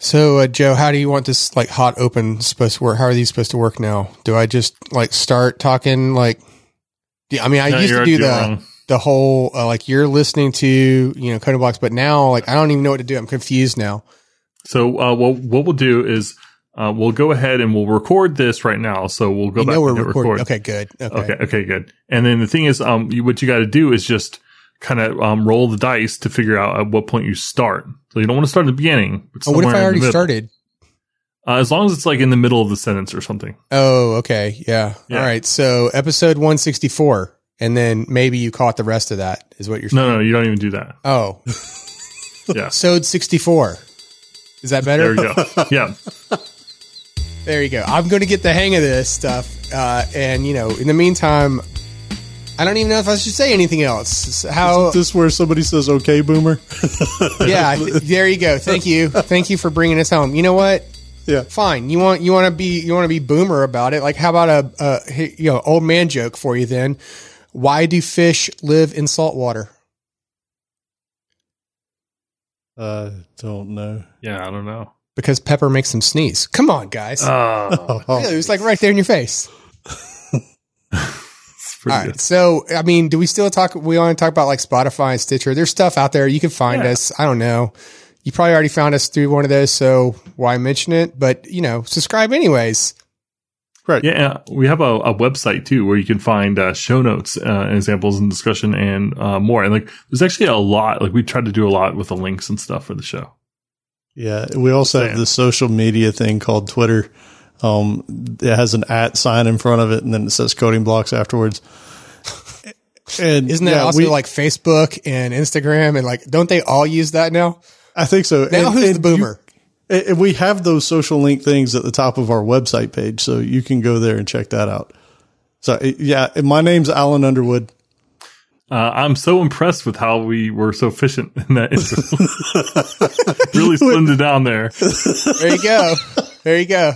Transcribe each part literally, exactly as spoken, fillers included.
So, uh, Joe, how do you want this like hot open supposed to work? How are these supposed to work now? Do I just like start talking like, I mean, I no, used to do the wrong. the whole, uh, like you're listening to, you know, Coder Blocks, but now like, I don't even know what to do. I'm confused now. So uh, what, what we'll do is uh, we'll go ahead and we'll record this right now. So we'll go you back know we're and record. Okay, good. Okay. okay. Okay, good. And then the thing is, um, you, what you got to do is just kind of um, roll the dice to figure out at what point you start. So you don't want to start at the beginning. But oh, what if I already started? Uh, as long as it's like in the middle of the sentence or something. Oh, okay. Yeah. yeah. All right. So episode one sixty-four. And then maybe you caught the rest of that is what you're saying. No, no, you don't even do that. Oh. yeah. Episode sixty-four. Is that better? There you go. Yeah. There you go. I'm going to get the hang of this stuff. Uh, and, you know, in the meantime, I don't even know if I should say anything else. How, Isn't this where somebody says, okay, boomer? yeah. Th- there you go. Thank you. Thank you for bringing us home. You know what? Yeah. Fine. You want you want to be you want to be boomer about it. Like, how about a, a you know old man joke for you then? Why do fish live in salt water? I uh, don't know. Yeah, I don't know. Because pepper makes them sneeze. Come on, guys. Oh. yeah, it was like right there in your face. All right, good. So I mean, do we still talk? We want to talk about like Spotify and Stitcher. There's stuff out there. You can find yeah. us. I don't know. You probably already found us through one of those, so why mention it? But you know, subscribe anyways. Right? Yeah, we have a, a website too where you can find uh, show notes, uh, examples, and discussion, and uh, more. And like, there's actually a lot. Like, we tried to do a lot with the links and stuff for the show. Yeah, we also Damn. have the social media thing called Twitter. Um, it has an at sign in front of it, and then it says Coding Blocks afterwards. And isn't that yeah, also we, like Facebook and Instagram and like? Don't they all use that now? I think so. Now and, who's and the boomer? You, and we have those social link things at the top of our website page, so you can go there and check that out. So yeah, my name's Alan Underwood. Uh, I'm so impressed with how we were so efficient in that intro. Really slimmed it down there. There you go. There you go.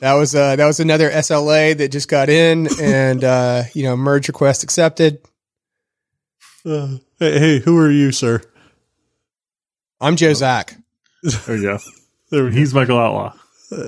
That was uh, that was another S L A that just got in, and uh, you know, merge request accepted. Uh, hey, hey, who are you, sir? I'm Joe Zach. There you go. There we go. He's Michael Outlaw. Uh,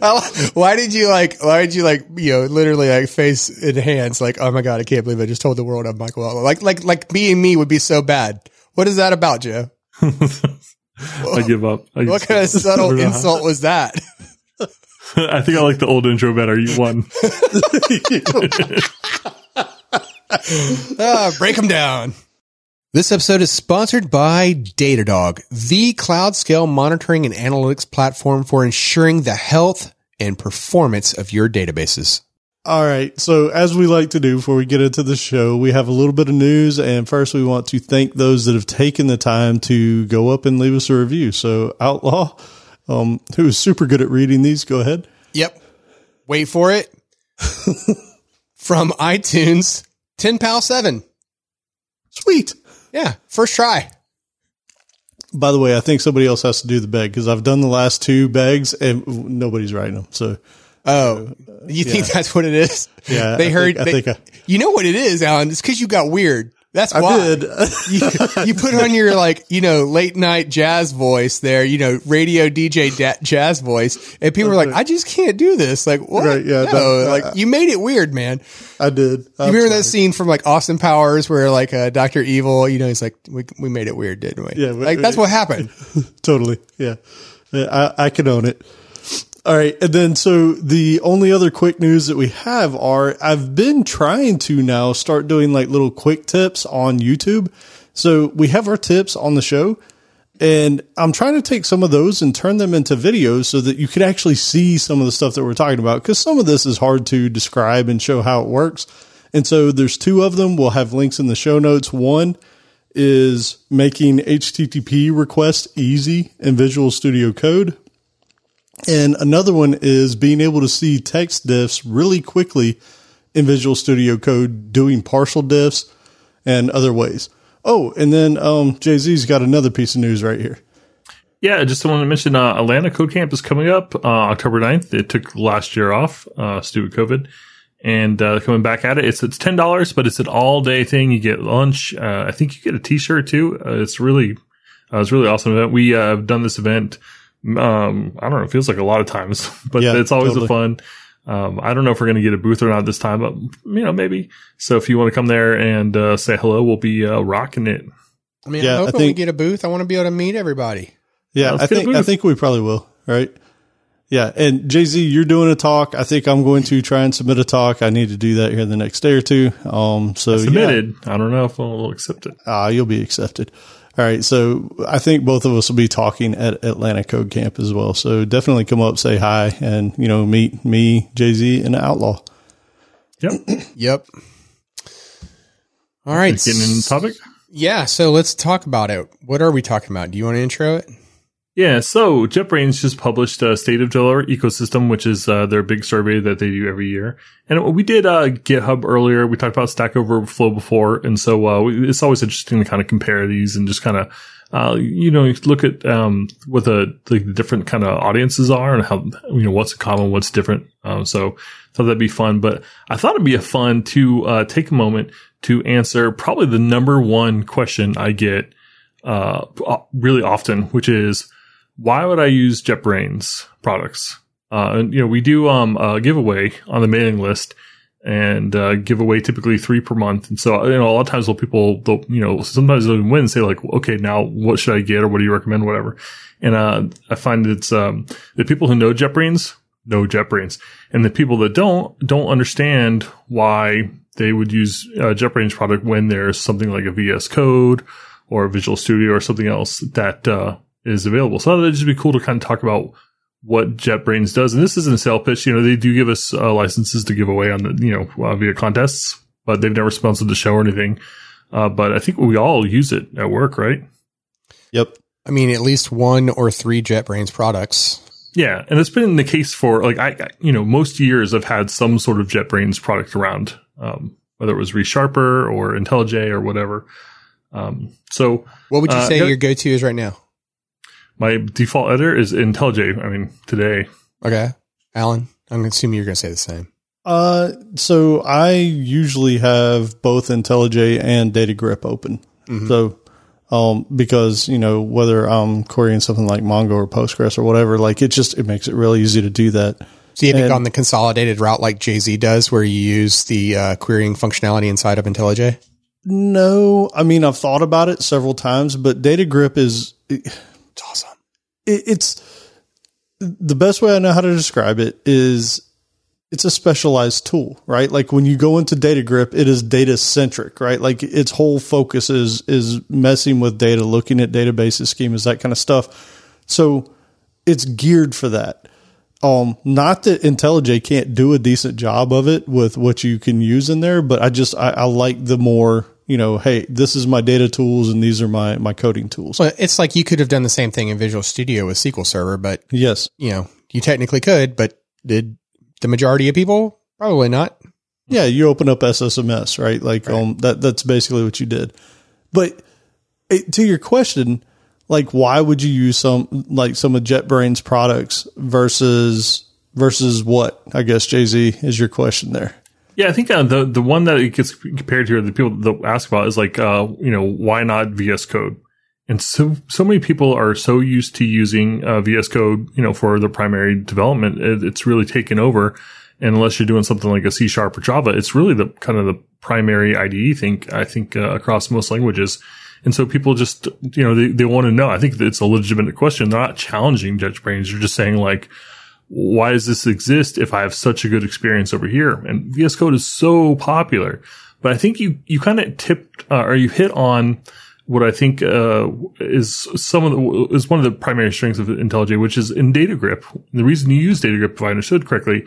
all right. Why did you like? Why did you like? You know, literally like face in hands, like, oh my god, I can't believe I just told the world I'm Michael Outlaw. Like, like, like being me would be so bad. What is that about, Joe? I give up. I what kind of subtle insult was that? I think I like the old intro better. You won. ah, break them down. This episode is sponsored by Datadog, the cloud-scale monitoring and analytics platform for ensuring the health and performance of your databases. All right. So as we like to do before we get into the show, we have a little bit of news. And first, we want to thank those that have taken the time to go up and leave us a review. So Outlaw, um, who is super good at reading these, go ahead. Yep. Wait for it. From iTunes, ten pal seven. Sweet. Yeah. First try. By the way, I think somebody else has to do the beg because I've done the last two begs and nobody's writing them. So. Oh, you think yeah. that's what it is? Yeah. They I heard, think, they, I think I, you know what it is, Alan? It's because you got weird. That's why. I did. you, you put on your like, you know, late night jazz voice there, you know, radio D J da- jazz voice. And people were like, I just can't do this. Like, what? Right, yeah, no, no, like I, you made it weird, man. I did. I'm you remember sorry. that scene from like Austin Powers where like uh, Doctor Evil, you know, he's like, we, we made it weird, didn't we? Yeah. Like we, that's we, what happened. Totally. Yeah. yeah I, I can own it. All right. And then, so the only other quick news that we have are I've been trying to now start doing like little quick tips on YouTube. So we have our tips on the show and I'm trying to take some of those and turn them into videos so that you can actually see some of the stuff that we're talking about. Cause some of this is hard to describe and show how it works. And so there's two of them. We'll have links in the show notes. One is making H T T P requests easy in Visual Studio Code. And another one is being able to see text diffs really quickly in Visual Studio Code, doing partial diffs and other ways. Oh, and then um, Jay-Z's got another piece of news right here. Yeah, I just wanted to mention uh, Atlanta Code Camp is coming up uh, October ninth. It took last year off uh, due to COVID. And uh, coming back at it, it's it's ten dollars, but it's an all-day thing. You get lunch. Uh, I think you get a T-shirt, too. Uh, it's really uh, it's really awesome event. We uh, have done this event, um, I don't know, it feels like a lot of times, but yeah, it's always totally. a fun. Um, I don't know if we're going to get a booth or not this time, but, you know, maybe. So if you want to come there and uh, say hello, we'll be uh, rocking it. I mean, yeah, I'm hoping I think, we get a booth. I want to be able to meet everybody. Yeah, Let's I think I think we probably will, right? Yeah, and Jay-Z, you're doing a talk. I think I'm going to try and submit a talk. I need to do that here in the next day or two. Um, so I submitted. Yeah. I don't know if I'll accept it. Ah, uh, you'll be accepted. All right, so I think both of us will be talking at Atlanta Code Camp as well. So definitely come up, say hi, and you know, meet me, Jay-Z, and Outlaw. Yep. Yep. All right. Getting into the topic. Yeah, so let's talk about it. What are we talking about? Do you want to intro it? Yeah, so JetBrains just published a State of Delaware Ecosystem, which is uh, their big survey that they do every year. And we did uh, GitHub earlier. We talked about Stack Overflow before. And so uh, we, it's always interesting to kind of compare these and just kind of, uh, you know, look at um, what the, the different kind of audiences are and how, you know, what's common, what's different. Um, so I thought that'd be fun. But I thought it'd be a fun to uh, take a moment to answer probably the number one question I get uh, really often, which is, why would I use JetBrains products? Uh, and, you know, we do um, a giveaway on the mailing list and uh, give away typically three per month. And so, you know, a lot of times when people, they'll, you know, sometimes they'll win and say like, okay, now what should I get or what do you recommend, whatever. And uh, I find it's um, the people who know JetBrains know JetBrains. And the people that don't, don't understand why they would use a JetBrains product when there's something like a V S Code or a Visual Studio or something else that uh is available. So that'd just be cool to kind of talk about what JetBrains does. And this isn't a sale pitch. You know, they do give us uh, licenses to give away on the, you know, uh, via contests, but they've never sponsored the show or anything. Uh, but I think we all use it at work, right? Yep. I mean, at least one or three JetBrains products. Yeah. And it's been the case for like, I, you know, most years I've had some sort of JetBrains product around, um, whether it was ReSharper or IntelliJ or whatever. Um, so what would you uh, say your go-to is right now? My default editor is IntelliJ. I mean, today. Okay. Alan, I'm assuming you're going to say the same. Uh, so I usually have both IntelliJ and DataGrip open. Mm-hmm. So, um, because, you know, whether I'm querying something like Mongo or Postgres or whatever, like it just, it makes it really easy to do that. So you haven't gone the consolidated route like Jay-Z does where you use the uh, querying functionality inside of IntelliJ? No. I mean, I've thought about it several times, but DataGrip is... It, It's awesome. It, it's the best way I know how to describe it is it's a specialized tool, right? Like when you go into DataGrip, it is data centric, right? Like its whole focus is, is messing with data, looking at databases, schemas, that kind of stuff. So it's geared for that. Um, not that IntelliJ can't do a decent job of it with what you can use in there, but I just, I, I like the more, you know, hey, this is my data tools and these are my, my coding tools. Well, it's like you could have done the same thing in Visual Studio with S Q L Server, but yes, you know, you technically could, but did the majority of people? Probably not. Yeah. You open up S S M S, right? Like right. Um, that, that's basically what you did. But it, to your question, like, why would you use some, like some of JetBrains products versus, versus what, I guess, Jay-Z is your question there. Yeah, I think uh, the the one that it gets compared here, the people that ask about is like, uh, you know, why not V S Code? And so so many people are so used to using uh, V S Code, you know, for their primary development, it, it's really taken over. And unless you're doing something like a C Sharp or Java, it's really the kind of the primary I D E thing, I think, uh, across most languages. And so people just, you know, they, they want to know. I think it's a legitimate question. They're not challenging JetBrains. You're just saying like, why does this exist if I have such a good experience over here? And V S Code is so popular. But I think you, you kind of tipped uh, or you hit on what I think uh, is some of the, is one of the primary strengths of IntelliJ, which is in DataGrip. And the reason you use DataGrip, if I understood correctly,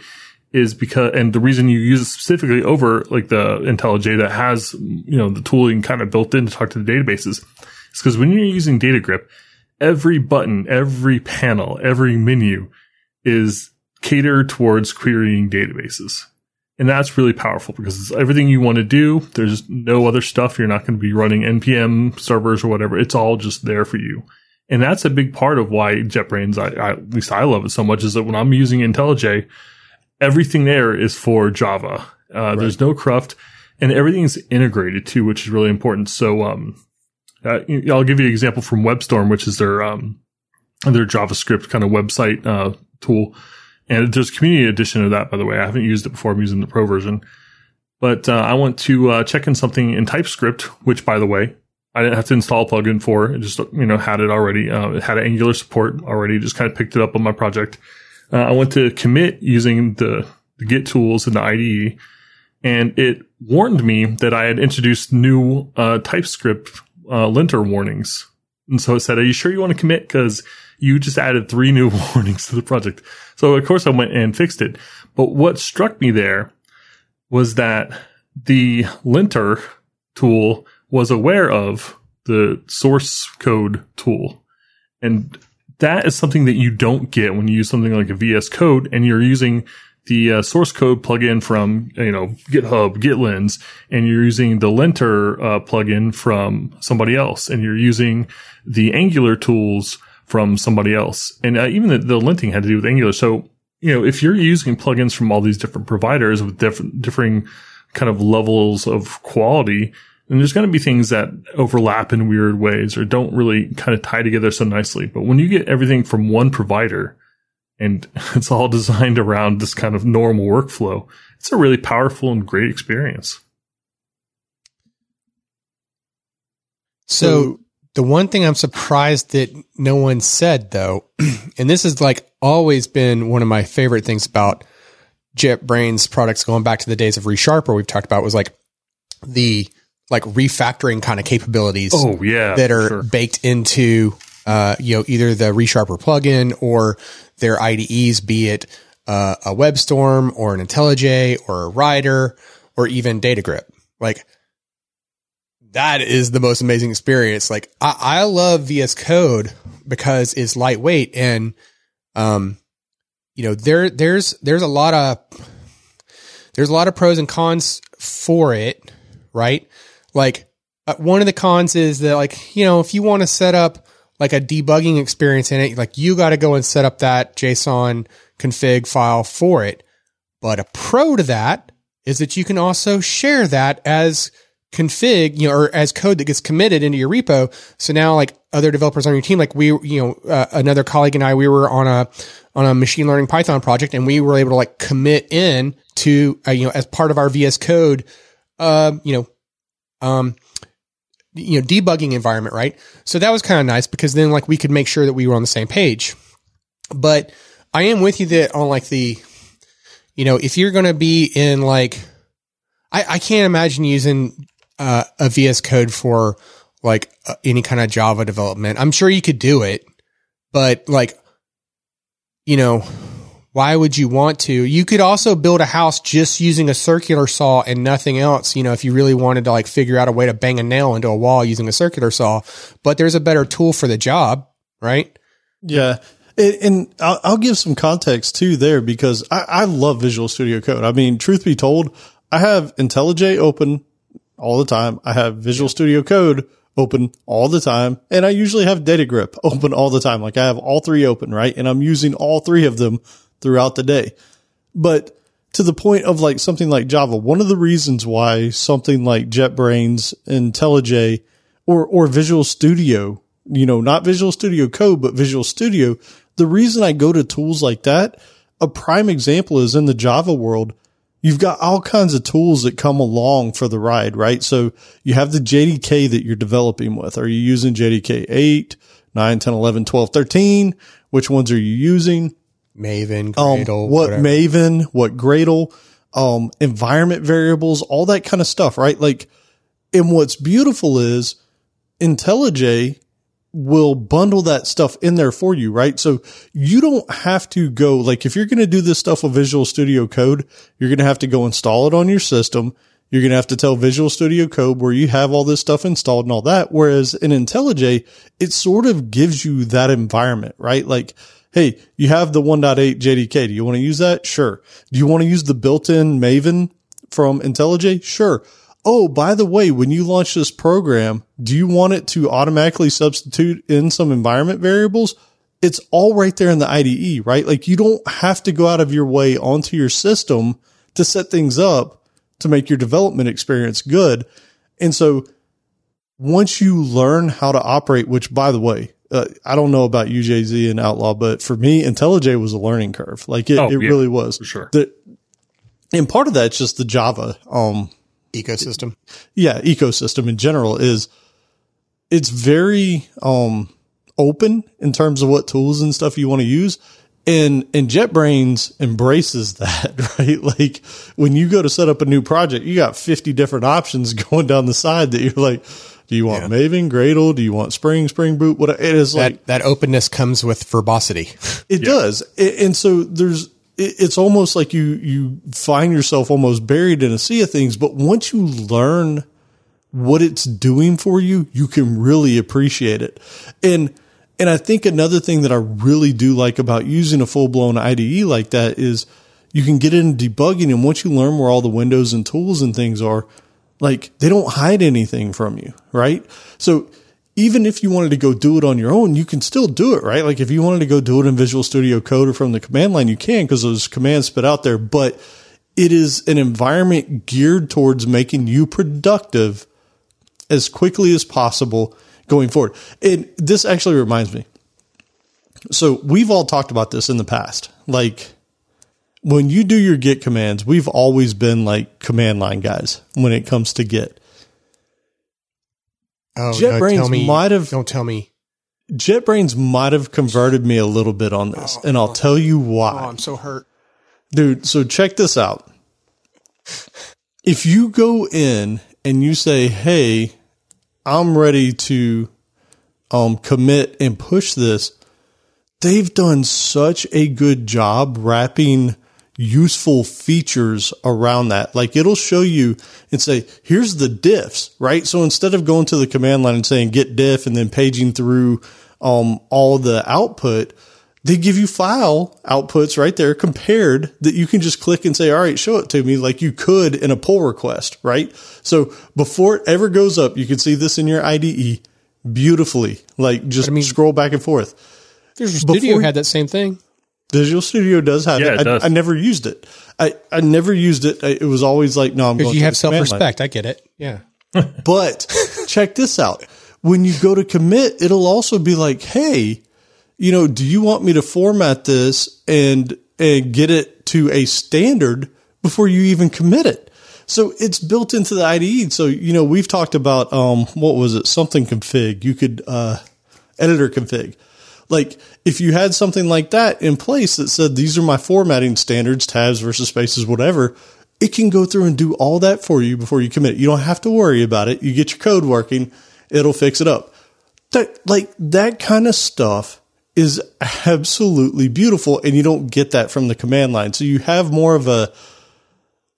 is because, and the reason you use it specifically over like the IntelliJ that has, you know, the tooling kind of built in to talk to the databases, is because when you're using DataGrip, every button, every panel, every menu is catered towards querying databases. And that's really powerful because it's everything you want to do. There's no other stuff. You're not going to be running N P M servers or whatever. It's all just there for you. And that's a big part of why JetBrains, I, I, at least I love it so much, is that when I'm using IntelliJ, everything there is for Java. Uh, right. There's no cruft, and everything is integrated too, which is really important. So um, uh, I'll give you an example from WebStorm, which is their um, their JavaScript kind of website uh, tool. And there's a community edition of that, by the way. I haven't used it before. I'm using the pro version. But uh, I want to uh, check in something in TypeScript, which, by the way, I didn't have to install a plugin for. It just, you know, had it already. Uh, it had Angular support already. Just kind of picked it up on my project. Uh, I went to commit using the, the Git tools in the I D E. And it warned me that I had introduced new uh, TypeScript uh, linter warnings. And so it said, are you sure you want to commit? Because you just added three new warnings to the project. So, of course, I went and fixed it. But what struck me there was that the linter tool was aware of the source code tool. And that is something that you don't get when you use something like a V S Code and you're using the uh, source code plugin from, you know, GitHub, GitLens, and you're using the linter uh, plugin from somebody else, and you're using the Angular tools from somebody else. And uh, even the, the linting had to do with Angular. So, you know, if you're using plugins from all these different providers with different, differing kind of levels of quality, then there's going to be things that overlap in weird ways or don't really kind of tie together so nicely. But when you get everything from one provider, and it's all designed around this kind of normal workflow, it's a really powerful and great experience. So the one thing I'm surprised that no one said, though, and this has like always been one of my favorite things about JetBrains products going back to the days of ReSharper, we've talked about, was like the like refactoring kind of capabilities oh, yeah, that are sure. baked into Uh, you know, either the ReSharper plugin or their I D Es, be it uh, a WebStorm or an IntelliJ or a Rider or even DataGrip. Like, that is the most amazing experience. Like, I, I love V S Code because it's lightweight and, um, you know, there there's there's a lot of there's a lot of pros and cons for it, right? Like, uh, one of the cons is that, like, you know, if you want to set up like a debugging experience in it, like you got to go and set up that JSON config file for it. But a pro to that is that you can also share that as config, you know, or as code that gets committed into your repo. So now, like, other developers on your team, like we, you know, uh, another colleague and I, we were on a, on a machine learning Python project, and we were able to like commit in to, uh, you know, as part of our V S Code, uh, you know, um, you know, debugging environment, right? So that was kind of nice because then like we could make sure that we were on the same page. But I am with you that on like the, you know, if you're going to be in like, I, I can't imagine using uh, a V S Code for like uh, any kind of Java development. I'm sure you could do it, but like, you know, why would you want to? You could also build a house just using a circular saw and nothing else, you know, if you really wanted to like figure out a way to bang a nail into a wall using a circular saw. But there's a better tool for the job, right? Yeah. And I'll, I'll give some context too there, because I, I love Visual Studio Code. I mean, truth be told, I have IntelliJ open all the time. I have Visual Studio Code open all the time. And I usually have DataGrip open all the time. Like, I have all three open, right? And I'm using all three of them throughout the day. But to the point of like something like Java, one of the reasons why something like JetBrains, IntelliJ, or, or Visual Studio, you know, not Visual Studio Code, but Visual Studio, the reason I go to tools like that, a prime example is in the Java world, you've got all kinds of tools that come along for the ride, right? So you have the J D K that you're developing with. Are you using J D K eight, nine, ten, eleven, twelve, thirteen? Which ones are you using? Maven, Gradle, um, what whatever. Maven, what Gradle, um, environment variables, all that kind of stuff, right? Like, and what's beautiful is IntelliJ will bundle that stuff in there for you, right? So you don't have to go, like, if you're going to do this stuff with Visual Studio Code, you're going to have to go install it on your system. You're going to have to tell Visual Studio Code where you have all this stuff installed and all that. Whereas in IntelliJ, it sort of gives you that environment, right? Like, hey, you have the one point eight J D K. Do you want to use that? Sure. Do you want to use the built-in Maven from IntelliJ? Sure. Oh, by the way, when you launch this program, do you want it to automatically substitute in some environment variables? It's all right there in the I D E, right? Like, you don't have to go out of your way onto your system to set things up to make your development experience good. And so once you learn how to operate, which, by the way, uh, I don't know about U J Z and Outlaw, but for me, IntelliJ was a learning curve. Like it, oh, it yeah, really was. For sure. The, and part of that's just the Java um, ecosystem. Yeah. Ecosystem in general is it's very um, open in terms of what tools and stuff you want to use. And, and JetBrains embraces that, right? Like when you go to set up a new project, you got fifty different options going down the side that you're like, do you want yeah. Maven, Gradle? Do you want Spring, Spring Boot? What it is that, like that openness comes with verbosity. It yeah. does. It, and so there's, it, it's almost like you, you find yourself almost buried in a sea of things. But once you learn what it's doing for you, you can really appreciate it. And, And I think another thing that I really do like about using a full-blown I D E like that is you can get in debugging, and once you learn where all the windows and tools and things are, like they don't hide anything from you, right? So even if you wanted to go do it on your own, you can still do it, right? Like if you wanted to go do it in Visual Studio Code or from the command line, you can because those commands spit out there, but it is an environment geared towards making you productive as quickly as possible going forward. And this actually reminds me. So we've all talked about this in the past. Like when you do your Git commands, we've always been like command line guys when it comes to Git. Oh, JetBrains might have don't tell me. JetBrains might have converted me a little bit on this, oh, and I'll oh, tell you why. Oh, I'm so hurt. Dude, so check this out. If you go in and you say, "Hey, I'm ready to um, commit and push this," they've done such a good job wrapping useful features around that. Like it'll show you and say, here's the diffs, right? So instead of going to the command line and saying git diff and then paging through um, all the output, they give you file outputs right there compared that you can just click and say, all right, show it to me like you could in a pull request, right? So before it ever goes up, you can see this in your I D E beautifully, like just I mean, scroll back and forth. Visual Studio had that same thing. Visual Studio does have yeah, it. it does. I, I never used it. I, I never used it. I, it was always like, no, I'm going to you have self-respect. Line. I get it. Yeah. But check this out. When you go to commit, it'll also be like, hey, you know, do you want me to format this and and get it to a standard before you even commit it? So it's built into the I D E. So, you know, we've talked about, um, what was it? Something config. You could uh, editor config. Like if you had something like that in place that said, these are my formatting standards, tabs versus spaces, whatever, it can go through and do all that for you before you commit. You don't have to worry about it. You get your code working. It'll fix it up. That, like that kind of stuff is absolutely beautiful, and you don't get that from the command line. So you have more of a,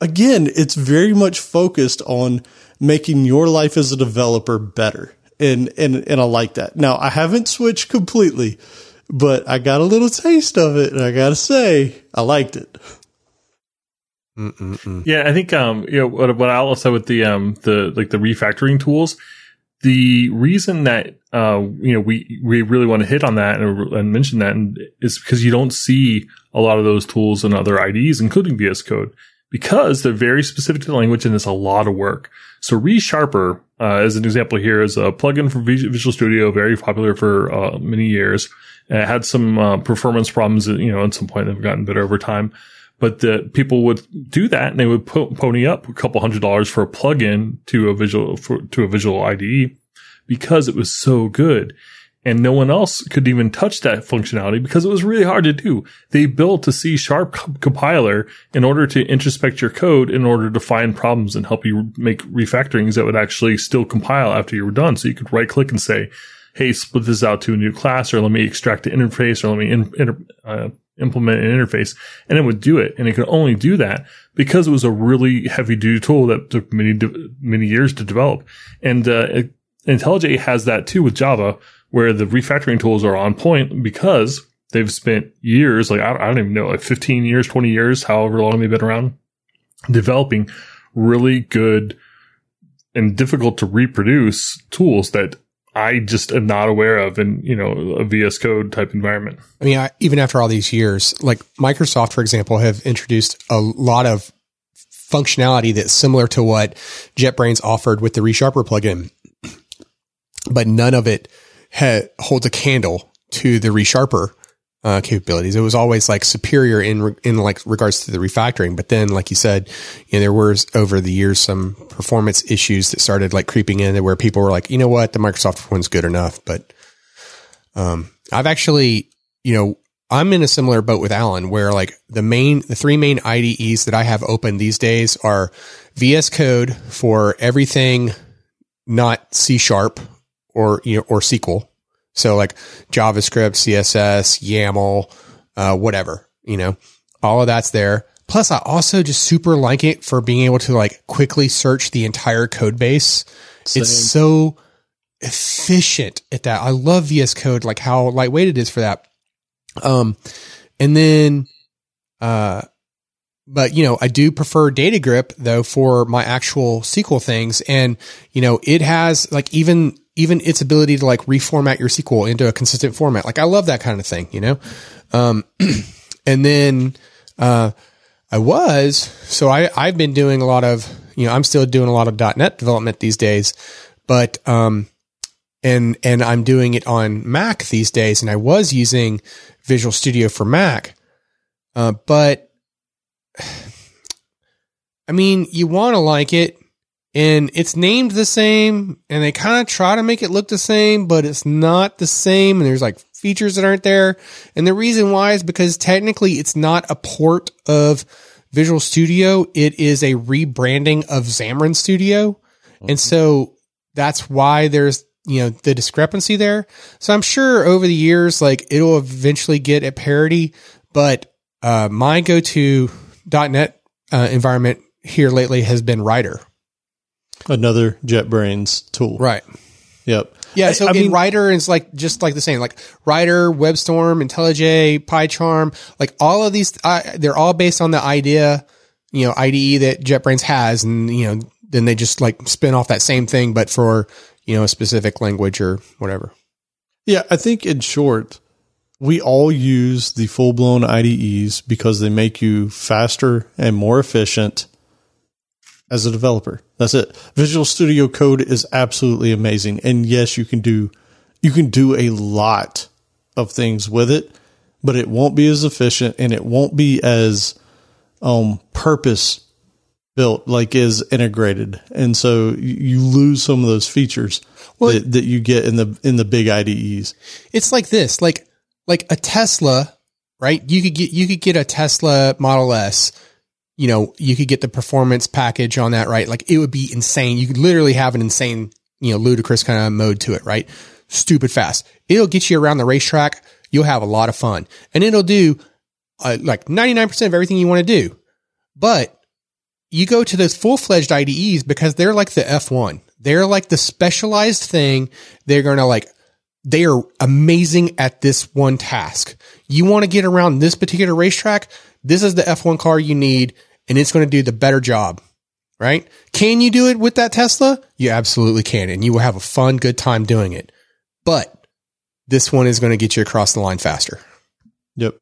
again, it's very much focused on making your life as a developer better. And, and, and I like that. Now I haven't switched completely, but I got a little taste of it, and I got to say, I liked it. Mm-mm-mm. Yeah. I think, um, you know, what, what I'll say with the, um, the, like the refactoring tools, the reason that uh, you know we, we really want to hit on that and, and mention that is because you don't see a lot of those tools in other I D Es, including V S Code, because they're very specific to the language and it's a lot of work. So ReSharper, uh, as an example here, is a plugin for Visual Studio, very popular for uh, many years. And it had some uh, performance problems, you know, at some point they've gotten better over time. But the people would do that, and they would po- pony up a couple hundred dollars for a plugin to a visual for, to a visual I D E because it was so good, and no one else could even touch that functionality because it was really hard to do. They built a C# comp- compiler in order to introspect your code, in order to find problems and help you make refactorings that would actually still compile after you were done. So you could right click and say, "Hey, split this out to a new class," or "Let me extract the interface," or "Let me in, inter- uh, implement an interface," and it would do it. And it could only do that because it was a really heavy duty tool that took many, de- many years to develop. And, uh, it, IntelliJ has that too with Java, where the refactoring tools are on point because they've spent years, like, I don't, I don't even know, like fifteen years, twenty years, however long they've been around, developing really good and difficult to reproduce tools that I just am not aware of in, you know, a V S Code type environment. I mean, I, even after all these years, like Microsoft, for example, have introduced a lot of functionality that's similar to what JetBrains offered with the ReSharper plugin, but none of it ha- holds a candle to the ReSharper uh, capabilities. It was always like superior in re- in like regards to the refactoring. But then, like you said, you know, there were over the years some performance issues that started like creeping in, where people were like, you know what, the Microsoft one's good enough. But um, I've actually, you know, I'm in a similar boat with Alan, where like the main, the three main I D Es that I have open these days are V S Code for everything not C Sharp or, you know, or S Q L. So like JavaScript, C S S, YAML, uh, whatever, you know, all of that's there. Plus I also just super like it for being able to like quickly search the entire code base. Same. It's so efficient at that. I love V S Code, like how lightweight it is for that. Um, and then, uh, but you know, I do prefer DataGrip though for my actual S Q L things. And, you know, it has like even, even its ability to like reformat your S Q L into a consistent format. Like I love that kind of thing, you know? Um, and then, uh, I was, so I, I've been doing a lot of, you know, I'm still doing a lot of .dot net development these days, but, um, and, and I'm doing it on Mac these days. And I was using Visual Studio for Mac. Uh, but I mean, you want to like it, and it's named the same, and they kind of try to make it look the same, but it's not the same. And there's like features that aren't there. And the reason why is because technically it's not a port of Visual Studio. It is a rebranding of Xamarin Studio. Mm-hmm. And so that's why there's, you know, the discrepancy there. So I'm sure over the years, like it'll eventually get at parity, but, uh, my go-to .dot net, uh, environment here lately has been Rider. Another JetBrains tool. Right. Yep. Yeah. So I, I in mean, Rider is like, just like the same, like Rider, WebStorm, IntelliJ, PyCharm, like all of these, I, they're all based on the idea, you know, I D E that JetBrains has. And, you know, then they just like spin off that same thing, but for, you know, a specific language or whatever. Yeah, I think in short, we all use the full-blown I D Es because they make you faster and more efficient as a developer. That's it. Visual Studio Code is absolutely amazing. And yes, you can do you can do a lot of things with it, but it won't be as efficient and it won't be as um purpose built, like is integrated. And so you lose some of those features well, that, that you get in the, in the big I D Es. It's like this, like, like a Tesla, right? You could get, you could get a Tesla Model S, you know, you could get the performance package on that, right? Like it would be insane. You could literally have an insane, you know, ludicrous kind of mode to it, right? Stupid fast. It'll get you around the racetrack. You'll have a lot of fun, and it'll do uh, like ninety-nine percent of everything you want to do. But you go to those full-fledged I D Es because they're like the F one. They're like the specialized thing. They're going to like, they are amazing at this one task. You want to get around this particular racetrack. This is the F one car you need, and it's going to do the better job, right? Can you do it with that Tesla? You absolutely can. And you will have a fun, good time doing it, but this one is going to get you across the line faster. Yep.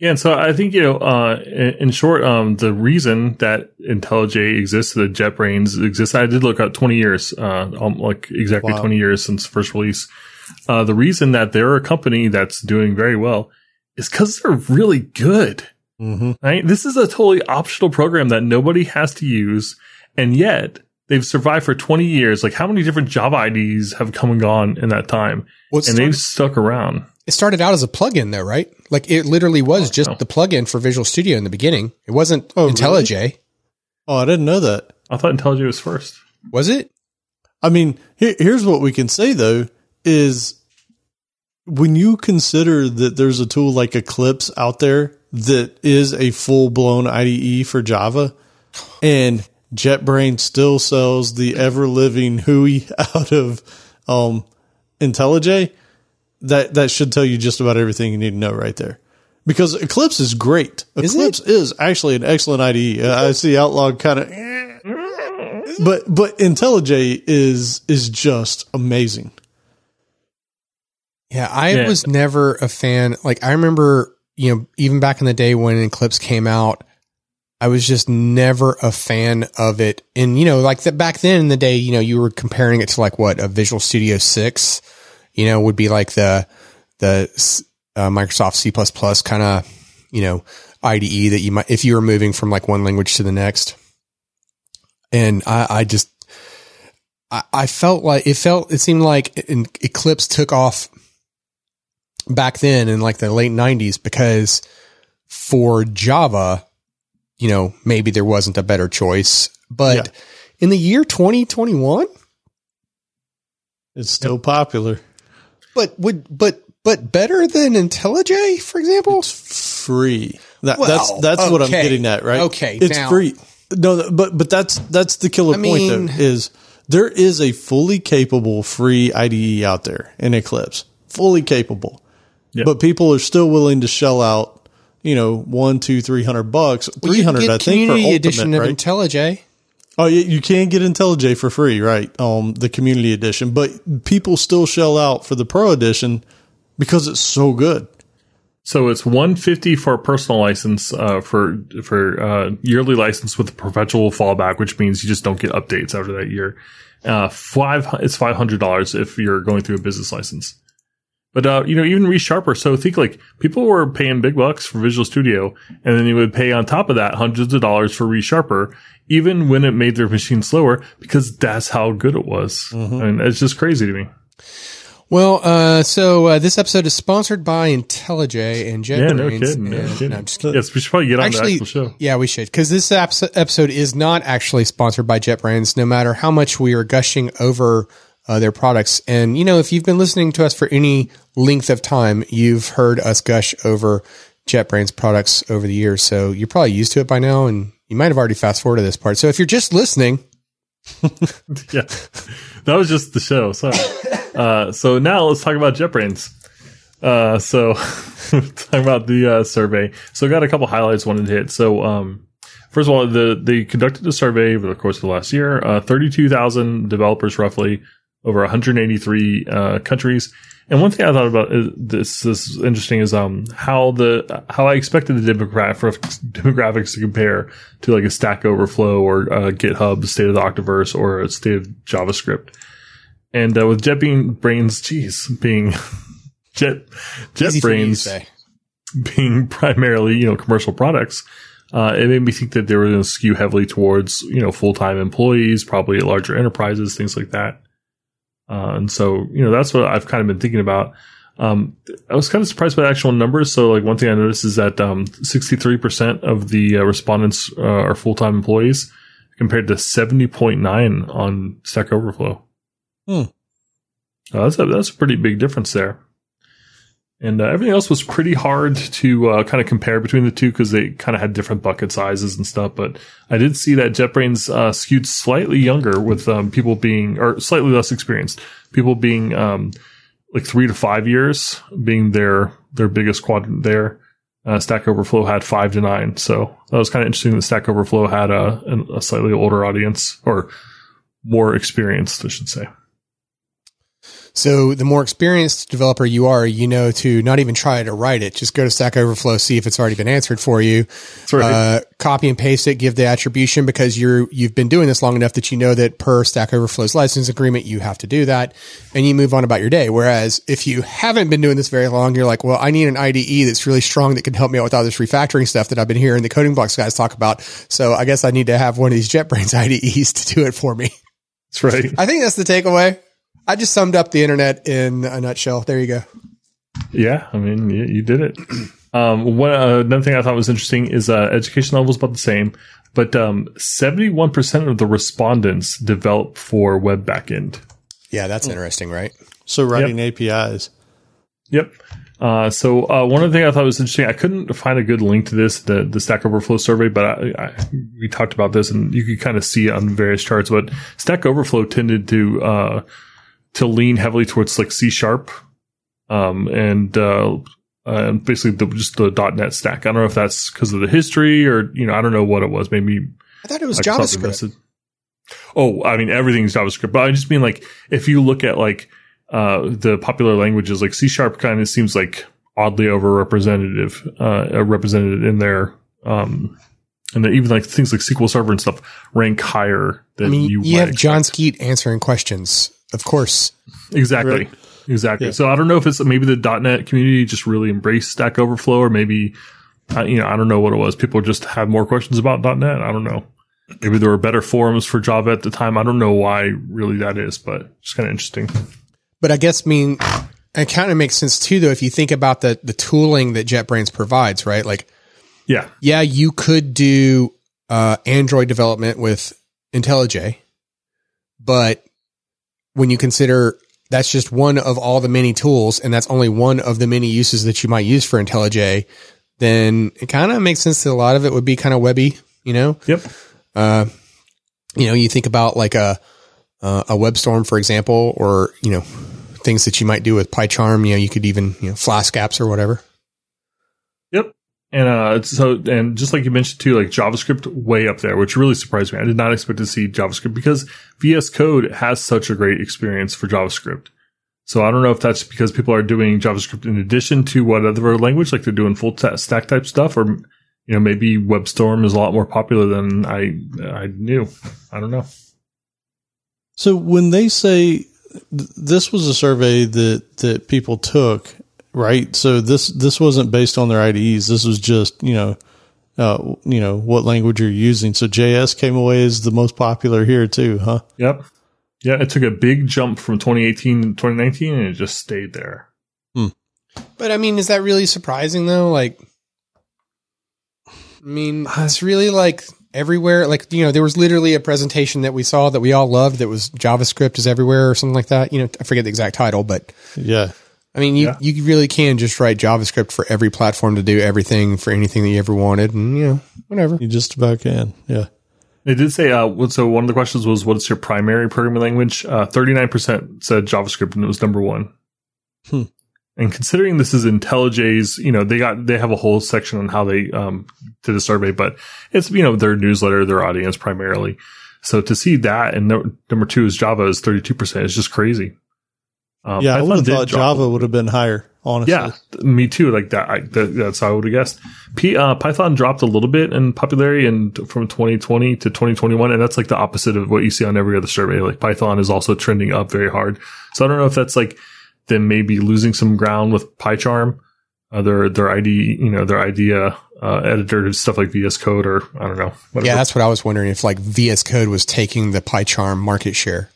Yeah, and so I think, you know, uh, in short, um, the reason that IntelliJ exists, that JetBrains exists, I did look up twenty years, uh, um, like exactly wow. twenty years since first release. Uh, the reason that they're a company that's doing very well is because they're really good. Mm-hmm. Right? This is a totally optional program that nobody has to use, and yet they've survived for twenty years. Like, how many different Java I Ds have come and gone in that time? Well, and they've stuck around. It started out as a plugin, though, right? Like it literally was oh, just no. the plugin for Visual Studio in the beginning. It wasn't oh, IntelliJ. Really? Oh, I didn't know that. I thought IntelliJ was first. Was it? I mean, here, here's what we can say though: is when you consider that there's a tool like Eclipse out there that is a full-blown I D E for Java, and JetBrains still sells the ever-living hooey out of um, IntelliJ. That that should tell you just about everything you need to know right there. Because Eclipse is great. Is Eclipse it? Is actually an excellent I D E. Uh, I see Outlog kind of... But but IntelliJ is is just amazing. Yeah, I yeah. was never a fan. Like, I remember, you know, even back in the day when Eclipse came out, I was just never a fan of it. And, you know, like that back then in the day, you know, you were comparing it to like what a Visual Studio six, you know, would be like the, the uh, Microsoft C plus plus kind of, you know, I D E that you might, if you were moving from like one language to the next. And I, I just, I, I felt like it felt, it seemed like Eclipse took off back then in like the late nineties because for Java, you know, maybe there wasn't a better choice, but yeah. in the year twenty twenty-one, it's still popular, but would, but, but better than IntelliJ, for example, it's free. That, well, that's, that's okay. what I'm getting at, right? Okay. It's now, free. No, but, but that's, that's the killer I point mean, though, is there is a fully capable free I D E out there in Eclipse, fully capable, yep. but people are still willing to shell out, you know, one, two, three hundred bucks, well, three hundred, I think, for ultimate, edition of right? IntelliJ. Oh, yeah, you can get IntelliJ for free, right? Um, the community edition, but people still shell out for the pro edition because it's so good. So it's one fifty for a personal license, uh, for for uh, yearly license with a perpetual fallback, which means you just don't get updates after that year. Uh, five, it's five hundred dollars if you're going through a business license. But, uh, you know, even ReSharper. So think like people were paying big bucks for Visual Studio, and then they would pay on top of that hundreds of dollars for ReSharper, even when it made their machine slower, because that's how good it was. Mm-hmm. I mean, it's just crazy to me. Well, uh, so uh, this episode is sponsored by IntelliJ and JetBrains. Yeah, no kidding. No kidding. No, I'm just kidding. Yes, we should probably get on actually, the actual show. Yeah, we should, because this episode is not actually sponsored by JetBrains, no matter how much we are gushing over Uh, their products. And, you know, if you've been listening to us for any length of time, you've heard us gush over JetBrains products over the years. So you're probably used to it by now, and you might have already fast forwarded this part. So if you're just listening. Yeah, that was just the show. Sorry. Uh, so now let's talk about JetBrains. Uh, so talking about the uh, survey. So I got a couple highlights I wanted to hit. So, um, first of all, the, they conducted a survey over the course of the last year, uh, thirty-two thousand developers roughly, over one hundred eighty-three uh, countries. And one thing I thought about is this, this is interesting is, um, how the, how I expected the demographics, demographics to compare to like a Stack Overflow or uh, GitHub, State of the Octaverse, or a State of JavaScript. And, uh, with JetBrains, geez, being Jet, JetBrains being primarily, you know, commercial products, uh, it made me think that they were going to skew heavily towards, you know, full-time employees, probably at larger enterprises, things like that. Uh, and so, you know, that's what I've kind of been thinking about. Um, I was kind of surprised by the actual numbers. So, like, one thing I noticed is that um, sixty-three percent of the uh, respondents uh, are full-time employees compared to seventy point nine on Stack Overflow. Hmm. Uh, that's, a, that's a pretty big difference there. And uh, everything else was pretty hard to uh, kind of compare between the two because they kind of had different bucket sizes and stuff. But I did see that JetBrains uh, skewed slightly younger with um, people being, or slightly less experienced, people being um, like three to five years being their their biggest quadrant there. Uh, Stack Overflow had five to nine. So that was kind of interesting that Stack Overflow had a, a slightly older audience, or more experienced, I should say. So the more experienced developer you are, you know to not even try to write it. Just go to Stack Overflow, see if it's already been answered for you. That's right. Uh, copy and paste it, give the attribution, because you're, you've been doing this long enough that you know that per Stack Overflow's license agreement, you have to do that, and you move on about your day. Whereas if you haven't been doing this very long, you're like, well, I need an I D E that's really strong that can help me out with all this refactoring stuff that I've been hearing the Coder Blocks guys talk about. So I guess I need to have one of these JetBrains I D Es to do it for me. That's right. I think that's the takeaway. I just summed up the internet in a nutshell. There you go. Yeah, I mean, you, you did it. Um, one, uh, another thing I thought was interesting is uh, education level is about the same, but um, seventy-one percent of the respondents develop for web backend. Yeah, that's mm. interesting, right? So writing yep. A P Is. Yep. Uh, so uh, one other thing I thought was interesting, I couldn't find a good link to this, the, the Stack Overflow survey, but I, I, we talked about this, and you could kind of see it on various charts, but Stack Overflow tended to... Uh, to lean heavily towards like C sharp, um, and, uh, uh, basically the, just the .NET stack. I don't know if that's because of the history or, you know, I don't know what it was. Maybe I thought it was JavaScript. Oh, I mean, everything's JavaScript, but I just mean like, if you look at like, uh, the popular languages, like C sharp kind of seems like oddly overrepresented, uh, represented in their, um, And even like things like S Q L Server and stuff rank higher than I mean, you. You have expect. John Skeet answering questions, of course. Exactly, right. exactly. Yeah. So I don't know if it's maybe the .dot net community just really embraced Stack Overflow, or maybe uh, you know I don't know what it was. People just had more questions about .dot net. I don't know. Maybe there were better forums for Java at the time. I don't know why really that is, but it's kind of interesting. But I guess I mean it kind of makes sense too, though, if you think about the the tooling that JetBrains provides, right? Like. Yeah. Yeah, you could do uh, Android development with IntelliJ, but when you consider that's just one of all the many tools, and that's only one of the many uses that you might use for IntelliJ, then it kind of makes sense that a lot of it would be kind of webby, you know? Yep. Uh, you know, you think about like a uh, a WebStorm, for example, or you know, things that you might do with PyCharm. You know, you could even you know Flask apps or whatever. Yep. And uh, so, and just like you mentioned too, like JavaScript way up there, which really surprised me. I did not expect to see JavaScript because V S Code has such a great experience for JavaScript. So I don't know if that's because people are doing JavaScript in addition to whatever language, like they're doing full t- stack type stuff, or you know maybe WebStorm is a lot more popular than I I knew. I don't know. So when they say th- this was a survey that that people took. Right, so this this wasn't based on their I D Es. This was just you know, uh, you know what language you're using. So J S came away as the most popular here too, huh? Yep, yeah. It took a big jump from twenty eighteen to twenty nineteen, and it just stayed there. Hmm. But I mean, is that really surprising though? Like, I mean, it's really like everywhere. Like you know, there was literally a presentation that we saw that we all loved that was JavaScript is everywhere or something like that. You know, I forget the exact title, but yeah. I mean, you, yeah. you really can just write JavaScript for every platform to do everything for anything that you ever wanted, and you know, whatever. You just about can, yeah. They did say, uh, so one of the questions was, "What's your primary programming language?" Thirty-nine percent said JavaScript, and it was number one. Hmm. And considering this is IntelliJ's, you know, they got they have a whole section on how they um, did a survey, but it's you know their newsletter, their audience primarily. So to see that, and no, number two is Java is thirty-two percent. It's just crazy. Um, yeah, I, I would have thought Java drop. would have been higher, honestly. Yeah, me too. Like that, I, that that's how I would have guessed. P, uh, Python dropped a little bit in popularity and from twenty twenty to twenty twenty-one, and that's like the opposite of what you see on every other survey. Like Python is also trending up very hard. So I don't know if that's like them maybe losing some ground with PyCharm, uh, their their I D, you know, their idea uh, editor, stuff like V S Code, or I don't know. Whatever. Yeah, that's what I was wondering if like V S Code was taking the PyCharm market share.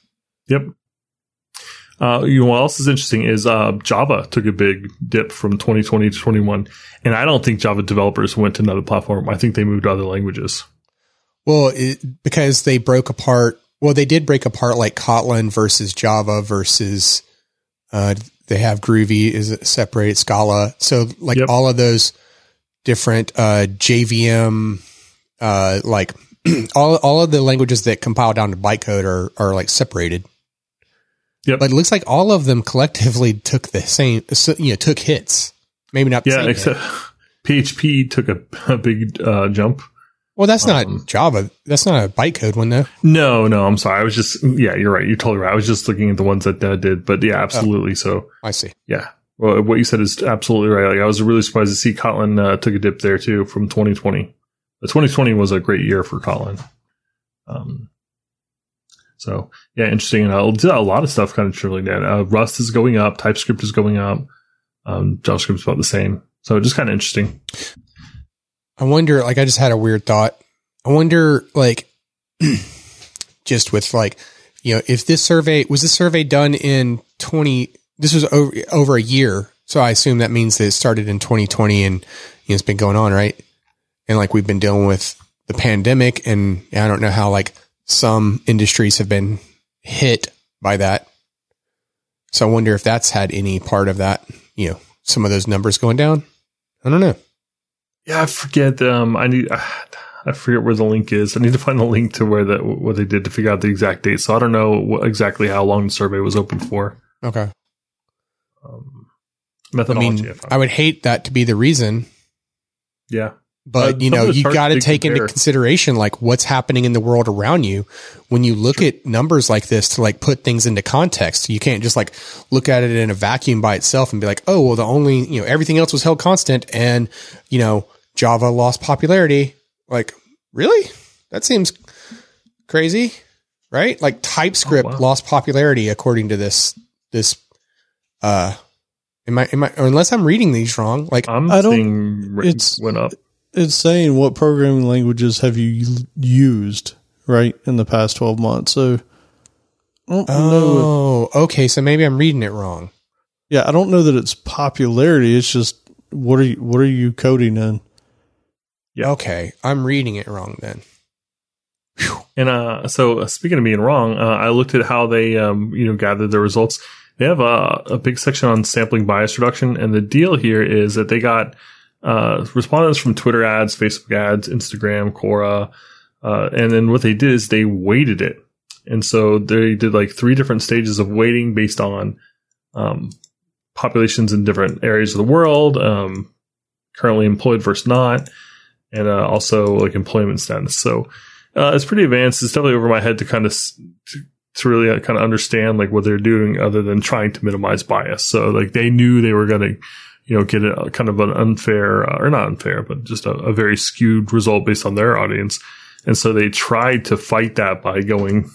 Yep. Uh, you know, what else is interesting is uh, Java took a big dip from twenty twenty to twenty-one, and I don't think Java developers went to another platform. I think they moved to other languages. Well, it, because they broke apart. Well, they did break apart like Kotlin versus Java versus uh, they have Groovy is separate, Scala. So like yep. all of those different uh, J V M, uh, like all all of the languages that compile down to bytecode are are like separated. Yep. But it looks like all of them collectively took the same, you know, took hits. Maybe not the yeah, same. Yeah, except hit. P H P took a, a big uh, jump. Well, that's not um, Java. That's not a bytecode one, though. No, no, I'm sorry. I was just, yeah, you're right. You're totally right. I was just looking at the ones that uh, did, but yeah, absolutely. Oh, so I see. Yeah. Well, what you said is absolutely right. Like, I was really surprised to see Kotlin uh, took a dip there, too, from twenty twenty. But twenty twenty was a great year for Kotlin. Um, So yeah, interesting. And uh, a lot of stuff kind of tripling down. Uh, Rust is going up. TypeScript is going up. Um, JavaScript is about the same. So just kind of interesting. I wonder, like, I just had a weird thought. I wonder, like, just with like, you know, if this survey, was this survey done in twenty, this was over, over a year. So I assume that means that it started in twenty twenty and you know, it's been going on, right? And like, we've been dealing with the pandemic and I don't know how like, some industries have been hit by that. So I wonder if that's had any part of that, you know, some of those numbers going down. I don't know. Yeah, I forget. Um, I need, I forget where the link is. I need to find the link to where that, what they did to figure out the exact date. So I don't know what, exactly how long the survey was open for. Okay. Um, methodology. I mean, I would hate that to be the reason. Yeah. But, uh, you know, you got to take compare. into consideration, like, what's happening in the world around you when you look sure. at numbers like this to, like, put things into context. You can't just, like, look at it in a vacuum by itself and be like, oh, well, the only, you know, everything else was held constant and, you know, Java lost popularity. Like, Really? That seems crazy, right? Like TypeScript oh, wow. lost popularity according to this, this, uh, am I, am I, or unless I'm reading these wrong, like I'm I don't, it's, went up. It's saying what programming languages have you used, right, in the past twelve months. So I don't oh, know. Okay. So maybe I'm reading it wrong. Yeah. I don't know that it's popularity. It's just, what are you, what are you coding in? Yeah. Okay. I'm reading it wrong then. Whew. And uh, so uh, speaking of being wrong, uh, I looked at how they, um, you know, gathered their results. They have a, a big section on sampling bias reduction. And the deal here is that they got uh, respondents from Twitter ads, Facebook ads, Instagram, Quora. Uh, and then what they did is they weighted it. And so they did like three different stages of weighting based on um, populations in different areas of the world, um, currently employed versus not, and uh, also like employment status. So uh, it's pretty advanced. It's definitely over my head to kind of to, to really uh, kind of understand like what they're doing, other than trying to minimize bias. So like they knew they were going to, you know, get a kind of an unfair uh, or not unfair, but just a, a very skewed result based on their audience. And so they tried to fight that by going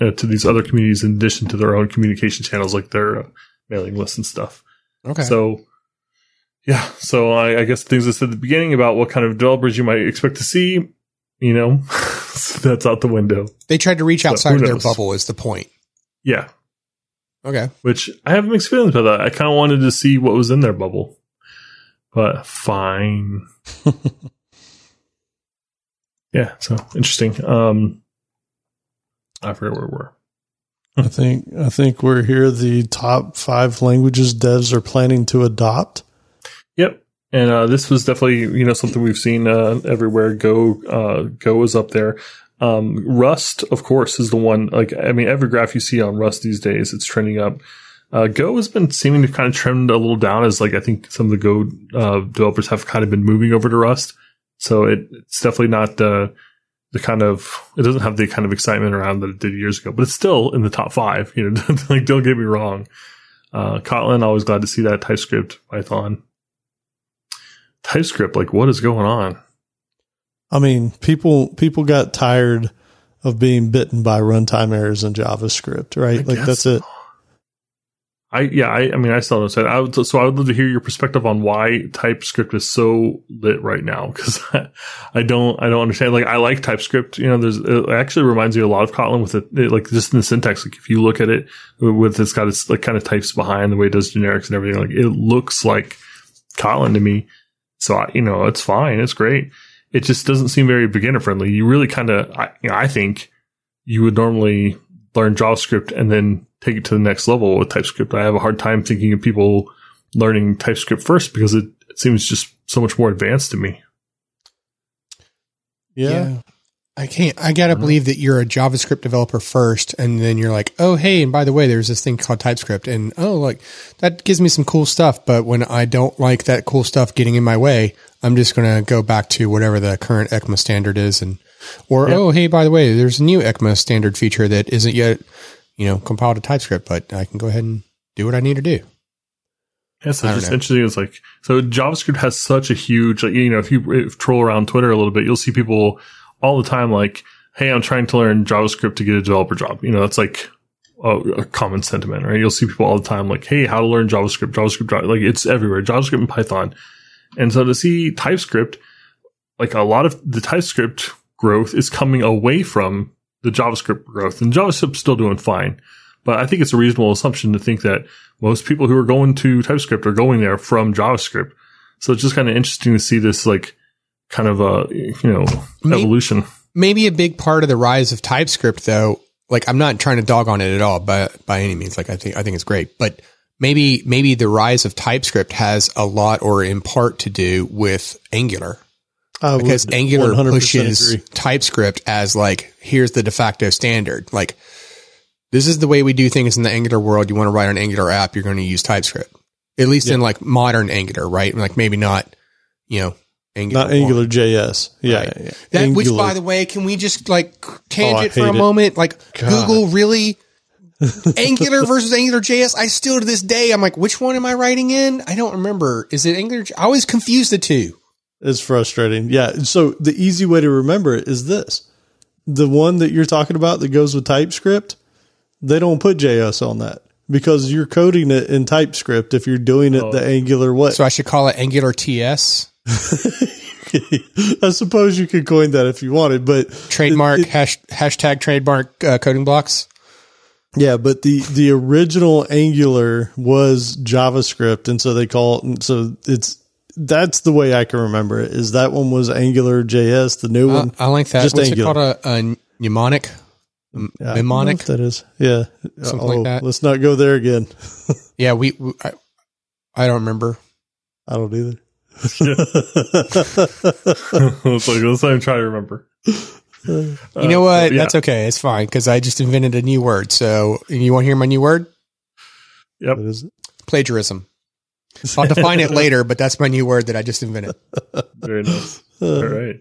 Uh, to these other communities in addition to their own communication channels, like their uh, mailing lists and stuff. Okay. So, yeah. So I, I guess things I said at the beginning about what kind of developers you might expect to see, you know, so that's out the window. They tried to reach but outside of their bubble is the point. Yeah. Okay. Which I have mixed feelings about that. I kind of wanted to see what was in their bubble, but fine. Yeah. So interesting. Um, I forget where we were. I think I think we're here. The top five languages devs are planning to adopt. Yep, and uh, this was definitely you know something we've seen uh, everywhere. Go uh, Go is up there. Um, Rust, of course, is the one. Like I mean, every graph you see on Rust these days, it's trending up. Uh, Go has been seeming to kind of trend a little down, as like I think some of the Go uh, developers have kind of been moving over to Rust. So it, it's definitely not. Uh, The kind of it doesn't have the kind of excitement around that it did years ago, but it's still in the top five. You know, like don't get me wrong. Uh, Kotlin, always glad to see that. TypeScript, Python, TypeScript. Like, what is going on? I mean, people people got tired of being bitten by runtime errors in JavaScript, right? I like that's it. I yeah, I, I mean, I still don't say that. I would, so I would love to hear your perspective on why TypeScript is so lit right now, because I, I don't, I don't understand. Like, I like TypeScript. You know, there's it actually reminds me a lot of Kotlin with it, it, like just in the syntax. Like, if you look at it, with it's got its like kind of types behind the way it does generics and everything. Like, it looks like Kotlin to me. So I, you know, it's fine, it's great. It just doesn't seem very beginner friendly. You really kind of, I, you know, I think you would normally learn JavaScript and then take it to the next level with TypeScript. I have a hard time thinking of people learning TypeScript first because it, it seems just so much more advanced to me. Yeah. yeah. I can't, I gotta I believe know. that you're a JavaScript developer first. And then you're like, oh, hey, and by the way, there's this thing called TypeScript, and oh, like that gives me some cool stuff. But when I don't like that cool stuff getting in my way, I'm just going to go back to whatever the current ECMA standard is. And, or, yep. oh, hey, by the way, there's a new ECMA standard feature that isn't yet, you know, compiled to TypeScript, but I can go ahead and do what I need to do. Yeah, so it's interesting. It's like, so JavaScript has such a huge, like, you know, if you if troll around Twitter a little bit, you'll see people all the time like, hey, I'm trying to learn JavaScript to get a developer job. You know, that's like a, a common sentiment, right? You'll see people all the time like, hey, how to learn JavaScript, JavaScript, like it's everywhere, JavaScript and Python. And so to see TypeScript, like a lot of the TypeScript growth is coming away from the JavaScript growth, and JavaScript's still doing fine. But I think it's a reasonable assumption to think that most people who are going to TypeScript are going there from JavaScript. So it's just kind of interesting to see this like kind of a, you know, maybe, evolution. Maybe a big part of the rise of TypeScript though, like I'm not trying to dog on it at all, but by any means, like I think, I think it's great, but maybe, maybe the rise of TypeScript has a lot or in part to do with Angular. Uh, because Angular pushes agree. TypeScript as like, here's the de facto standard. Like, this is the way we do things in the Angular world. You want to write an Angular app, you're going to use TypeScript. At least yeah. in like modern Angular, right? Like maybe not, you know, Angular. Not Angular J S. Yeah. Right. yeah, yeah. That, Angular. Which, by the way, can we just like tangent oh, for a it. moment? Like God. Google really... Angular versus Angular J S. I still to this day, I'm like, which one am I writing in? I don't remember. Is it Angular? I always confuse the two. It's frustrating. Yeah. So the easy way to remember it is this. The one that you're talking about that goes with TypeScript, they don't put J S on that because you're coding it in TypeScript if you're doing it oh. the Angular way. So I should call it Angular T S? I suppose you could coin that if you wanted, but trademark it, it, hash, hashtag trademark uh, coding blocks. Yeah, but the the original Angular was JavaScript, and so they call it. And so it's that's the way I can remember it. Is that one was Angular J S? The new uh, one. I like that. Just What's Angular. It called a, a mnemonic? Yeah, mnemonic that is. Yeah, something oh, like that. Let's not go there again. yeah, we. we I, I don't remember. I don't either. It's like, let's not try to remember. You know what? Uh, yeah. That's okay. It's fine because I just invented a new word. So you want to hear my new word? Yep. What is it? Plagiarism. I'll define it later, but that's my new word that I just invented. Very nice. All right.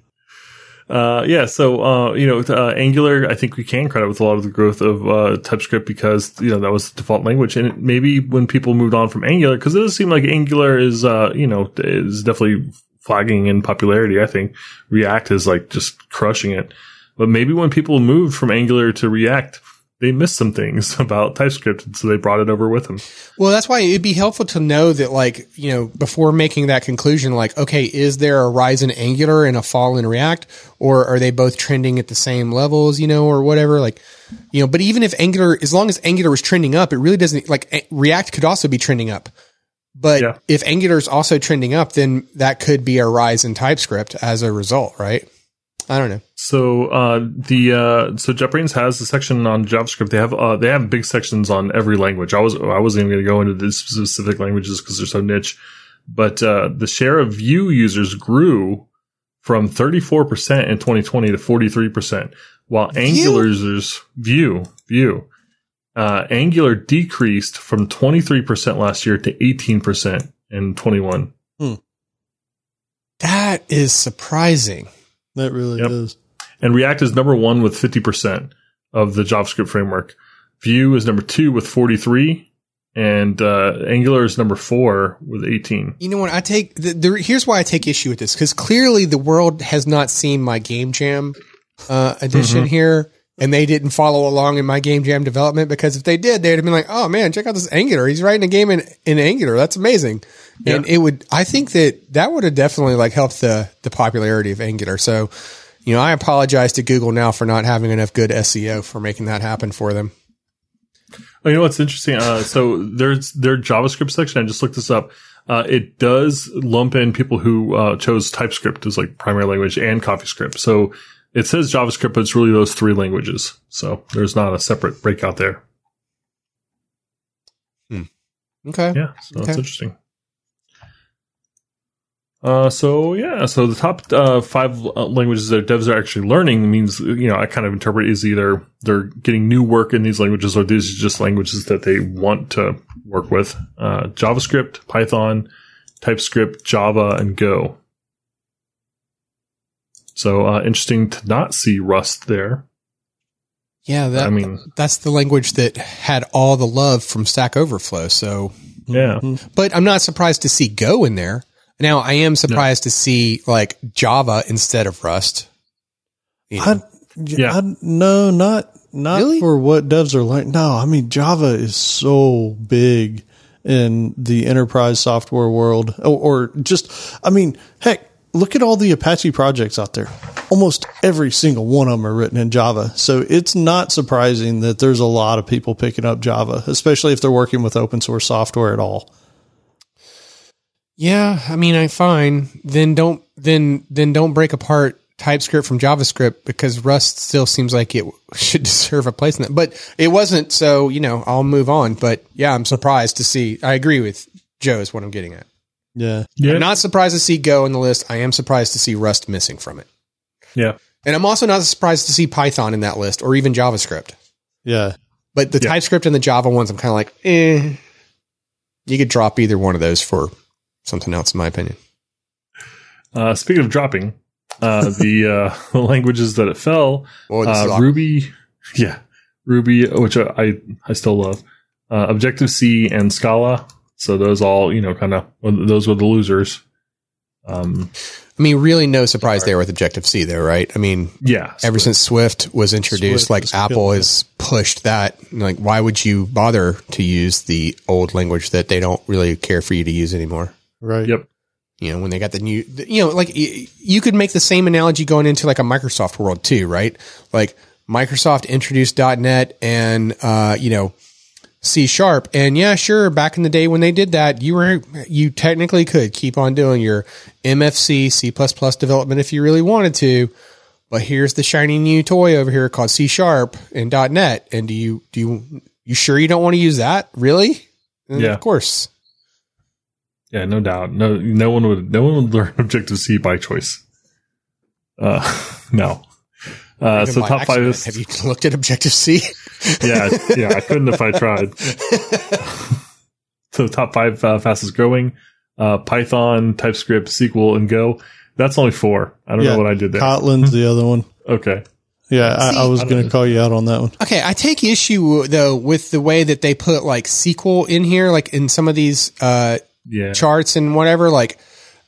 Uh, yeah. So, uh, you know, uh, Angular, I think we can credit with a lot of the growth of, uh, TypeScript because, you know, that was the default language. And maybe when people moved on from Angular, cause it does seem like Angular is, uh, you know, is definitely flagging in popularity. I think React is like just crushing it. But maybe when people moved from Angular to React, they missed some things about TypeScript. And so they brought it over with them. Well, that's why it'd be helpful to know that, like, you know, before making that conclusion, like, okay, is there a rise in Angular and a fall in React, or are they both trending at the same levels, you know, or whatever? Like, you know, but even if Angular, as long as Angular was trending up, it really doesn't, like, React could also be trending up. But yeah. if Angular is also trending up, then that could be a rise in TypeScript as a result, right? I don't know. So uh, the uh, so JetBrains has a section on JavaScript. They have uh, they have big sections on every language. I was I wasn't even going to go into the specific languages because they're so niche. But uh, the share of Vue users grew from thirty-four percent in twenty twenty to forty-three percent, while Vue? Angular users Vue Vue uh, Angular decreased from twenty-three percent last year to eighteen percent in twenty-one. Hmm. That is surprising. That really yep. is. And React is number one with fifty percent of the JavaScript framework. Vue is number two with forty-three, and uh, Angular is number four with eighteen. You know what? I take the, the, here's why I take issue with this, because clearly the world has not seen my Game Jam uh, edition mm-hmm. here, and they didn't follow along in my Game Jam development, because if they did, they'd have been like, oh, man, check out this Angular. He's writing a game in, in Angular. That's amazing. Yeah. And it would, I think that that would have definitely like helped the, the popularity of Angular. So, you know, I apologize to Google now for not having enough good S E O for making that happen for them. Well, you know, what's interesting. Uh, so there's their JavaScript section. I just looked this up. Uh, it does lump in people who, uh, chose TypeScript as like primary language and CoffeeScript. So it says JavaScript, but it's really those three languages. So there's not a separate breakout there. Hmm. Okay. Yeah. So okay. That's interesting. Uh, so yeah, so the top uh, five languages that devs are actually learning means, you know, I kind of interpret is either they're getting new work in these languages or these are just languages that they want to work with. Uh, JavaScript, Python, TypeScript, Java, and Go. So uh, interesting to not see Rust there. Yeah, that, I mean, that's the language that had all the love from Stack Overflow. So yeah, but I'm not surprised to see Go in there. Now, I am surprised no. to see, like, Java instead of Rust. You know? I, yeah. I, no, not not really? For what devs are like. No, I mean, Java is so big in the enterprise software world. Or, or just, I mean, heck, look at all the Apache projects out there. Almost every single one of them are written in Java. So it's not surprising that there's a lot of people picking up Java, especially if they're working with open source software at all. Yeah, I mean, I fine. Then don't then then don't break apart TypeScript from JavaScript because Rust still seems like it should deserve a place in that. But it wasn't, so you know, I'll move on. But yeah, I'm surprised to see. I agree with Joe is what I'm getting at. Yeah, yeah. I'm not surprised to see Go in the list. I am surprised to see Rust missing from it. Yeah, and I'm also not surprised to see Python in that list or even JavaScript. Yeah, but the yeah. TypeScript and the Java ones, I'm kind of like, eh. You could drop either one of those for something else, in my opinion. Uh, speaking of dropping, uh, the uh, languages that it fell, Boy, uh, Ruby, yeah, Ruby, which I I still love, uh, Objective C and Scala. So those all, you know, kind of those were the losers. Um, I mean, really no surprise there with Objective-C there, right? I mean, yeah, Swift. Ever since Swift was introduced, Swift like Apple has pushed that. Like, why would you bother to use the old language that they don't really care for you to use anymore? Right. Yep. You know, when they got the new, you know, like you could make the same analogy going into like a Microsoft world too, right? Like Microsoft introduced .dot net and, uh, you know, C sharp, and yeah, sure, back in the day when they did that, you were you technically could keep on doing your M F C C plus plus development if you really wanted to, but here's the shiny new toy over here called C sharp and .dot net, and do you do you you sure you don't want to use that, really? And yeah, of course. Yeah, no doubt. No, no one would no one would learn Objective-C by choice. Uh, no. Uh, so top accident. five is. Have you looked at Objective-C? yeah, yeah, I couldn't if I tried. So top five uh, fastest growing: uh, Python, TypeScript, S Q L, and Go. That's only four. I don't yeah, know what I did there. Kotlin's the other one. Okay. Yeah, See, I, I was going to call you out on that one. Okay, I take issue though with the way that they put like S Q L in here, like in some of these uh, yeah. charts and whatever. Like,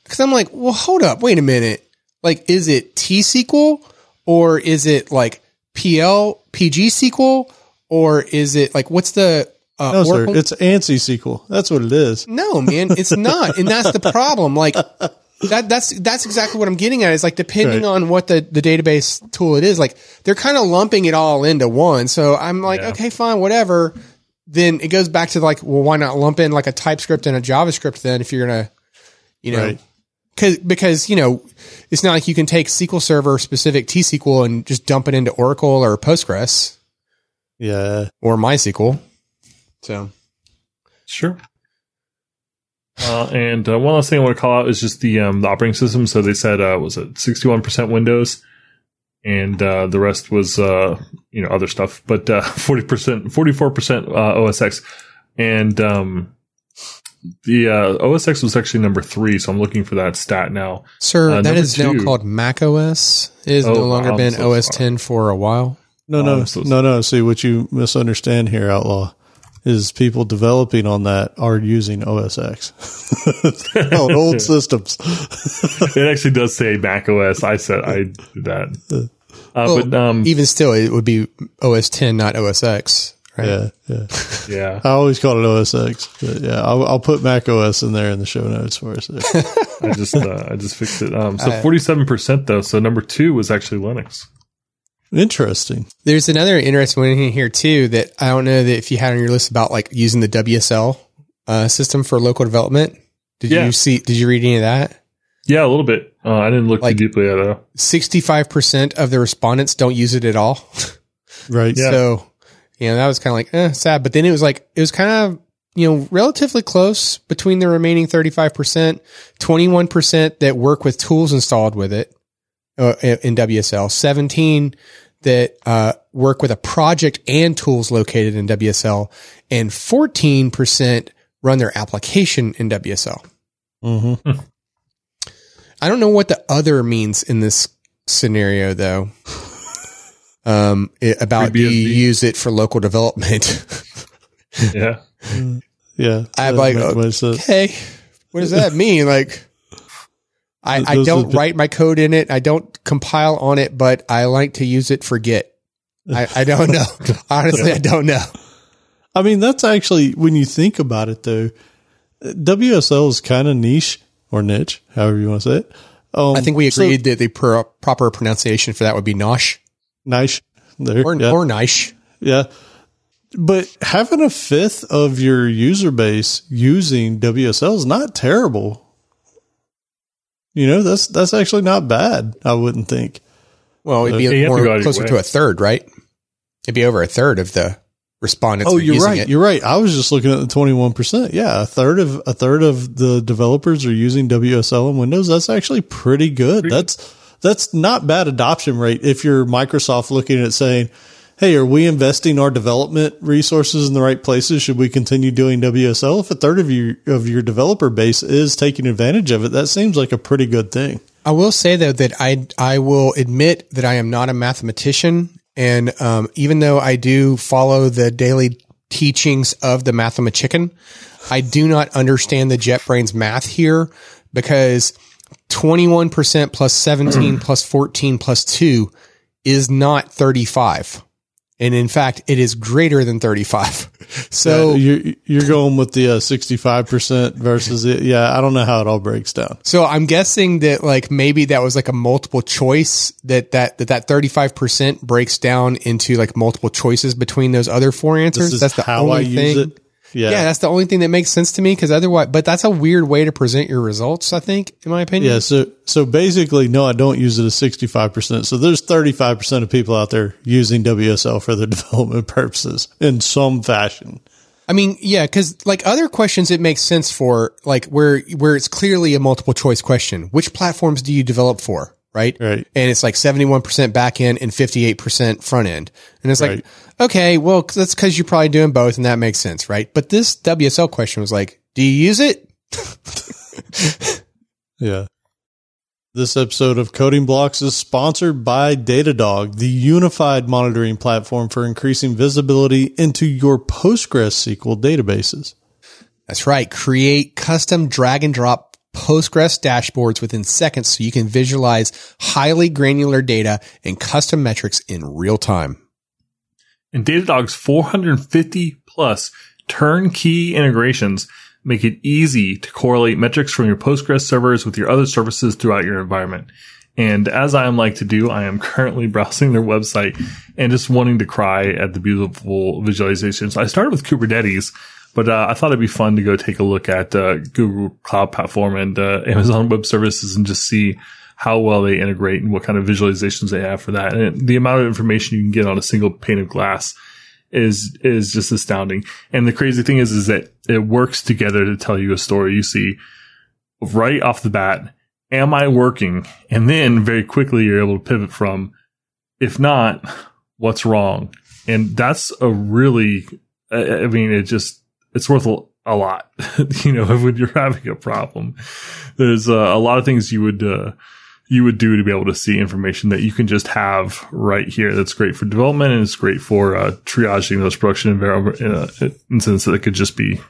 because I'm like, well, hold up, wait a minute. Like, is it T S Q L? Or is it like P L, P G S Q L? Or is it like, what's the uh, no, Oracle? Sir, it's ANSI S Q L. That's what it is. No, man, it's not. And that's the problem. Like that, that's, that's exactly what I'm getting at. It's like, depending right. on what the, the database tool it is, like they're kind of lumping it all into one. So I'm like, yeah. okay, fine, whatever. Then it goes back to like, well, why not lump in like a TypeScript and a JavaScript then if you're going to, you know, right. Because, because, you know, it's not like you can take S Q L Server specific T S Q L and just dump it into Oracle or Postgres. Yeah. Or MySQL. So. Sure. Uh, and uh, one last thing I want to call out is just the um, the operating system. So they said, uh, was it sixty-one percent Windows? And uh, the rest was, uh, you know, other stuff. But uh, forty percent, forty-four percent uh, O S X. And... Um, The uh, O S X was actually number three, so I'm looking for that stat now. Sir, uh, that is two, now called Mac O S. It has oh, no longer I'm been so O S sorry. ten for a while. No, no, so no, no. See, what you misunderstand here, Outlaw, is people developing on that are using O S X on old systems. It actually does say Mac O S. I said I did that. Uh, well, but um, even still, it would be O S ten, not O S X. Right. Yeah, yeah, yeah. I always call it O S X, but yeah, I'll, I'll put Mac O S in there in the show notes for us. I just, uh, I just fixed it. Um, so forty-seven percent though. So number two was actually Linux. Interesting. There's another interesting one in here too that I don't know that if you had on your list about like using the W S L uh, system for local development. Did yeah. you see? Did you read any of that? Yeah, a little bit. Uh, I didn't look like too deeply at it. Sixty-five percent of the respondents don't use it at all. Right. Yeah. So. You know, that was kind of like, eh, sad. But then it was like, it was kind of, you know, relatively close between the remaining thirty-five percent, twenty-one percent that work with tools installed with it uh, in W S L, seventeen that uh, work with a project and tools located in W S L, and fourteen percent run their application in W S L. Mm-hmm. I don't know what the other means in this scenario, though. Um, it, about do you use it for local development? yeah, yeah. I'm like, okay, what does that mean? Like, I, I don't write my code in it. I don't compile on it, but I like to use it for Git. I, I don't know. Honestly, yeah. I don't know. I mean, that's actually when you think about it, though. W S L is kind of niche or niche, however you want to say it. Um, I think we agreed so, that the pro- proper pronunciation for that would be nosh. Nice there, or, yeah. or nice, yeah. But having a fifth of your user base using W S L is not terrible. You know, that's that's actually not bad. I wouldn't think. Well, it'd be more closer to a third, right? It'd be over a third of the respondents. Oh, you're right. You're right. I was just looking at the twenty-one percent. Yeah, a third of a third of the developers are using W S L in Windows. That's actually pretty good. Pretty that's good. That's not bad adoption rate if you're Microsoft looking at saying, hey, are we investing our development resources in the right places? Should we continue doing W S L? If a third of your, of your developer base is taking advantage of it, that seems like a pretty good thing. I will say, though, that I I will admit that I am not a mathematician. And um, even though I do follow the daily teachings of the Mathemachicken, I do not understand the JetBrains math here because twenty-one percent plus seventeen plus fourteen plus two is not thirty-five. And in fact, it is greater than thirty-five. So yeah, you're, you're going with the uh, sixty-five percent versus it. Yeah. I don't know how it all breaks down. So I'm guessing that like, maybe that was like a multiple choice that, that, that, that thirty-five percent breaks down into like multiple choices between those other four answers. That's the how only I thing. Use it. Yeah. yeah. That's the only thing that makes sense to me. Cause otherwise, but that's a weird way to present your results, I think, in my opinion. Yeah. So, so basically, no, I don't use it as sixty-five percent. So there's thirty-five percent of people out there using W S L for their development purposes in some fashion. I mean, yeah. Cause like other questions, it makes sense for like where, where it's clearly a multiple choice question, which platforms do you develop for? Right. Right. And it's like seventy-one percent back end and fifty-eight percent front end. And it's like, right. okay, well, that's because you're probably doing both and that makes sense. Right. But this W S L question was like, do you use it? Yeah. This episode of Coding Blocks is sponsored by Datadog, the unified monitoring platform for increasing visibility into your PostgreSQL databases. That's right. Create custom drag and drop Postgres dashboards within seconds so you can visualize highly granular data and custom metrics in real time. And Datadog's four hundred fifty plus turnkey integrations make it easy to correlate metrics from your Postgres servers with your other services throughout your environment. And as I am like to do, I am currently browsing their website and just wanting to cry at the beautiful visualizations. I started with Kubernetes, But uh, I thought it'd be fun to go take a look at uh, Google Cloud Platform and uh, Amazon Web Services and just see how well they integrate and what kind of visualizations they have for that. And the amount of information you can get on a single pane of glass is is just astounding. And the crazy thing is, is that it works together to tell you a story. You see right off the bat, am I working? And then very quickly, you're able to pivot from, if not, what's wrong? And that's a really, I, I mean, it just... it's worth a lot, you know, when you're having a problem. There's uh, a lot of things you would uh, you would do to be able to see information that you can just have right here. That's great for development, and it's great for uh, triaging those production env- in a, instances that could just be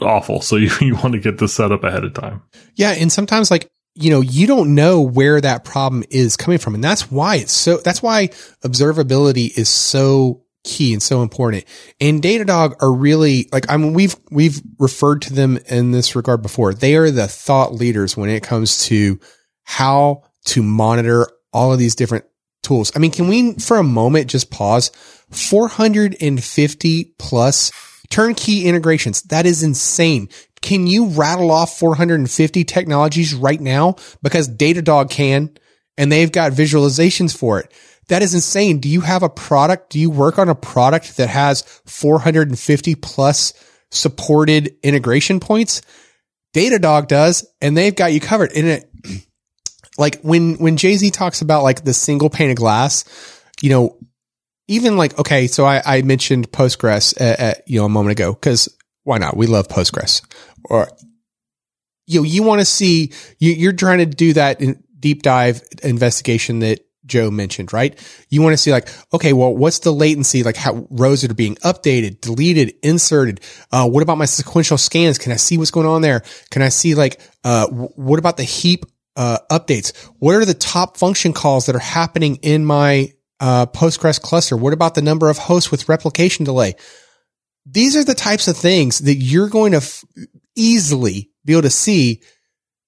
awful. So you, you want to get this set up ahead of time. Yeah, and sometimes like, you know, you don't know where that problem is coming from, and that's why it's so. That's why observability is so key and so important. And Datadog are really like, I mean, we've, we've referred to them in this regard before. They are the thought leaders when it comes to how to monitor all of these different tools. I mean, can we for a moment just pause? four hundred fifty plus turnkey integrations. That is insane. Can you rattle off four hundred fifty technologies right now? Because Datadog can, and they've got visualizations for it. That is insane. Do you have a product? Do you work on a product that has four hundred fifty plus supported integration points? Datadog does, and they've got you covered. And it, like when, when Jay-Z talks about like the single pane of glass, you know, even like, okay, so I, I mentioned Postgres, uh, uh, you know, a moment ago, because why not? We love Postgres. Or, you know, you want to see, you, you're trying to do that in deep dive investigation that Joe mentioned, right? You want to see like, okay, well, what's the latency? Like how rows are being updated, deleted, inserted. Uh, what about my sequential scans? Can I see what's going on there? Can I see like, uh, w- what about the heap, uh, updates? What are the top function calls that are happening in my, uh, Postgres cluster? What about the number of hosts with replication delay? These are the types of things that you're going to f- easily be able to see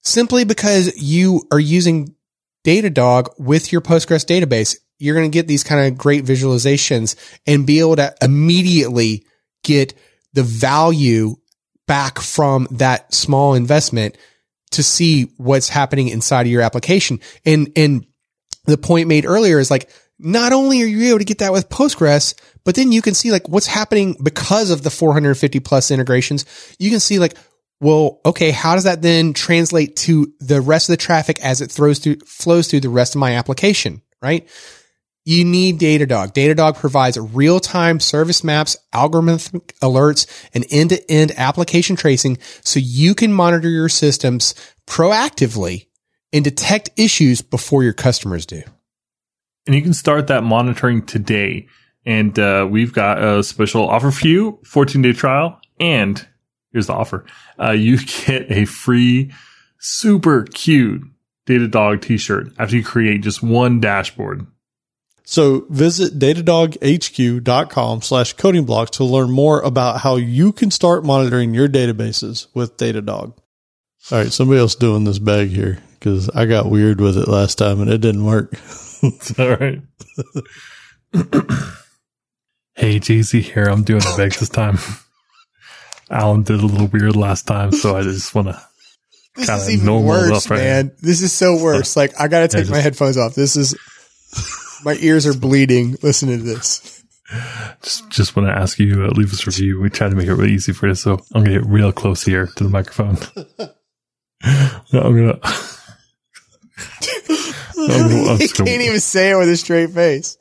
simply because you are using Datadog with your Postgres database. You're going to get these kind of great visualizations and be able to immediately get the value back from that small investment to see what's happening inside of your application. And, and the point made earlier is like, not only are you able to get that with Postgres, but then you can see like what's happening because of the four hundred fifty plus integrations. You can see like, well, okay, how does that then translate to the rest of the traffic as it throws through, flows through the rest of my application, right? You need Datadog. Datadog provides real-time service maps, algorithmic alerts, and end-to-end application tracing so you can monitor your systems proactively and detect issues before your customers do. And you can start that monitoring today. And uh, we've got a special offer for you, fourteen-day trial, and here's the offer. Uh, you get a free super cute Datadog t-shirt after you create just one dashboard. So visit datadog h q dot com slash coding blocks to learn more about how you can start monitoring your databases with Datadog. All right, somebody else doing this bag here because I got weird with it last time and it didn't work. All right. Hey, J Z here. I'm doing the bag this time. Alan did a little weird last time, so I just want to. This is even worse, man. Right. This is so worse. Like, I got to take yeah, just, my headphones off. This is. My ears are bleeding. Listen to this. Just just want to ask you, uh, leave us a review. We try to make it really easy for you, so I'm going to get real close here to the microphone. No, I'm going to... I can't even say it with a straight face.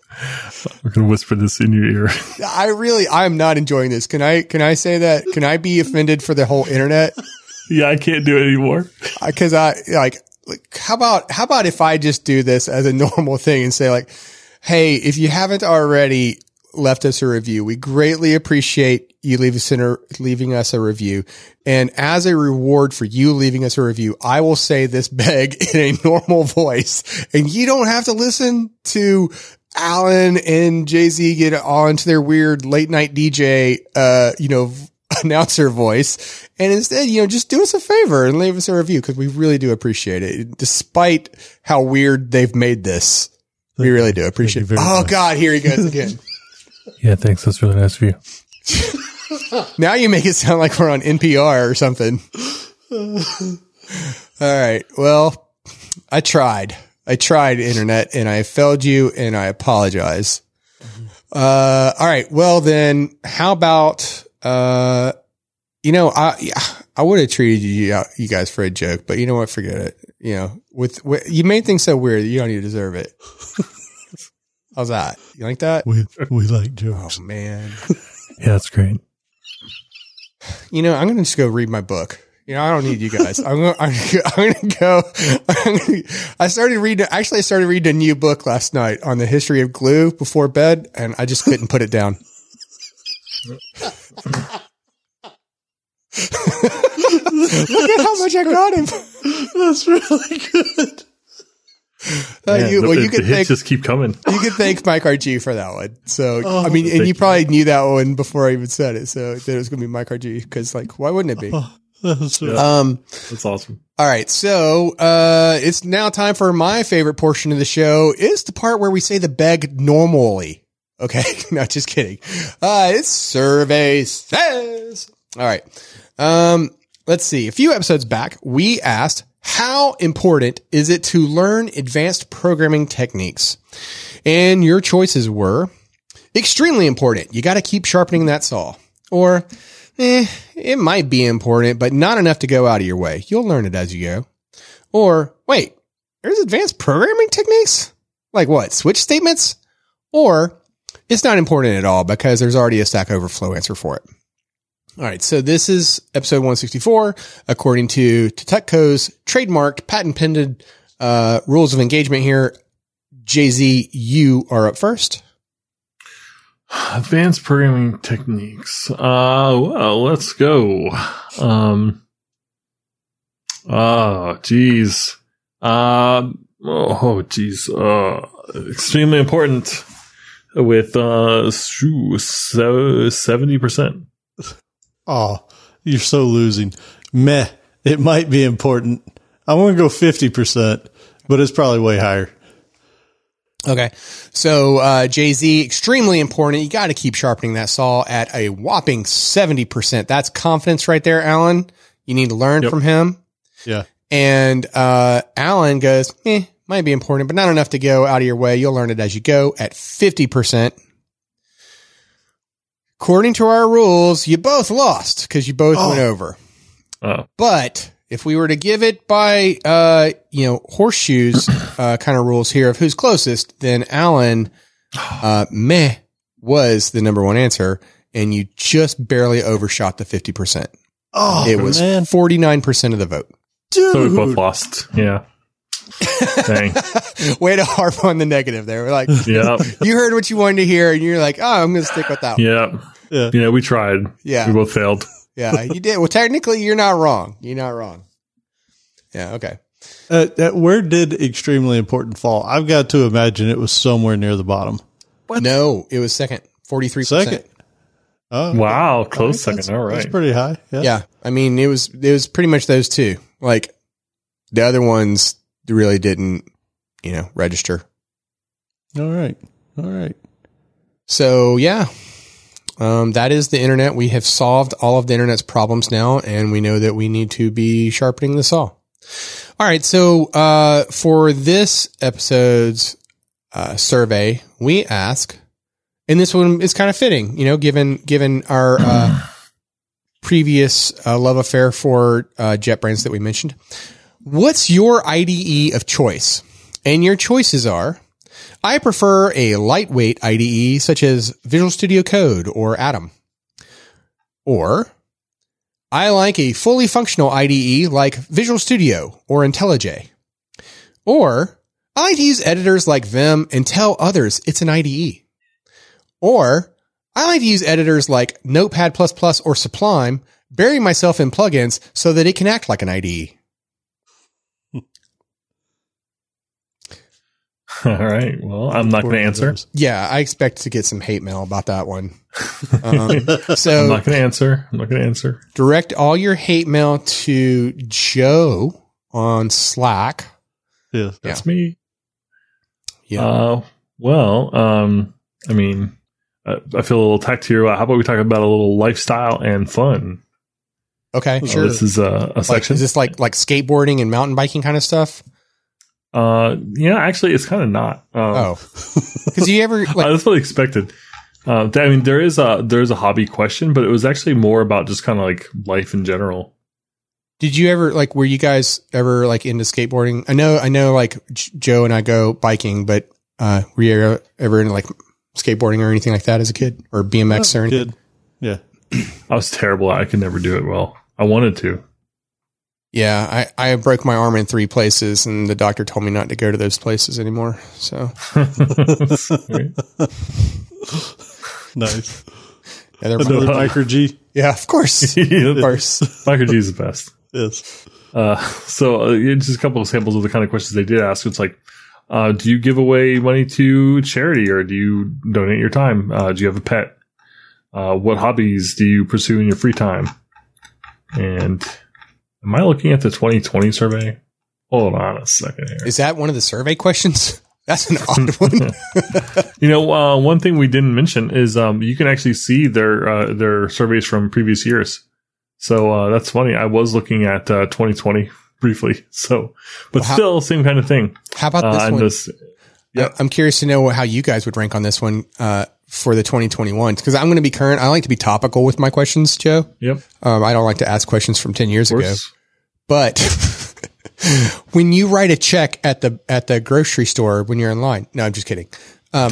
I'm going to whisper this in your ear. I really... I'm not enjoying this. Can I, can I say that? Can I be offended for the whole internet? Yeah, I can't do it anymore. Because I, like... Like, how about, how about if I just do this as a normal thing and say, like, hey, if you haven't already left us a review, we greatly appreciate you leave us in a, leaving us a review. And as a reward for you leaving us a review, I will say this beg in a normal voice. And you don't have to listen to Alan and Jay-Z get on to their weird late night D J, uh, you know, announcer voice, and instead, you know, just do us a favor and leave us a review because we really do appreciate it. Despite how weird they've made this, we really do appreciate it. Oh, God, here he goes again. Yeah, thanks. That's really nice of you. Now you make it sound like we're on N P R or something. All right. Well, I tried. I tried, Internet, and I failed you, and I apologize. Uh, all right. Well, then, how about... Uh, you know, I, I would have treated you, you guys for a joke, but you know what? Forget it. You know, with, with you made things so weird that you don't even deserve it. How's that? You like that? We, we like jokes. Oh man. Yeah, that's great. You know, I'm going to just go read my book. You know, I don't need you guys. I'm going I'm to go. I'm gonna, I started reading, actually I started reading a new book last night on the history of glue before bed, and I just couldn't put it down. Look at how much I got him. That's really good. Uh, Man, you, well, the, you can thank, just keep coming. You can thank Mike R G for that one. So oh, I mean, and you, you probably knew that one before I even said it. So that it was going to be Mike R G because, like, why wouldn't it be? Oh, that's, really um, that's awesome. All right, so uh, it's now time for my favorite portion of the show. It's the part where we say the beg normally. Okay, no, just kidding. Uh, it's survey says. All right. Um, let's see. A few episodes back, we asked, how important is it to learn advanced programming techniques? And your choices were extremely important. You got to keep sharpening that saw. Or, eh, it might be important, but not enough to go out of your way. You'll learn it as you go. Or, wait, there's advanced programming techniques? Like what? Switch statements? Or... it's not important at all because there's already a Stack Overflow answer for it. All right. So this is episode one sixty-four, according to Tututko's trademarked, patent pending uh, rules of engagement here. Jay-Z, you are up first. Advanced programming techniques. Uh, well, let's go. Um, oh, geez. Uh, oh, geez. Uh, extremely important. With uh, seventy percent. Oh, you're so losing. Meh, it might be important. I want to go fifty percent, but it's probably way higher. Okay. So, uh, Jay-Z, extremely important. You got to keep sharpening that saw at a whopping seventy percent. That's confidence right there, Alan. You need to learn yep. from him. Yeah. And uh, Alan goes, eh. Might be important, but not enough to go out of your way. You'll learn it as you go at fifty percent. According to our rules, you both lost because you both oh. went over. Oh. But if we were to give it by, uh, you know, horseshoes uh, kind of rules here of who's closest, then Alan uh, meh was the number one answer, and you just barely overshot the fifty percent. Oh, it was man. forty-nine percent of the vote. Dude. So we both lost. Yeah. Dang. Way to harp on the negative there. We're like, yep. You heard what you wanted to hear, and you're like, oh, I'm going to stick with that yep. one. Yeah. Yeah, we tried. Yeah. We both failed. Yeah, you did. Well, technically, you're not wrong. You're not wrong. Yeah. Okay. Uh, that, where did extremely important fall? I've got to imagine it was somewhere near the bottom. What? No, it was second, forty-three percent. Second. Oh, wow. Close second. All right. That's pretty high. Yeah. yeah. I mean, it was, it was pretty much those two. Like the other ones really didn't, you know, register. All right. All right. So yeah, um, that is the internet. We have solved all of the internet's problems now, and we know that we need to be sharpening the saw. All right. So uh, for this episode's uh, survey, we ask, and this one is kind of fitting, you know, given given our uh, previous uh, love affair for uh, JetBrains that we mentioned. What's your I D E of choice? And your choices are: I prefer a lightweight I D E such as Visual Studio Code or Atom. Or I like a fully functional I D E like Visual Studio or IntelliJ. Or I like to use editors like Vim and tell others it's an I D E. Or I like to use editors like Notepad plus plus or Sublime, bury myself in plugins so that it can act like an I D E. All right. Well, I'm not going to answer. Yeah, I expect to get some hate mail about that one. Um, so I'm not going to answer. I'm not going to answer. Direct all your hate mail to Joe on Slack. Yes, yeah, that's yeah. me. Yeah. Uh, well, um, I mean, I, I feel a little attacked here. How about we talk about a little lifestyle and fun? Okay, sure. Uh, this is a, a like, section. Is this like like skateboarding and mountain biking kind of stuff? Uh, yeah, actually, it's kind of not. Um, oh, because you ever? Like, that's what I expected. Uh, I mean, there is a there is a hobby question, but it was actually more about just kind of like life in general. Did you ever like? Were you guys ever like into skateboarding? I know, I know. Like Joe and I go biking, but uh, were you ever into like skateboarding or anything like that as a kid, or B M X oh, or anything? Kid. Yeah, I was terrible. I could never do it well. I wanted to. Yeah, I, I broke my arm in three places, and the doctor told me not to go to those places anymore. So, nice. Yeah, another biker G. Yeah, of course. yeah, of course. Biker G is the best. Yes. Uh, so, uh, just a couple of samples of the kind of questions they did ask. It's like, uh, do you give away money to charity, or do you donate your time? Uh, do you have a pet? Uh, what hobbies do you pursue in your free time? And am I looking at the twenty twenty survey? Hold on a second here. Is that one of the survey questions? That's an odd one. You know, uh, one thing we didn't mention is um, you can actually see their uh, their surveys from previous years. So uh, that's funny. I was looking at uh, twenty twenty briefly. So, but well, how, still, same kind of thing. How about uh, this one? This, yep. I'm curious to know how you guys would rank on this one uh, for the twenty twenty-one, because I'm going to be current. I like to be topical with my questions, Joe. Yep. Um, I don't like to ask questions from ten years ago. But when you write a check at the at the grocery store when you're in line, no, I'm just kidding. Um,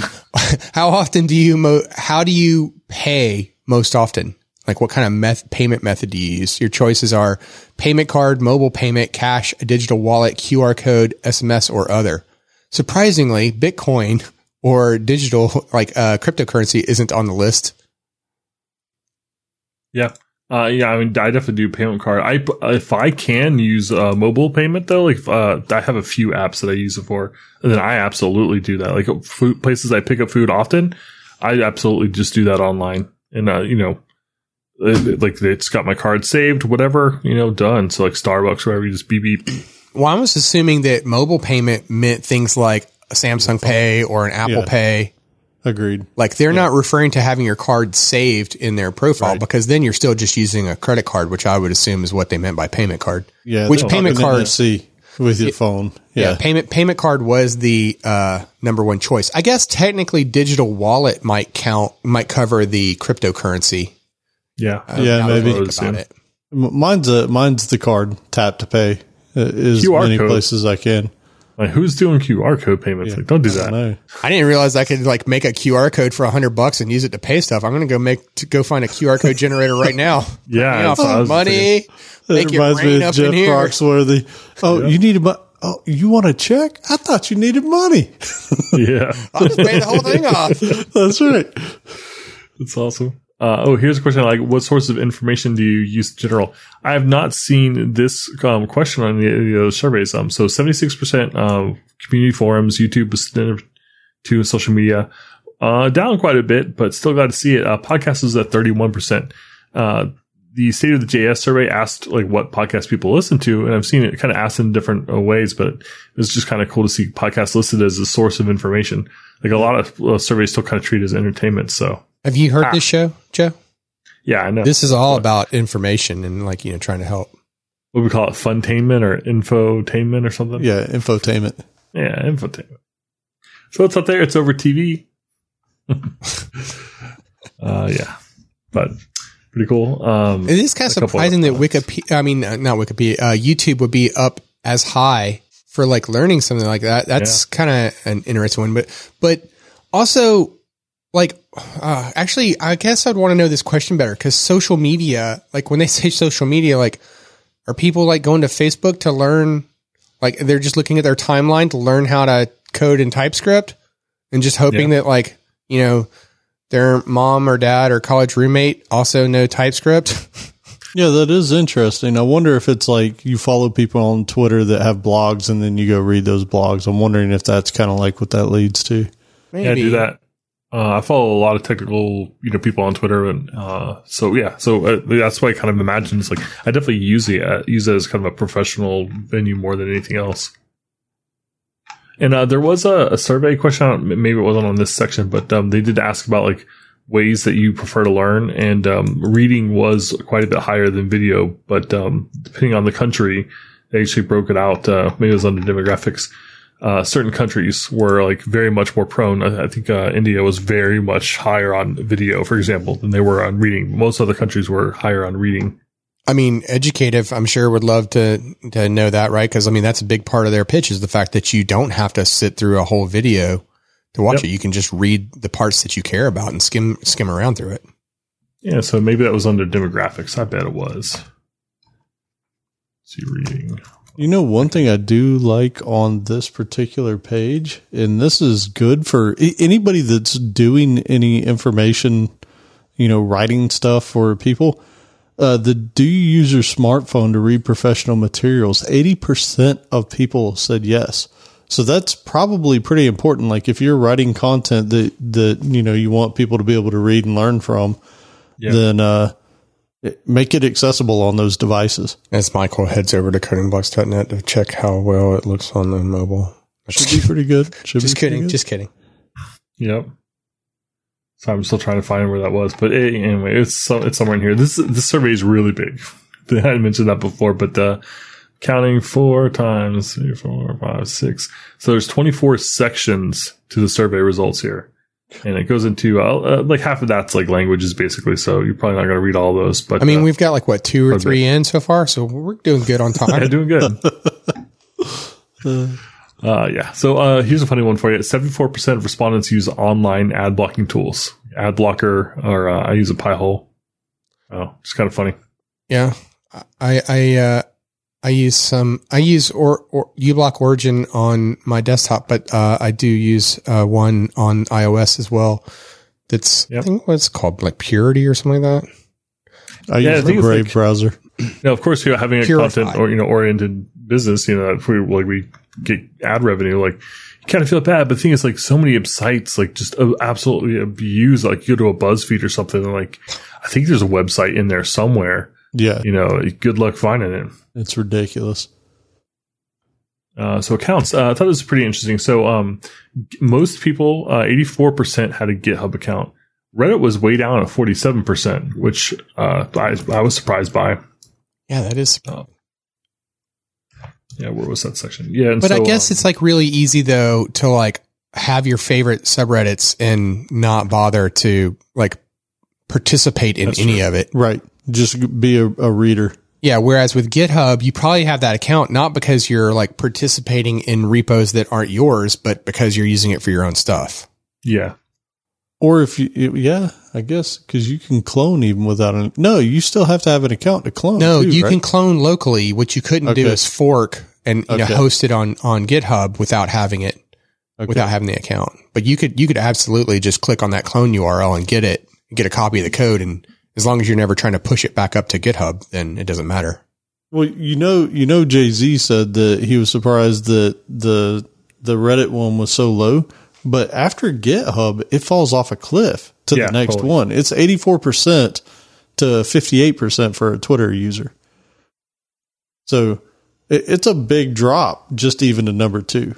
how often do you mo- how do you pay most often? Like what kind of meth- payment method do you use? Your choices are payment card, mobile payment, cash, a digital wallet, Q R code, S M S, or other. Surprisingly, Bitcoin or digital, like uh, cryptocurrency, isn't on the list. Yeah. Uh, yeah, I mean, I definitely do payment card. I, if I can use a uh, mobile payment, though, like uh, I have a few apps that I use it for, and then I absolutely do that. Like food, places I pick up food often, I absolutely just do that online. And, uh, you know, it, it, like it's got my card saved, whatever, you know, done. So like Starbucks, wherever, you just beep, beep. Well, I was assuming that mobile payment meant things like a Samsung Pay or an Apple yeah. Pay. Agreed. Like they're yeah. not referring to having your card saved in their profile, right, because then you're still just using a credit card, which I would assume is what they meant by payment card. Yeah. Which payment card N F C with your it, phone. Yeah. yeah. Payment payment card was the uh, number one choice. I guess technically digital wallet might count, might cover the cryptocurrency. Yeah. Uh, yeah. Maybe. About it. Mine's a, mine's the card tap to pay uh, is Q R many code. Places I can. Like, who's doing Q R code payments? Yeah, like, don't do that. I, I didn't realize I could like make a Q R code for a hundred bucks and use it to pay stuff. I'm going to go make to go find a Q R code generator right now. Yeah, you know, money. Make your brain up in here. Foxworthy. Oh, yeah. You need a oh, you want a check? I thought you needed money. Yeah, I'll just pay the whole thing off. That's right. That's awesome. Uh, oh, here's a question. Like, what sources of information do you use in general? I have not seen this um, question on the, the other surveys. Um, so seventy-six percent uh, community forums, YouTube, two, social media, uh, down quite a bit, but still glad to see it. Uh, podcast is at thirty-one percent. Uh, the State of the J S survey asked like what podcast people listen to, and I've seen it kind of asked in different uh, ways, but it was just kind of cool to see podcasts listed as a source of information. Like a lot of uh, surveys still kind of treat it as entertainment, so. Have you heard ah. this show, Joe? Yeah, I know. This is all about information and like, you know, trying to help. What do we call it? Funtainment or infotainment or something? Yeah, infotainment. Yeah, infotainment. So it's up there. It's over T V. uh, yeah, but pretty cool. Um, it is kind of surprising that Wikipedia, I mean, not Wikipedia, uh, YouTube would be up as high for like learning something like that. That's yeah. kind of an interesting one, but, but also like, Uh, actually, I guess I'd want to know this question better, because social media, like when they say social media, like are people like going to Facebook to learn, like they're just looking at their timeline to learn how to code in TypeScript and just hoping yeah. that like, you know, their mom or dad or college roommate also know TypeScript. Yeah, that is interesting. I wonder if it's like you follow people on Twitter that have blogs and then you go read those blogs. I'm wondering if that's kind of like what that leads to. Maybe. Yeah, do that. Uh, I follow a lot of technical, you know, people on Twitter, and uh, so yeah, so uh, that's why I kind of imagine it's like I definitely use it uh, use it as kind of a professional venue more than anything else. And uh, there was a, a survey question. I don't, maybe it wasn't on this section, but um, they did ask about like ways that you prefer to learn, and um, reading was quite a bit higher than video. But um, depending on the country, they actually broke it out. Uh, maybe it was under demographics. Uh, certain countries were like very much more prone. I, I think uh, India was very much higher on video, for example, than they were on reading. Most other countries were higher on reading. I mean, Educative, I'm sure, would love to to know that, right? Because I mean, that's a big part of their pitch is the fact that you don't have to sit through a whole video to watch yep. it. You can just read the parts that you care about and skim skim around through it. Yeah, so maybe that was under demographics. I bet it was. Let's see, reading. You know, one thing I do like on this particular page, and this is good for anybody that's doing any information, you know, writing stuff for people, uh, the do you use your smartphone to read professional materials? eighty percent of people said yes. So that's probably pretty important. Like if you're writing content that, that you know, you want people to be able to read and learn from, yeah. then uh make it accessible on those devices. As Michael heads over to coding blocks dot net to check how well it looks on the mobile. Should be pretty good. Should just be kidding. Good. Just kidding. Yep. So I'm still trying to find where that was. But it, anyway, it's so, it's somewhere in here. This this survey is really big. I had mentioned that before, but uh, counting four times, three, four, five, six. So there's twenty-four sections to the survey results here. And it goes into uh, uh, like half of that's like languages, basically. So you're probably not going to read all those. But I mean, uh, we've got like what two or three in so far, so we're doing good on time. Yeah, doing good. uh, yeah. So uh, here's a funny one for you. Seventy-four percent of respondents use online ad blocking tools. Ad blocker, or uh, I use a Pi-hole. Oh, it's kind of funny. Yeah, I I uh, I use some. I use or, or uBlock Origin on my desktop, but uh, I do use uh, one on iOS as well. That's yep. I think what's called like Purity or something like that. I yeah, use the Brave like, browser. You know, of course, you know, having a Purified. content or you know oriented business, you know, if we like we get ad revenue, like you kind of feel bad. But the thing is, like so many sites like just absolutely abuse. Like you go to a BuzzFeed or something, and like I think there's a website in there somewhere. Yeah. You know, good luck finding it. It's ridiculous. Uh, so accounts. Uh, I thought this was pretty interesting. So um, most people, uh, eighty-four percent had a GitHub account. Reddit was way down at forty-seven percent, which uh, I, I was surprised by. Yeah, that is. Uh, yeah, where was that section? Yeah, and But so, I guess um, it's like really easy, though, to like have your favorite subreddits and not bother to like participate in any true. of it. Right. Just be a, a reader. Yeah. Whereas with GitHub, you probably have that account, not because you're like participating in repos that aren't yours, but because you're using it for your own stuff. Yeah. Or if you, yeah, I guess, because you can clone even without an, no, you still have to have an account to clone. No, too, you right? can clone locally. What you couldn't okay. do is fork and you okay. know, host it on, on GitHub without having it, okay. without having the account. But you could, you could absolutely just click on that clone U R L and get it get a copy of the code. And as long as you're never trying to push it back up to GitHub, then it doesn't matter. Well, you know, you know, Jay-Z said that he was surprised that the, the Reddit one was so low, but after GitHub, it falls off a cliff to yeah, the next totally. one. It's eighty-four percent to fifty-eight percent for a Twitter user. So it, it's a big drop just even to number two.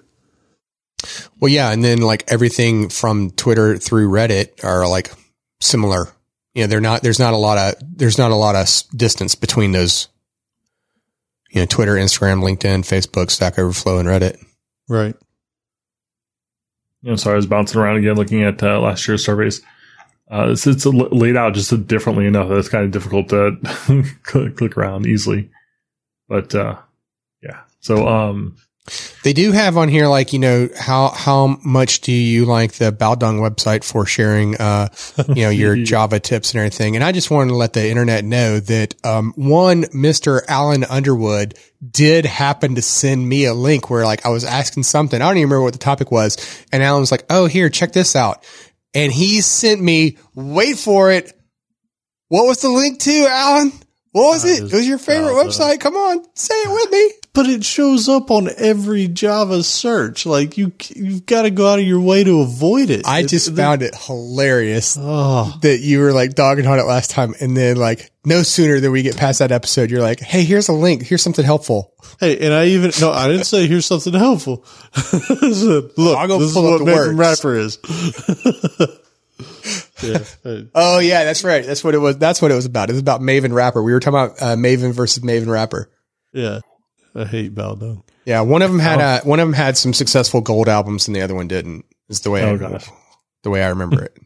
Well, yeah. And then like everything from Twitter through Reddit are like similar. You know, they're not, there's not a lot of, there's not a lot of distance between those, you know, Twitter, Instagram, LinkedIn, Facebook, Stack Overflow, and Reddit. Right. You know, sorry, I was bouncing around again, looking at uh, last year's surveys. Uh, it's it's laid out just differently enough that it's kind of difficult to click, click around easily. But uh, yeah, so um, they do have on here, like, you know, how how much do you like the Baodong website for sharing, uh, you know, your Java tips and everything? And I just wanted to let the internet know that um, one Mister Alan Underwood did happen to send me a link where, like, I was asking something. I don't even remember what the topic was. And Alan was like, oh, here, check this out. And he sent me, wait for it. What was the link to, Alan? What was it? It was your favorite website. Come on, say it with me. But it shows up on every Java search. Like, you, you've got to go out of your way to avoid it. I just it, found it hilarious oh. that you were like dogging on it last time. And then like no sooner than we get past that episode, you're like, hey, here's a link. Here's something helpful. Hey, and I even, no, I didn't say here's something helpful. So, look, I'll go this pull is up what Maven Rapper is. Yeah. Oh yeah, that's right. That's what it was. That's what it was about. It was about Maven Rapper. We were talking about uh, Maven versus Maven Rapper. Yeah. I hate Baldong. Yeah, one of them had oh. a, one of them had some successful gold albums, and the other one didn't. Is the way oh, I gosh. the way I remember it.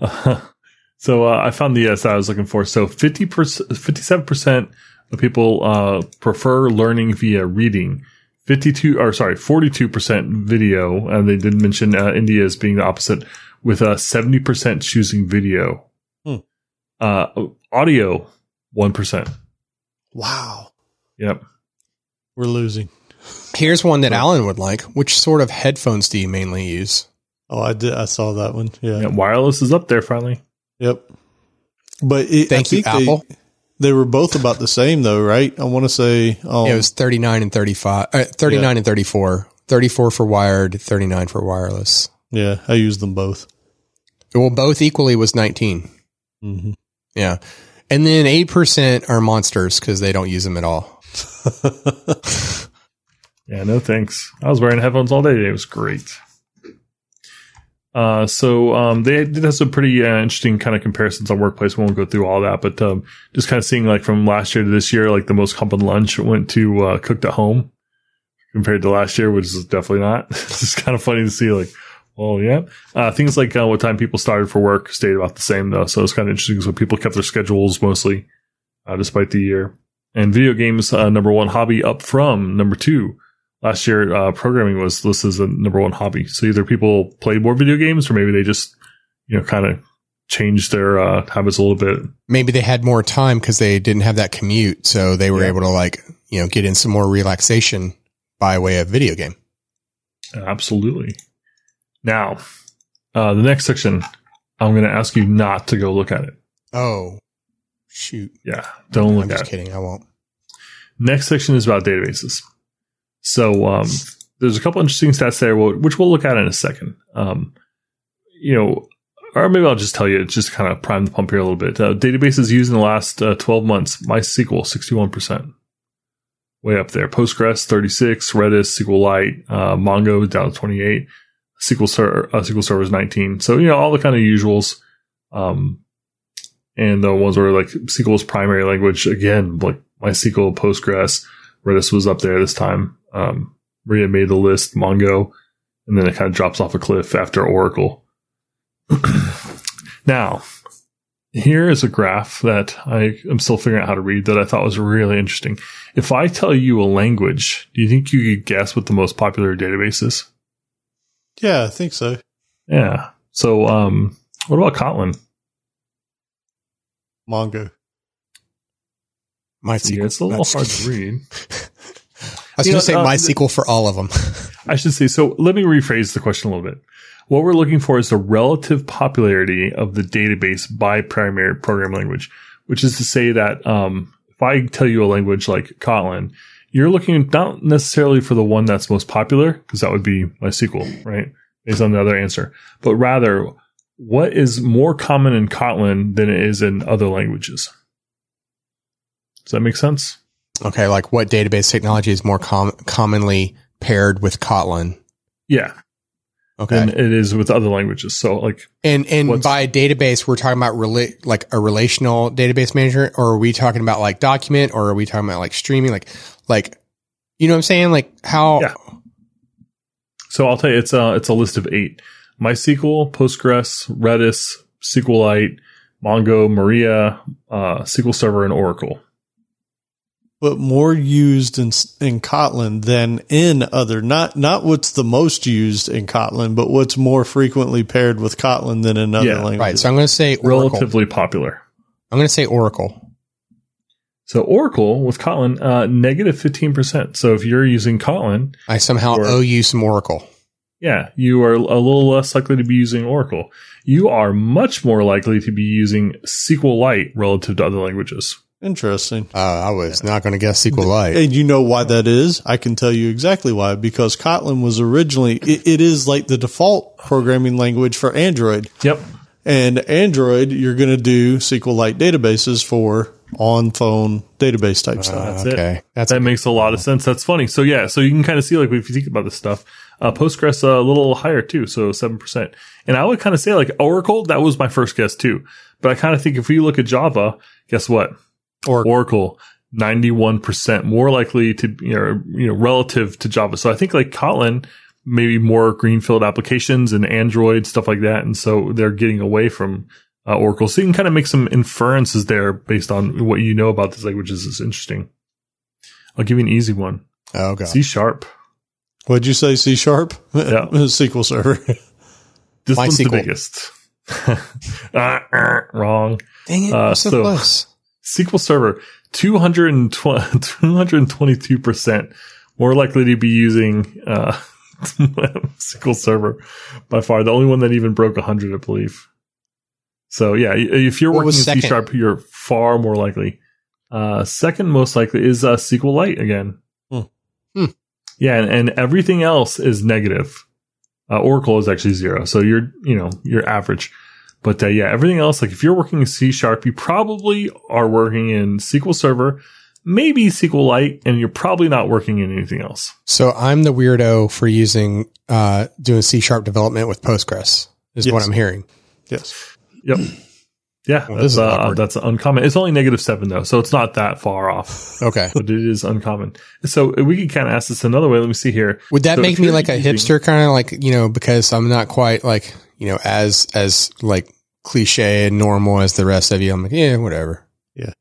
uh, so uh, I found the uh, stat I was looking for. So fifty percent, fifty-seven percent of people uh, prefer learning via reading. Fifty-two, or sorry, forty-two percent video, and they did mention uh, India as being the opposite, with a uh, seventy percent choosing video. Hmm. Uh, audio, one percent. Wow. Yep. We're losing. Here's one that Alan would like. Which sort of headphones do you mainly use? Oh, I did. I saw that one. Yeah. yeah wireless is up there finally. Yep. But it, Thank I you, think Apple. They, they were both about the same though, right? I want to say. Um, it was thirty-nine and thirty-five, uh, thirty-nine yeah. and thirty-four, thirty-four for wired, thirty-nine for wireless. Yeah. I use them both. Well, both equally was nineteen. Mm-hmm. Yeah. And then eight percent are monsters because they don't use them at all. Yeah, no thanks. I was wearing headphones all day today. It was great. Uh, so um, they did have some pretty uh, interesting kind of comparisons on workplace. We won't go through all that, but um, just kind of seeing like from last year to this year, like the most common lunch went to uh, cooked at home compared to last year, which is definitely not. It's kind of funny to see like, oh, yeah. Uh, things like uh, what time people started for work stayed about the same, though. So it's kind of interesting because people kept their schedules mostly uh, despite the year. And video games, uh, number one hobby, up from number two. Last year, uh, programming was listed as the number one hobby. So either people played more video games or maybe they just, you know, kind of changed their uh, habits a little bit. Maybe they had more time because they didn't have that commute. So they were yeah. able to, like, you know, get in some more relaxation by way of video game. Absolutely. Now, uh, the next section, I'm going to ask you not to go look at it. Oh, shoot. Yeah, don't look at it. I'm just kidding. I won't. Next section is about databases. So um, there's a couple interesting stats there, which we'll look at in a second. Um, you know, or maybe I'll just tell you, just kind of prime the pump here a little bit. Uh, databases used in the last uh, twelve months, MySQL, sixty-one percent. Way up there. Postgres, thirty-six. Redis, SQLite, uh, Mongo, down to twenty-eight. S Q L Server, uh, S Q L Server is nineteen. So, you know, all the kind of usuals. Um, and the ones where like S Q L is primary language, again, like MySQL, Postgres, Redis was up there this time. Um, Maria made the list, Mongo, and then it kind of drops off a cliff after Oracle. Now, here is a graph that I am still figuring out how to read that I thought was really interesting. If I tell you a language, do you think you could guess what the most popular database is? Yeah, I think so. Yeah. So, um, what about Kotlin? Mongo. MySQL. Yeah, it's a little hard to read. I was going to say uh, MySQL for all of them. I should say, so let me rephrase the question a little bit. What we're looking for is the relative popularity of the database by primary programming language, which is to say that um, if I tell you a language like Kotlin, you're looking not necessarily for the one that's most popular, because that would be MySQL, right? Based on the other answer. But rather, what is more common in Kotlin than it is in other languages? Does that make sense? Okay, like what database technology is more com- commonly paired with Kotlin? Yeah. Okay. And it is with other languages. So like, and and by database, we're talking about rela- like a relational database manager, or are we talking about like document, or are we talking about like streaming? Like, like, you know what I'm saying? Like how? Yeah. So I'll tell you, it's a, it's a list of eight: MySQL, Postgres, Redis, SQLite, Mongo, Maria, uh, S Q L Server, and Oracle. But more used in in Kotlin than in other, not not what's the most used in Kotlin, but what's more frequently paired with Kotlin than in other yeah, languages. Right. So I'm going to say Oracle. Relatively popular. I'm going to say Oracle. So Oracle with Kotlin, uh, negative fifteen percent. So if you're using Kotlin, I somehow or, owe you some Oracle. Yeah, you are a little less likely to be using Oracle. You are much more likely to be using SQLite relative to other languages. Interesting. Uh, I was yeah. not going to guess SQLite. And you know why that is? I can tell you exactly why. Because Kotlin was originally, it, it is like the default programming language for Android. Yep. And Android, you're going to do SQLite databases for on-phone database type stuff. Uh, That's okay. It. That's that okay. makes a lot of sense. That's funny. So, yeah, so you can kind of see, like, if you think about this stuff, uh, Postgres uh, a little higher, too, so seven percent. And I would kind of say, like, Oracle, that was my first guess, too. But I kind of think if we look at Java, guess what? Oracle. Oracle, ninety-one percent more likely to, you know, you know, relative to Java. So I think like Kotlin, maybe more greenfield applications and Android, stuff like that. And so they're getting away from uh, Oracle. So you can kind of make some inferences there based on what you know about these languages. It's interesting. I'll give you an easy one. Oh, God. C Sharp. What'd you say, C Sharp? Yeah. S Q L Server. This My one's sequel. The biggest. uh, uh, wrong. Dang it. Uh, so, so close. S Q L Server, two hundred twenty-two percent more likely to be using uh, S Q L Server by far. The only one that even broke one hundred, I believe. So, yeah, if you're working in C-sharp, you're far more likely. Uh, second most likely is uh, SQLite again. Hmm. Hmm. Yeah, and, and everything else is negative. Uh, Oracle is actually zero. So, you're, you know, you're average. But uh, yeah, everything else, like if you're working in C Sharp, you probably are working in S Q L Server, maybe SQLite, and you're probably not working in anything else. So I'm the weirdo for using, uh, doing C Sharp development with Postgres is yes. what I'm hearing. Yes. Yep. Yeah. Well, that's, uh, that's uncommon. It's only negative seven though. So it's not that far off. Okay. But it is uncommon. So we can kind of ask this another way. Let me see here. Would that so make me like using- a hipster kind of like, you know, because I'm not quite like, you know, as, as like, cliche and normal as the rest of you. I'm like, yeah, whatever. Yeah.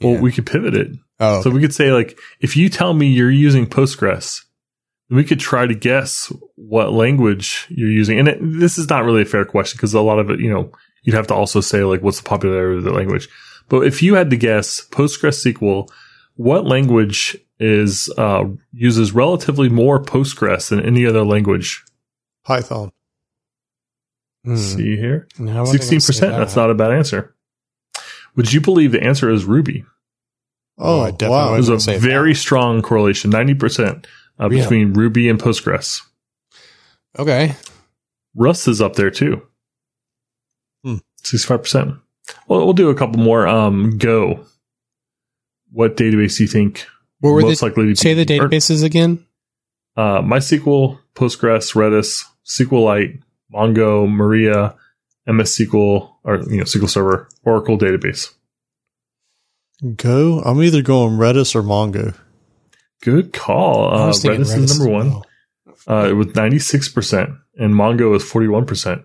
Well, yeah. we could pivot it. Oh, so okay. we could say like, if you tell me you're using Postgres, we could try to guess what language you're using. And it, this is not really a fair question because a lot of it, you know, you'd have to also say like, what's the popularity of the language? But if you had to guess PostgreSQL, what language is uh, uses relatively more Postgres than any other language? Python. See here, no, sixteen percent. That. That's not a bad answer. Would you believe the answer is Ruby? Oh, I definitely wow! There's a very that. strong correlation, ninety percent uh, between yeah. Ruby and Postgres. Okay, Rust is up there too, sixty-five percent. Well, we'll do a couple more. Um, Go. What database do you think what were most the, likely to say be the databases or, again? Uh, MySQL, Postgres, Redis, SQLite. Mongo, Maria, M S S Q L, or you know, S Q L Server, Oracle database. Go. I'm either going Redis or Mongo. Good call. Uh, Redis, Redis is number one uh, with ninety-six percent, and Mongo is forty-one percent.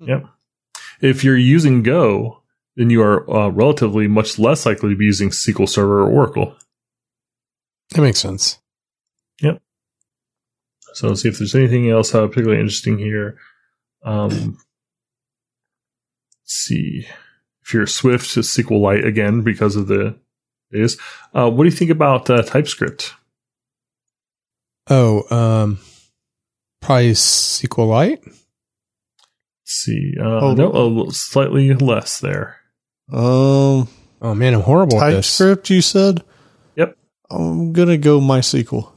Hmm. Yep. If you're using Go, then you are uh, relatively much less likely to be using S Q L Server or Oracle. That makes sense. Yep. So let's see if there's anything else uh, particularly interesting here. Um, let's see. If you're Swift, it's SQLite again because of the days. Uh, what do you think about uh, TypeScript? Oh, um, probably SQLite. Let's see. Uh, oh, no, oh, slightly less there. Um, oh, man, I'm horrible at this. TypeScript, you said? Yep. I'm going to go MySQL.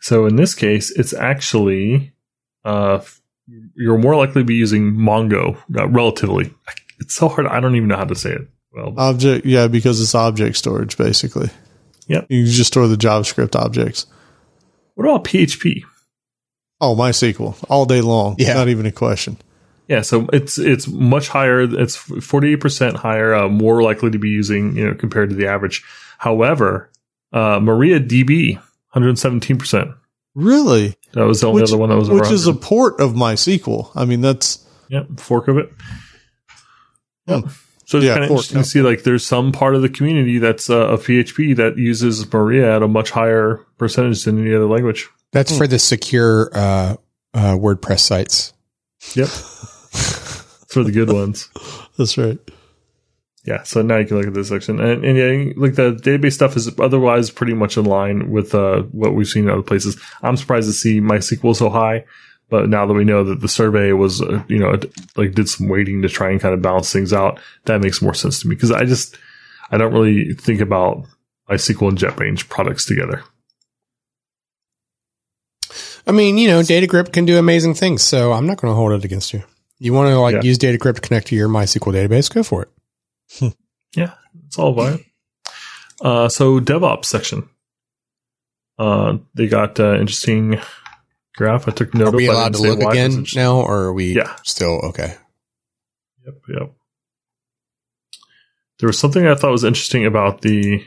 So in this case, it's actually, uh, you're more likely to be using Mongo, uh, relatively. It's so hard. I don't even know how to say it. Well, object, yeah, because it's object storage, basically. Yep. You just store the JavaScript objects. What about P H P? Oh, MySQL. All day long. Yeah. Not even a question. Yeah, so it's it's much higher. It's forty-eight percent higher, uh, more likely to be using, you know, compared to the average. However, uh, MariaDB, one hundred seventeen percent. Really? That was the only which, other one that was over Which is a port of MySQL. I mean, that's... Yep, fork of it. Yep. Hmm. So it's yeah, kind of interesting to see, like, there's some part of the community that's uh, a P H P that uses Maria at a much higher percentage than any other language. That's hmm. for the secure uh, uh, WordPress sites. Yep. For the good ones. That's right. Yeah, so now you can look at this section. And, and yeah, like the database stuff is otherwise pretty much in line with uh, what we've seen in other places. I'm surprised to see MySQL so high. But now that we know that the survey was, uh, you know, like did some weighting to try and kind of balance things out, that makes more sense to me. Because I just, I don't really think about MySQL and JetBrains products together. I mean, you know, DataGrip can do amazing things. So I'm not going to hold it against you. You want to like yeah. use DataGrip to connect to your MySQL database? Go for it. Yeah, it's all about it. Uh, so DevOps section. Uh, they got uh, interesting... graph. I took note of. Are we allowed to look again now, or are we yeah. still okay? Yep, yep. There was something I thought was interesting about the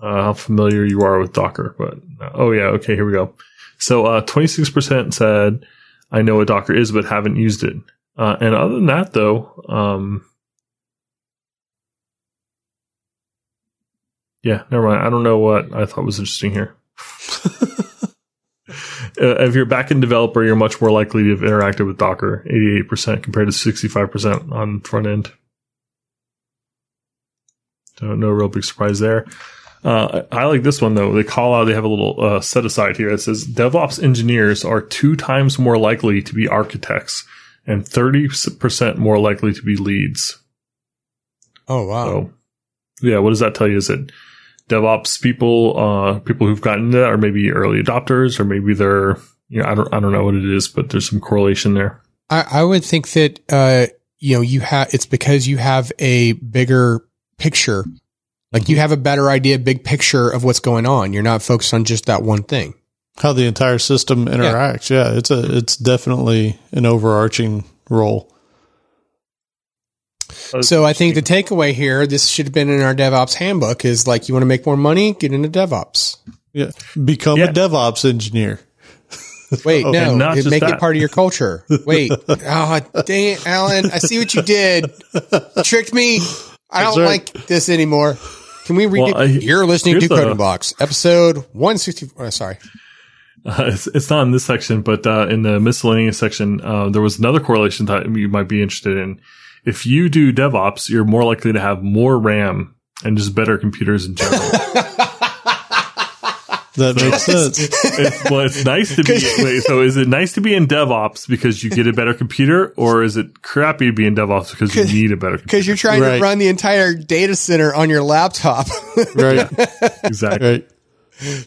uh, how familiar you are with Docker, but uh, oh yeah, okay, here we go. So uh, twenty-six percent said I know what Docker is, but haven't used it. Uh, and other than that, though, um, yeah, never mind. I don't know what I thought was interesting here. Uh, if you're a backend developer, you're much more likely to have interacted with Docker, eighty-eight percent compared to sixty-five percent on front end. So no real big surprise there. Uh, I, I like this one, though. They call out, they have a little uh, set aside here. It says DevOps engineers are two times more likely to be architects and thirty percent more likely to be leads. Oh, wow. So, yeah, what does that tell you? Is it DevOps people, uh, people who've gotten into that, or maybe early adopters, or maybe they're, you know, I don't, I don't know what it is, but there's some correlation there. I, I would think that, uh, you know, you have, it's because you have a bigger picture, like you have a better idea, big picture of what's going on. You're not focused on just that one thing. How the entire system interacts. Yeah. yeah it's a, it's definitely an overarching role. So I think the takeaway here, this should have been in our DevOps handbook, is like, you want to make more money, get into DevOps. Yeah. Become yeah. a DevOps engineer. Wait, okay. no, not make that. It part of your culture. Wait, oh, dang it, Alan, I see what you did. You tricked me. I don't right. like this anymore. Can we read well, it? You're listening to Coder Blocks, episode one sixty-four. Oh, sorry. Uh, it's, it's not in this section, but uh, in the miscellaneous section, uh, there was another correlation that you might be interested in. If you do DevOps, you're more likely to have more RAM and just better computers in general. That so makes sense. It's, well, it's nice to be. Wait, so is it nice to be in DevOps because you get a better computer, or is it crappy to be in DevOps because you need a better computer? Because you're trying right. to run the entire data center on your laptop. Right. Exactly. Right.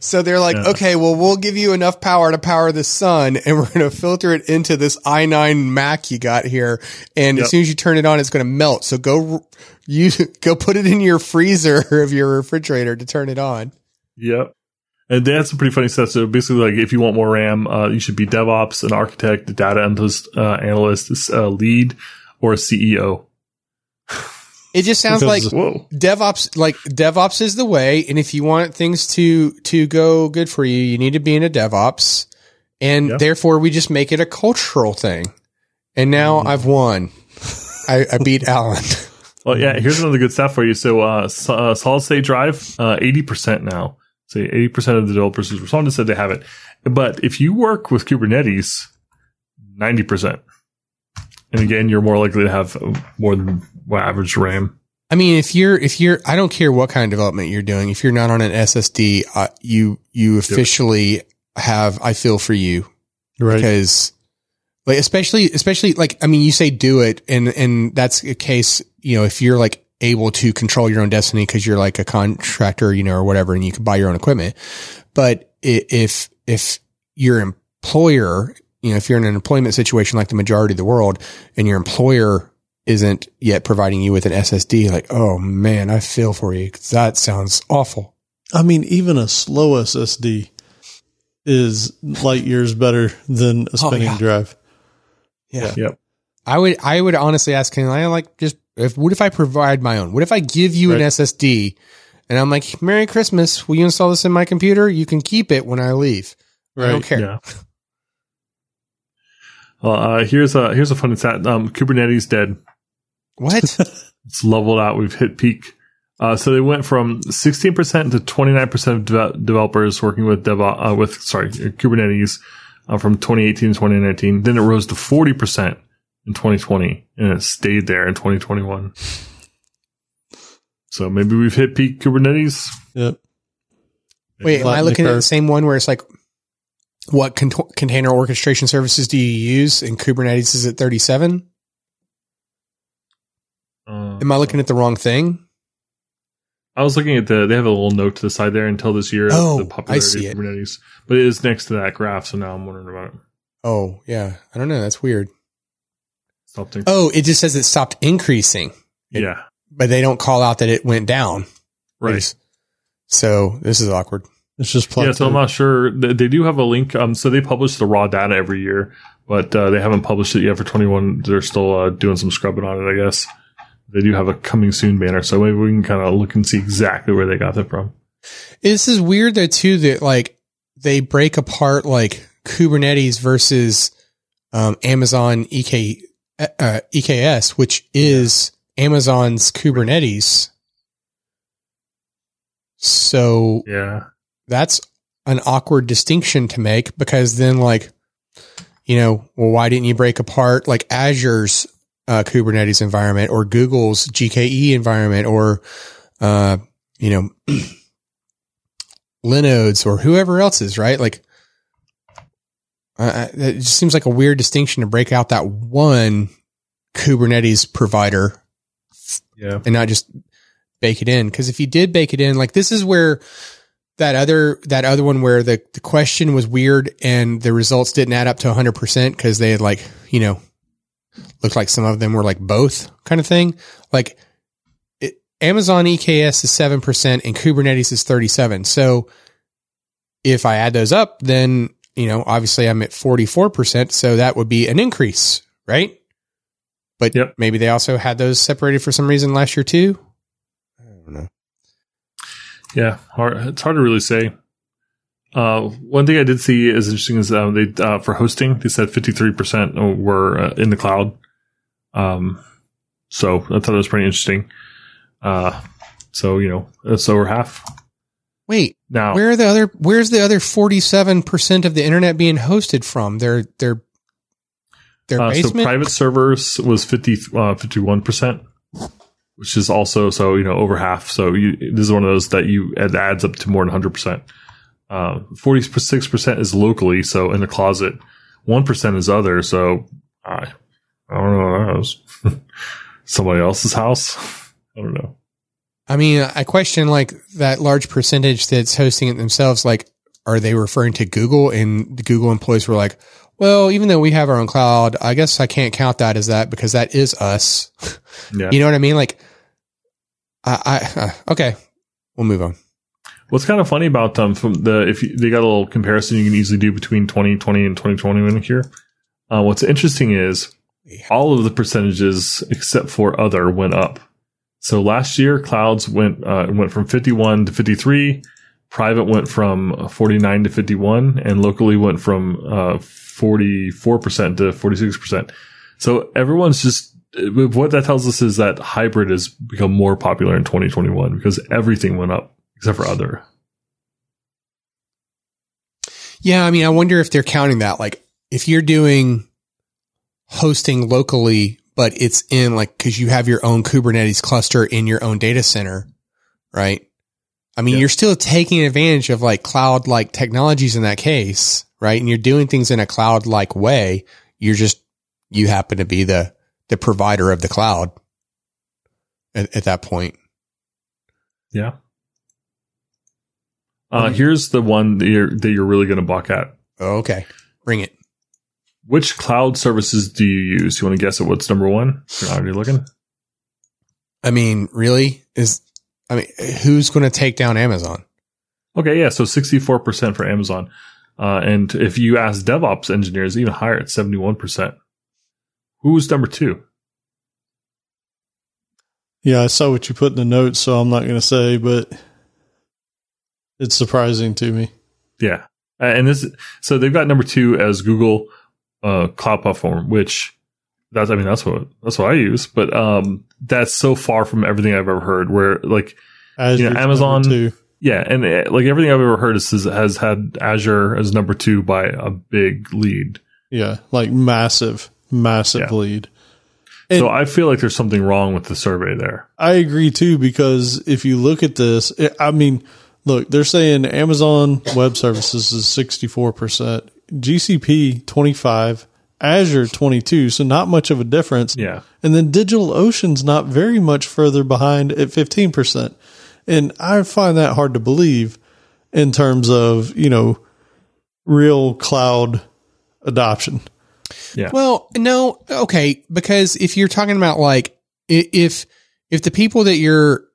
So they're like, yeah. okay, well, we'll give you enough power to power the sun, and we're going to filter it into this i nine Mac you got here. And yep. as soon as you turn it on, it's going to melt. So go, you go put it in your freezer of your refrigerator to turn it on. Yep. And they had some pretty funny stuff. So basically, like, if you want more RAM, uh, you should be DevOps, an architect, a data analyst, uh, analyst, a lead, or a C E O. It just sounds because, like whoa. DevOps, like DevOps is the way. And if you want things to, to go good for you, you need to be in a DevOps. And yeah. therefore we just make it a cultural thing. And now mm. I've won. I, I beat Alan. Well, yeah, here's another good stuff for you. So, uh, so, uh solid state drive, uh, eighty percent now. So eighty percent of the developers who responded said they have it. But if you work with Kubernetes, ninety percent. And again, you're more likely to have more than average RAM. I mean, if you're, if you're, I don't care what kind of development you're doing. If you're not on an S S D, uh, you, you officially have I feel for you, right? Because like especially especially like I mean you say do it, and and that's a case, you know, if you're like able to control your own destiny because you're like a contractor, you know, or whatever, and you can buy your own equipment. But if if your employer, you know, if you're in an employment situation like the majority of the world, and your employer isn't yet providing you with an S S D, like, oh man, I feel for you. That sounds awful. I mean, even a slow S S D is light years better than a spinning oh, yeah. drive. Yeah. Yep. I would, I would honestly ask him, I like just, if, what if I provide my own? What if I give you right. an S S D and I'm like, Merry Christmas. Will you install this in my computer? You can keep it when I leave. Right. I don't care. Yeah. Well, uh, here's a, here's a fun stat. Um, Kubernetes dead. What? It's leveled out. We've hit peak. Uh, so they went from sixteen percent to twenty-nine percent of de- developers working with DevOps, uh, with, sorry, Kubernetes uh, from twenty eighteen to twenty nineteen. Then it rose to forty percent in twenty twenty, and it stayed there in twenty twenty-one. So maybe we've hit peak Kubernetes. Yep. Maybe. Wait, am I looking at the same one where it's like, what con- container orchestration services do you use? And Kubernetes is at thirty-seven? Uh, am I looking at the wrong thing? I was looking at the, they have a little note to the side there, until this year. Oh, the popularity I see of Kubernetes. It. But it is next to that graph, so now I'm wondering about it. Oh, yeah. I don't know. That's weird. Stopped increasing. Oh, it just says it stopped increasing. It, yeah. But they don't call out that it went down. Right. Just, so this is awkward. It's just plateaued. Yeah, so I'm not sure. They, they do have a link. Um, so they publish the raw data every year, but uh, they haven't published it yet for twenty-one. They're still uh, doing some scrubbing on it, I guess. They do have a coming soon banner, so maybe we can kind of look and see exactly where they got that from. This is weird, though, too, that like they break apart like Kubernetes versus um, Amazon E K, uh, E K S, which is yeah. Amazon's Kubernetes. So yeah, that's an awkward distinction to make, because then like, you know, well, why didn't you break apart like Azure's Uh, Kubernetes environment, or Google's G K E environment, or uh, you know, Linode's, or whoever else's, right? Like, uh, it just seems like a weird distinction to break out that one Kubernetes provider, yeah, and not just bake it in. Because if you did bake it in, like this is where that other that other one where the the question was weird and the results didn't add up to one hundred percent because they had like, you know, looked like some of them were like both kind of thing. Like it, Amazon E K S is seven percent and Kubernetes is thirty-seven. So if I add those up, then, you know, obviously I'm at forty-four percent. So that would be an increase, right? But yep. Maybe they also had those separated for some reason last year too. I don't know. Yeah. Hard, it's hard to really say. Uh, one thing I did see is interesting is um, they uh, for hosting they said fifty-three percent were uh, in the cloud, um, so I thought it was pretty interesting. Uh, so you know that's over half. Wait, now where are the other? Where's the other forty-seven percent of the internet being hosted from? Their their their uh, basement. So private servers was fifty-one percent, which is also so you know over half. So you, this is one of those that you it adds up to more than one hundred percent. Uh, forty-six percent is locally, so in the closet. one percent is other, so I, I don't know. That was somebody else's house. I don't know. I mean, I question like that large percentage that's hosting it themselves. Like, are they referring to Google? And the Google employees were like, well, even though we have our own cloud, I guess I can't count that as that because that is us. Yeah. You know what I mean? Like, I, I uh, okay, we'll move on. What's kind of funny about them from the if you, they got a little comparison you can easily do between twenty twenty and twenty twenty-one here. Uh, what's interesting is all of the percentages except for other went up. So last year, clouds went uh, went from fifty-one to fifty-three, private went from forty-nine to fifty-one, and locally went from uh, forty-four percent to forty-six percent. So everyone's just what that tells us is that hybrid has become more popular in twenty twenty-one because everything went up. Except for other. Yeah, I mean, I wonder if they're counting that. Like, if you're doing hosting locally, but it's in, like, because you have your own Kubernetes cluster in your own data center, right? I mean, yeah. you're still taking advantage of like cloud-like technologies in that case, right? And you're doing things in a cloud-like way. You're just, you happen to be the, the provider of the cloud at, at that point. Yeah. Uh, mm-hmm. Here's the one that you're, that you're really going to balk at. Oh, okay. Bring it. Which cloud services do you use? You want to guess at what's number one? You're already looking. I mean, really? Is, I mean, who's going to take down Amazon? Okay, yeah. So sixty-four percent for Amazon. Uh, and if you ask DevOps engineers, even higher at seventy-one percent. Who's number two? Yeah, I saw what you put in the notes, so I'm not going to say, but it's surprising to me. Yeah. And this, so they've got number two as Google uh, Cloud Platform, which that's, I mean, that's what, that's what I use, but, um, that's so far from everything I've ever heard where like, you know, Amazon, yeah. And it, like everything I've ever heard is, is, has had Azure as number two by a big lead. Yeah. Like massive, massive yeah. lead. And so I feel like there's something wrong with the survey there. I agree too, because if you look at this, it, I mean, look, they're saying Amazon Web Services is sixty-four percent, G C P twenty-five, Azure twenty-two, so not much of a difference. Yeah. And then DigitalOcean's not very much further behind at fifteen percent. And I find that hard to believe in terms of, you know, real cloud adoption. Yeah. Well, no, okay, because if you're talking about like if if the people that you're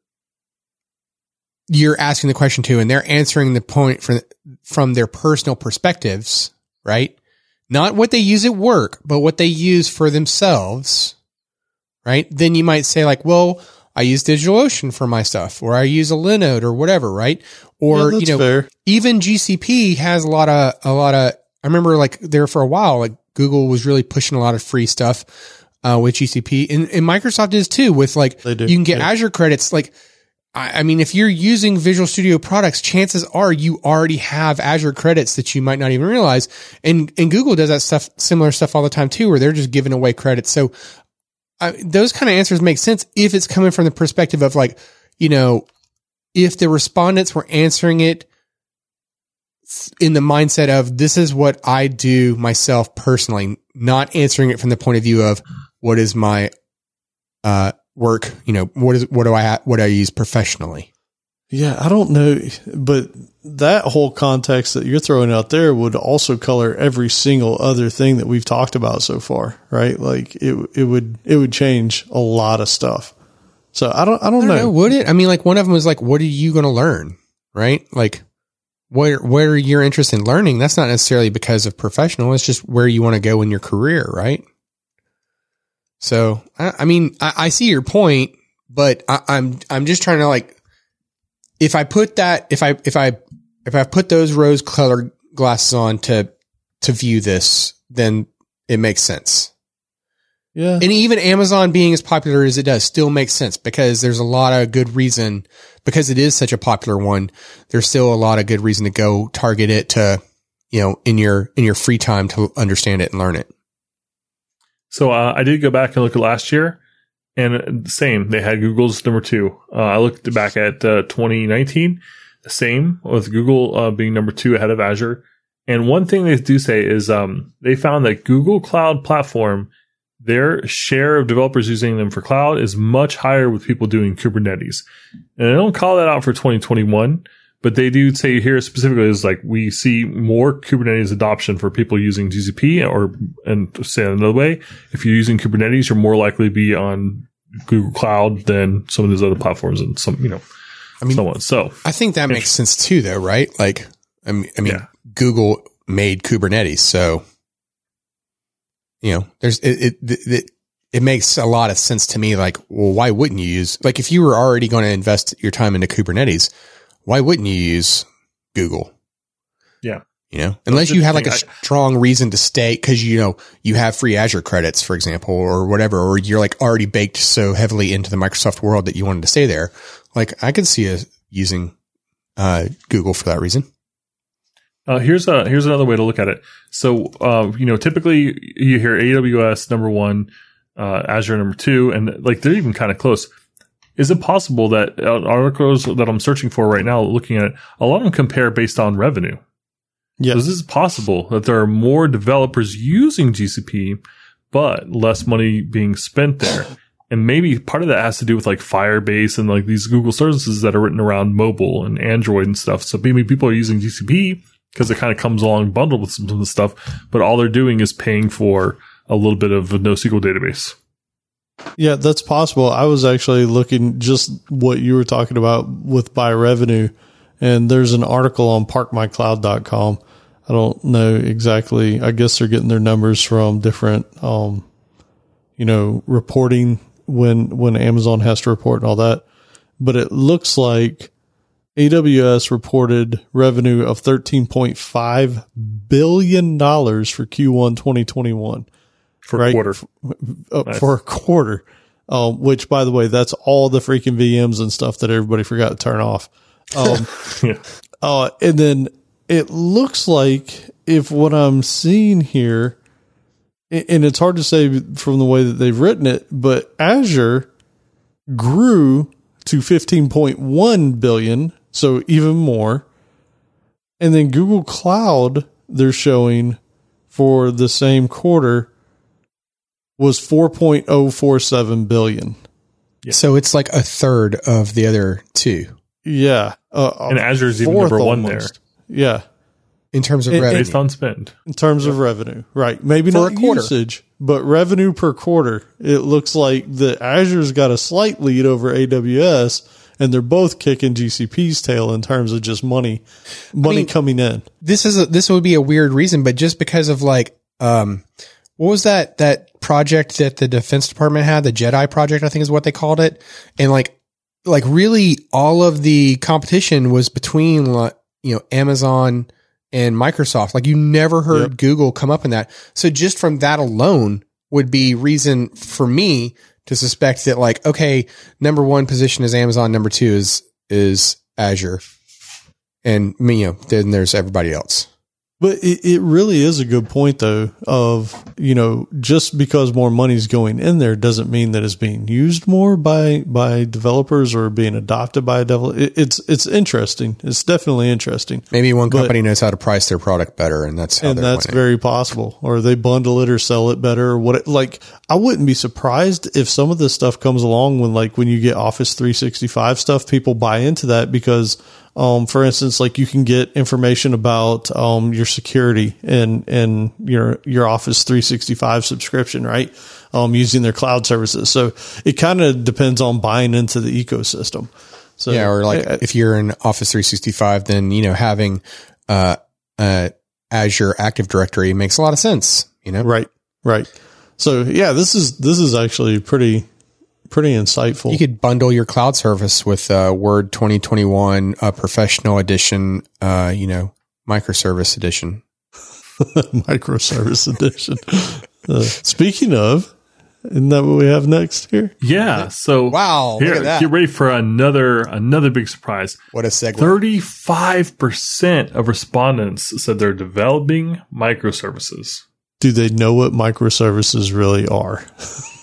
you're asking the question to and they're answering the point from from their personal perspectives, right? Not what they use at work, but what they use for themselves, right? Then you might say like, well, I use DigitalOcean for my stuff, or I use a Linode or whatever, right? Or, yeah, you know, fair. Even G C P has a lot of, a lot of, I remember like there for a while, like Google was really pushing a lot of free stuff uh, with G C P, and, and Microsoft is too with like, you can get yeah. Azure credits. Like, I, I mean, if you're using Visual Studio products, chances are you already have Azure credits that you might not even realize. And, and Google does that stuff, similar stuff all the time too, where they're just giving away credits. So uh, those kind of answers make sense if it's coming from the perspective of like, you know, if the respondents were answering it in the mindset of this is what I do myself personally, not answering it from the point of view of what is my uh, work, you know, what is, what do I, ha- what do I use professionally? Yeah. I don't know, but that whole context that you're throwing out there would also color every single other thing that we've talked about so far. Right. Like it, it would, it would change a lot of stuff. So I don't, I don't, I don't know. know. Would it? I mean, like one of them was like, what are you going to learn? Right. Like, Where where your interest in learning, that's not necessarily because of professional. It's just where you want to go in your career, right? So, I, I mean, I, I see your point, but I, I'm I'm just trying to like, if I put that, if I if I if I put those rose colored glasses on to to view this, then it makes sense. Yeah, and even Amazon being as popular as it does still makes sense because there's a lot of good reason because it is such a popular one. There's still a lot of good reason to go target it to, you know, in your in your free time to understand it and learn it. So uh, I did go back and look at last year, and same they had Google's number two. Uh, I looked back at uh, twenty nineteen, the same with Google uh, being number two ahead of Azure. And one thing they do say is um, they found that Google Cloud Platform, their share of developers using them for cloud is much higher with people doing Kubernetes. And I don't call that out for twenty twenty-one, but they do say here specifically is like we see more Kubernetes adoption for people using G C P, or, and say it another way, if you're using Kubernetes, you're more likely to be on Google Cloud than some of those other platforms and some, you know, I mean, so on. So I think that makes sense too, though, right? Like, I mean, I mean yeah. Google made Kubernetes, so. You know, there's it it, it it makes a lot of sense to me. Like, well, why wouldn't you use, like, if you were already going to invest your time into Kubernetes, why wouldn't you use Google? Yeah. You know, unless you have like a I, strong reason to stay because, you know, you have free Azure credits, for example, or whatever, or you're like already baked so heavily into the Microsoft world that you wanted to stay there. Like, I could see us using uh, Google for that reason. Uh, here's a, here's another way to look at it. So, uh, you know, typically you hear A W S number one, uh, Azure number two, and like they're even kind of close. is it possible that articles that I'm searching for right now, looking at it, a lot of them compare based on revenue? Yes. So this is possible that there are more developers using G C P, but less money being spent there. And maybe part of that has to do with like Firebase and like these Google services that are written around mobile and Android and stuff. So maybe people are using G C P because it kind of comes along bundled with some of the stuff, but all they're doing is paying for a little bit of a NoSQL database. Yeah, that's possible. I was actually looking just what you were talking about with by revenue. And there's an article on park my cloud dot com. I don't know exactly. I guess they're getting their numbers from different, um, you know, reporting when, when Amazon has to report and all that. But it looks like A W S reported revenue of thirteen point five billion dollars for Q one twenty twenty-one. For right? a quarter. For, uh, nice. for a quarter. Um, which, by the way, that's all the freaking V Ms and stuff that everybody forgot to turn off. Um, yeah. uh, and then it looks like if what I'm seeing here, and it's hard to say from the way that they've written it, but Azure grew to fifteen point one billion. So even more. And then Google Cloud, they're showing for the same quarter was four point oh four seven billion. Yeah. So it's like a third of the other two. Yeah. Uh, and Azure is even number one almost. there. Yeah. In terms of in, revenue. Based on spend. In terms yeah. of revenue. Right. Maybe for not usage, but revenue per quarter. It looks like the Azure's got a slight lead over A W S, and they're both kicking G C P's tail in terms of just money, money I mean, coming in. This is a, this would be a weird reason, but just because of like, um, what was that, that project that the Defense Department had, the JEDI project, I think is what they called it. And like, Like really all of the competition was between, you know, Amazon and Microsoft. Like you never heard yep. Google come up in that. So just from that alone would be reason for me to suspect that like, okay, number one position is Amazon. Number two is, is Azure. And, you know, then there's everybody else. But it, it really is a good point though of, you know, just because more money's going in there doesn't mean that it's being used more by, by developers or being adopted by a developer. It, it's, it's interesting. It's definitely interesting. Maybe one company but, knows how to price their product better and that's how and they're that's winning. Very possible. Or they bundle it or sell it better or what it, like I wouldn't be surprised if some of this stuff comes along when like when you get Office three sixty-five stuff, people buy into that because Um, for instance, like you can get information about, um, your security and, and your, your Office three sixty-five subscription, right? Um, using their cloud services. So it kind of depends on buying into the ecosystem. So yeah. Or like I, if you're in Office three sixty-five, then, you know, having, uh, uh, Azure Active Directory makes a lot of sense, you know? Right. Right. So yeah, this is, this is actually pretty, pretty insightful. You could bundle your cloud service with uh, Word twenty twenty-one uh, Professional Edition, uh, you know, Microservice Edition. Microservice Edition. Uh, speaking of, isn't that what we have next here? Yeah. So wow, here, look at that. Get ready for another another big surprise. What a segue! thirty-five percent of respondents said they're developing microservices. Do they know what microservices really are?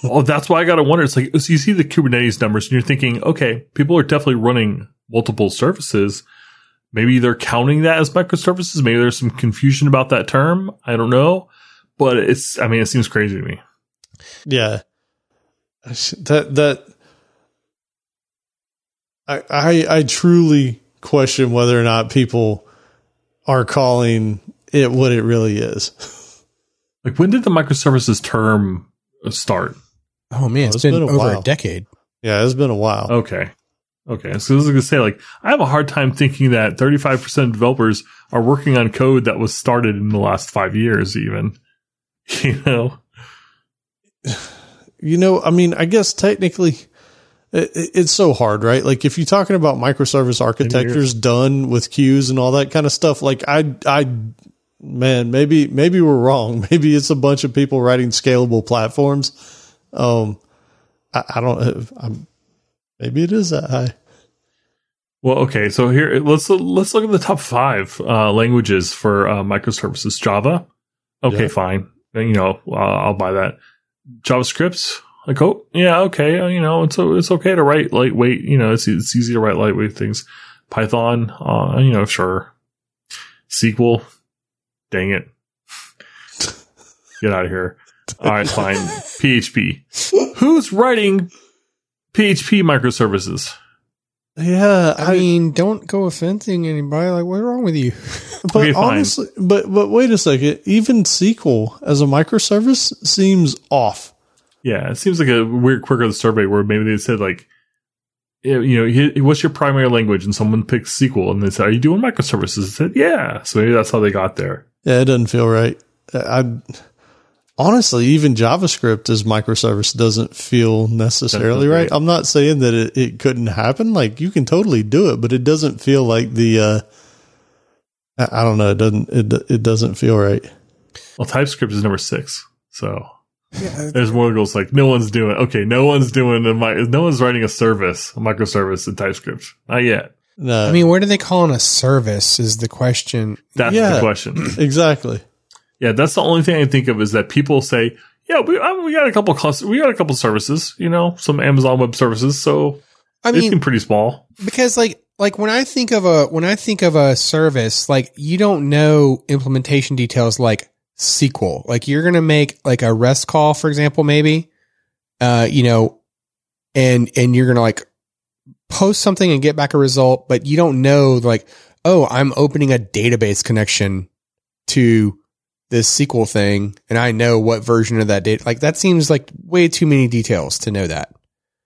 Oh, that's why I got to wonder. It's like, so you see the Kubernetes numbers and you're thinking, okay, people are definitely running multiple services. Maybe they're counting that as microservices. Maybe there's some confusion about that term. I don't know, but it's, I mean, it seems crazy to me. Yeah. That, that, I, I, I truly question whether or not people are calling it what it really is. Like, when did the microservices term start? Oh, man, it's, oh, it's been, been a over while. a decade. Yeah, it's been a while. Okay. Okay. So I was going to say, like, I have a hard time thinking that thirty-five percent of developers are working on code that was started in the last five years, even. You know? You know, I mean, I guess technically it, it's so hard, right? Like, if you're talking about microservice architectures done with queues and all that kind of stuff, like, I, I, Man, maybe maybe we're wrong. Maybe it's a bunch of people writing scalable platforms. Um, I, I don't. I'm, maybe it is that high. Well, okay. So here, let's let's look at the top five uh, languages for uh, microservices. Java. Okay, yeah. Fine. You know, uh, I'll buy that. JavaScript. Like, oh, yeah, okay, you know, it's it's okay to write lightweight, you know, it's it's easy to write lightweight things. Python, uh, you know, sure. S Q L, dang it. Get out of here. All right, fine. P H P. Who's writing P H P microservices? Yeah, I, I mean, don't go offending anybody. Like, what's wrong with you? But okay, honestly, but but wait a second. Even S Q L as a microservice seems off. Yeah, it seems like a weird quirk of the survey where maybe they said like, you know, what's your primary language? And someone picked S Q L, and they said, "Are you doing microservices?" And said, "Yeah." So maybe that's how they got there. Yeah, it doesn't feel right. I honestly, even JavaScript as microservice doesn't feel necessarily right. right. I'm not saying that it, it couldn't happen. Like you can totally do it, but it doesn't feel like the. Uh, I, I don't know. It doesn't. It it doesn't feel right. Well, TypeScript is number six. So. Yeah, there's more goals like no one's doing okay no one's doing a, no one's writing a service a microservice in TypeScript, not yet. No, I mean, what do they call it? A service is the question. That's yeah, the question. Exactly. Yeah, that's the only thing I think of is that people say, yeah, we I mean, we got a couple clusters, we got a couple services, you know, some Amazon Web Services. So I mean, they seem pretty small because like like when I think of a when I think of a service, like you don't know implementation details like S Q L. Like you're going to make like a REST call, for example, maybe, uh, you know, and, and you're going to like post something and get back a result, but you don't know like, oh, I'm opening a database connection to this S Q L thing. And I know what version of that data, like that seems like way too many details to know that.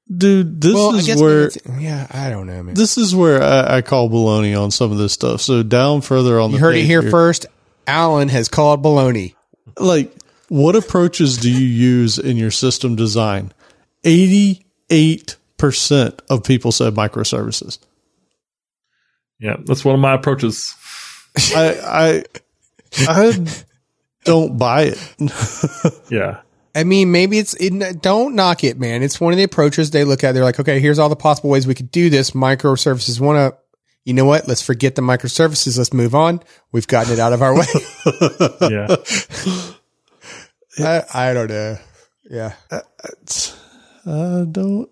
Dude, this well, is where, yeah, I don't know, man. This is where I, I call baloney on some of this stuff. So down further on you the, you heard it here, here first. Alan has called baloney. Like, what approaches do you use in your system design? eighty-eight percent of people said microservices. Yeah, that's one of my approaches. I, I, I don't buy it. Yeah. I mean, maybe it's, it, don't knock it, man. It's one of the approaches they look at. They're like, okay, here's all the possible ways we could do this. Microservices one up. You know what? Let's forget the microservices. Let's move on. We've gotten it out of our way. Yeah. I, I don't know. Yeah. I, I don't,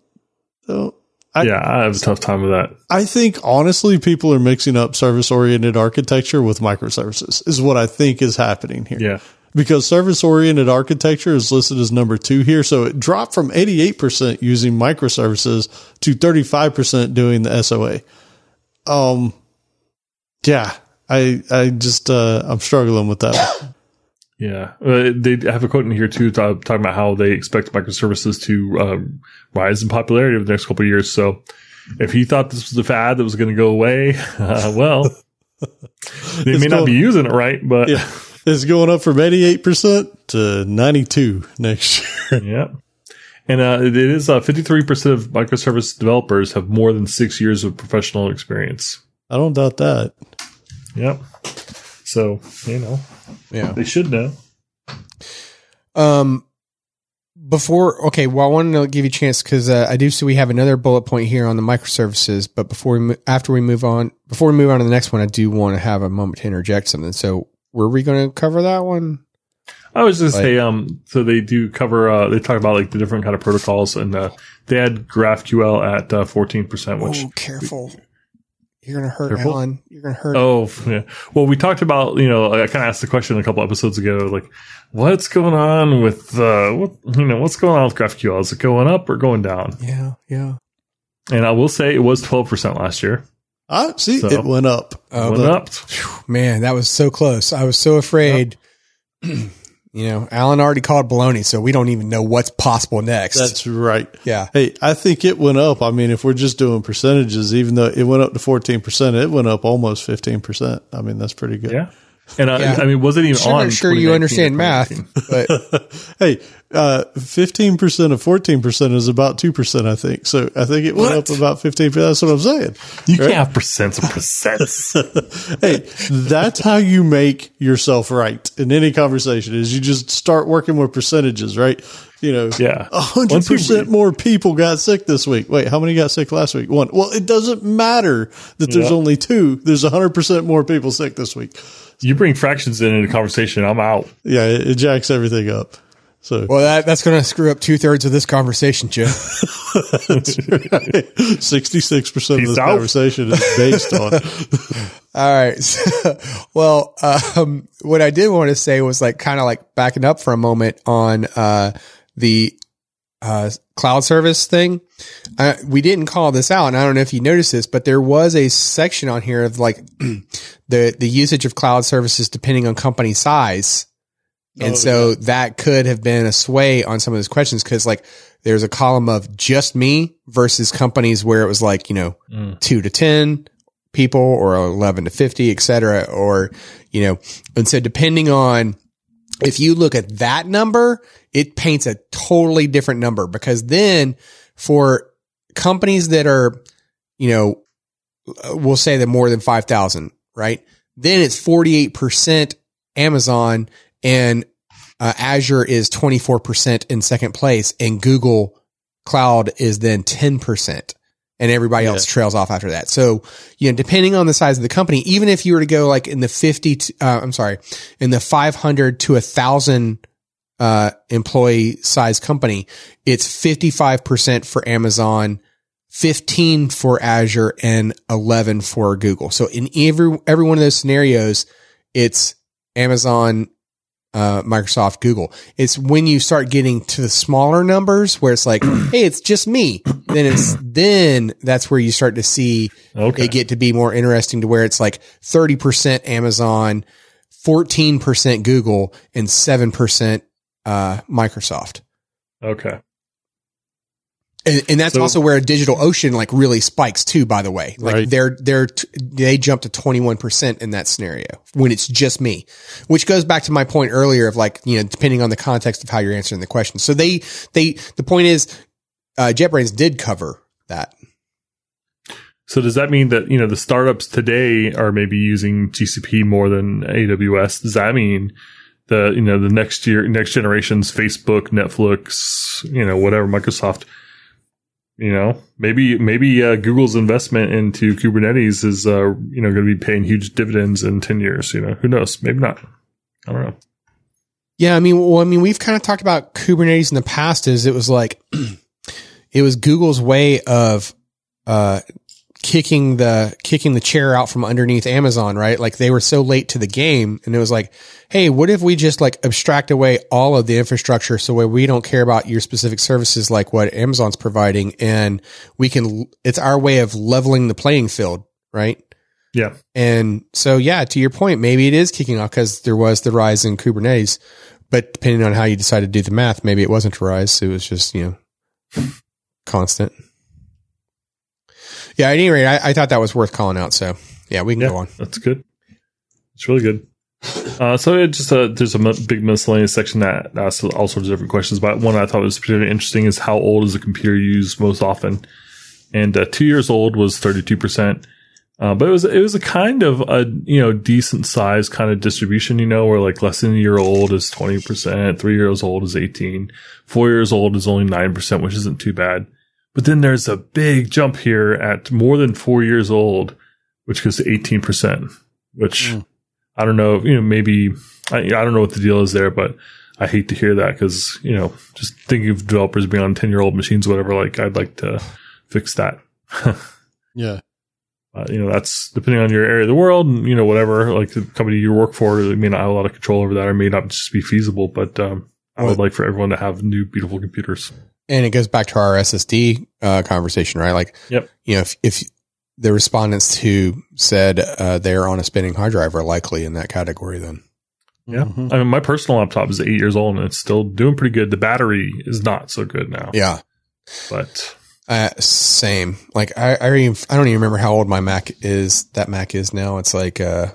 don't. I, yeah. I have a tough time with that. I think honestly, people are mixing up service oriented architecture with microservices is what I think is happening here. Yeah. Because service oriented architecture is listed as number two here. So it dropped from eighty-eight percent using microservices to thirty-five percent doing the S O A. Um, yeah, I, I just, uh, I'm struggling with that one. Yeah. Uh, they have a quote in here too, talking about how they expect microservices to, um, rise in popularity over the next couple of years. So if he thought this was a fad that was going to go away, uh, well, they it's may going, not be using it right, but yeah, it's going up from eighty-eight percent to ninety-two next year. Yeah. And uh, it is uh, fifty-three percent of microservice developers have more than six years of professional experience. I don't doubt that. Yep. So, you know, yeah, they should know. Um, before, okay, well, I wanted to give you a chance because uh, I do see we have another bullet point here on the microservices. But before we mo- after we move on, before we move on to the next one, I do want to have a moment to interject something. So, were we going to cover that one? I was just like, say, um, so they do cover, uh, they talk about like the different kind of protocols, and uh, they had GraphQL at uh, fourteen percent, which. Oh, careful. We, You're going to hurt, careful? Alan. You're going to hurt. Oh, yeah. Well, we talked about, you know, I kind of asked the question a couple episodes ago, like, what's going on with, uh, what, you know, what's going on with GraphQL? Is it going up or going down? Yeah, yeah. And I will say it was twelve percent last year. I see, so it went up. Uh, went up. Man, that was so close. I was so afraid. Yep. You know, Alan already called baloney, so we don't even know what's possible next. That's right. Yeah. Hey, I think it went up. I mean, if we're just doing percentages, even though it went up to fourteen percent, it went up almost fifteen percent. I mean, that's pretty good. Yeah. And I, yeah. I mean, wasn't even I'm on. I'm sure you understand math. But hey, uh, fifteen percent of fourteen percent is about two percent, I think. So I think it went what? up about fifteen percent. That's what I'm saying. You right? can't have percents of percents. Hey, that's how you make yourself right in any conversation is you just start working with percentages, right? You know, yeah. one hundred percent more people got sick this week. Wait, how many got sick last week? One. Well, it doesn't matter that there's yeah. only two. There's one hundred percent more people sick this week. You bring fractions in in a conversation, I'm out. Yeah, it jacks everything up. So, well, that, that's going to screw up two thirds of this conversation, Jim. That's right. Sixty-six percent of this out. conversation is based on. All right. So, well, um, what I did want to say was like kind of like backing up for a moment on uh, the uh, cloud service thing. Uh, we didn't call this out, and I don't know if you noticed this, but there was a section on here of like the the usage of cloud services depending on company size. And oh, so yeah. that could have been a sway on some of those questions because, like, there's a column of just me versus companies where it was like, you know, mm. two to ten people or eleven to fifty, et cetera, or, you know, and so depending on if you look at that number, it paints a totally different number because then for companies that are, you know, we'll say that more than five thousand, right? Then it's forty-eight percent Amazon. And uh, Azure is twenty-four percent in second place, and Google Cloud is then ten percent, and everybody yeah. else trails off after that. So, you know, depending on the size of the company, even if you were to go like in the fifty, to, uh, I'm sorry, in the five hundred to a thousand uh, employee size company, it's fifty-five percent for Amazon, fifteen for Azure, and eleven for Google. So in every every one of those scenarios, it's Amazon. Uh, Microsoft, Google. It's when you start getting to the smaller numbers where it's like, hey, it's just me. Then it's, then that's where you start to see okay. it get to be more interesting to where it's like thirty percent Amazon, fourteen percent Google, and seven percent uh, Microsoft. Okay. And, and that's so, also where DigitalOcean like really spikes too, by the way. Like right. they're, they're, they jump to twenty-one percent in that scenario when it's just me, which goes back to my point earlier of like, you know, depending on the context of how you're answering the question. So they, they, the point is, uh, JetBrains did cover that. So does that mean that, you know, the startups today are maybe using G C P more than A W S? Does that mean the, you know, the next year, next generation's Facebook, Netflix, you know, whatever, Microsoft, you know, maybe maybe uh, Google's investment into Kubernetes is uh, you know going to be paying huge dividends in ten years. You know, who knows? Maybe not. I don't know. Yeah, I mean, well, I mean, we've kind of talked about Kubernetes in the past. Is it was like it was Google's way of uh, kicking the kicking the chair out from underneath Amazon, right? Like they were so late to the game, and it was like, hey, what if we just like abstract away all of the infrastructure so where we don't care about your specific services like what Amazon's providing, and we can, it's our way of leveling the playing field, right? Yeah. And so, yeah, to your point, maybe it is kicking off because there was the rise in Kubernetes, but depending on how you decide to do the math, maybe it wasn't a rise. It was just, you know, constant. Yeah. At any rate, I, I thought that was worth calling out. So yeah, we can yeah, go on. That's good. It's really good. Uh, so it just uh, there's a m- big miscellaneous section that asks all sorts of different questions. But one I thought was particularly interesting is how old is a computer used most often? And uh, two years old was thirty-two percent. Uh, but it was it was a kind of a you know decent size kind of distribution. You know, where like less than a year old is twenty percent, three years old is eighteen, four years old is only nine percent, which isn't too bad. But then there's a big jump here at more than four years old, which goes to eighteen percent, which. Mm. I don't know, you know, maybe, I, I don't know what the deal is there, but I hate to hear that because, you know, just thinking of developers being on ten-year-old machines, whatever, like, I'd like to fix that. Yeah. Uh, you know, that's depending on your area of the world and, you know, whatever, like the company you work for, they may not have a lot of control over that or may not just be feasible, but um, I would like for everyone to have new, beautiful computers. And it goes back to our S S D uh, conversation, right? Like, yep. you know, if, if the respondents who said uh, they're on a spinning hard drive are likely in that category then. Yeah. Mm-hmm. I mean, my personal laptop is eight years old and it's still doing pretty good. The battery is not so good now. Yeah. But. Uh, same. Like I, I, even, I don't even remember how old my Mac is. That Mac is now. It's like, uh,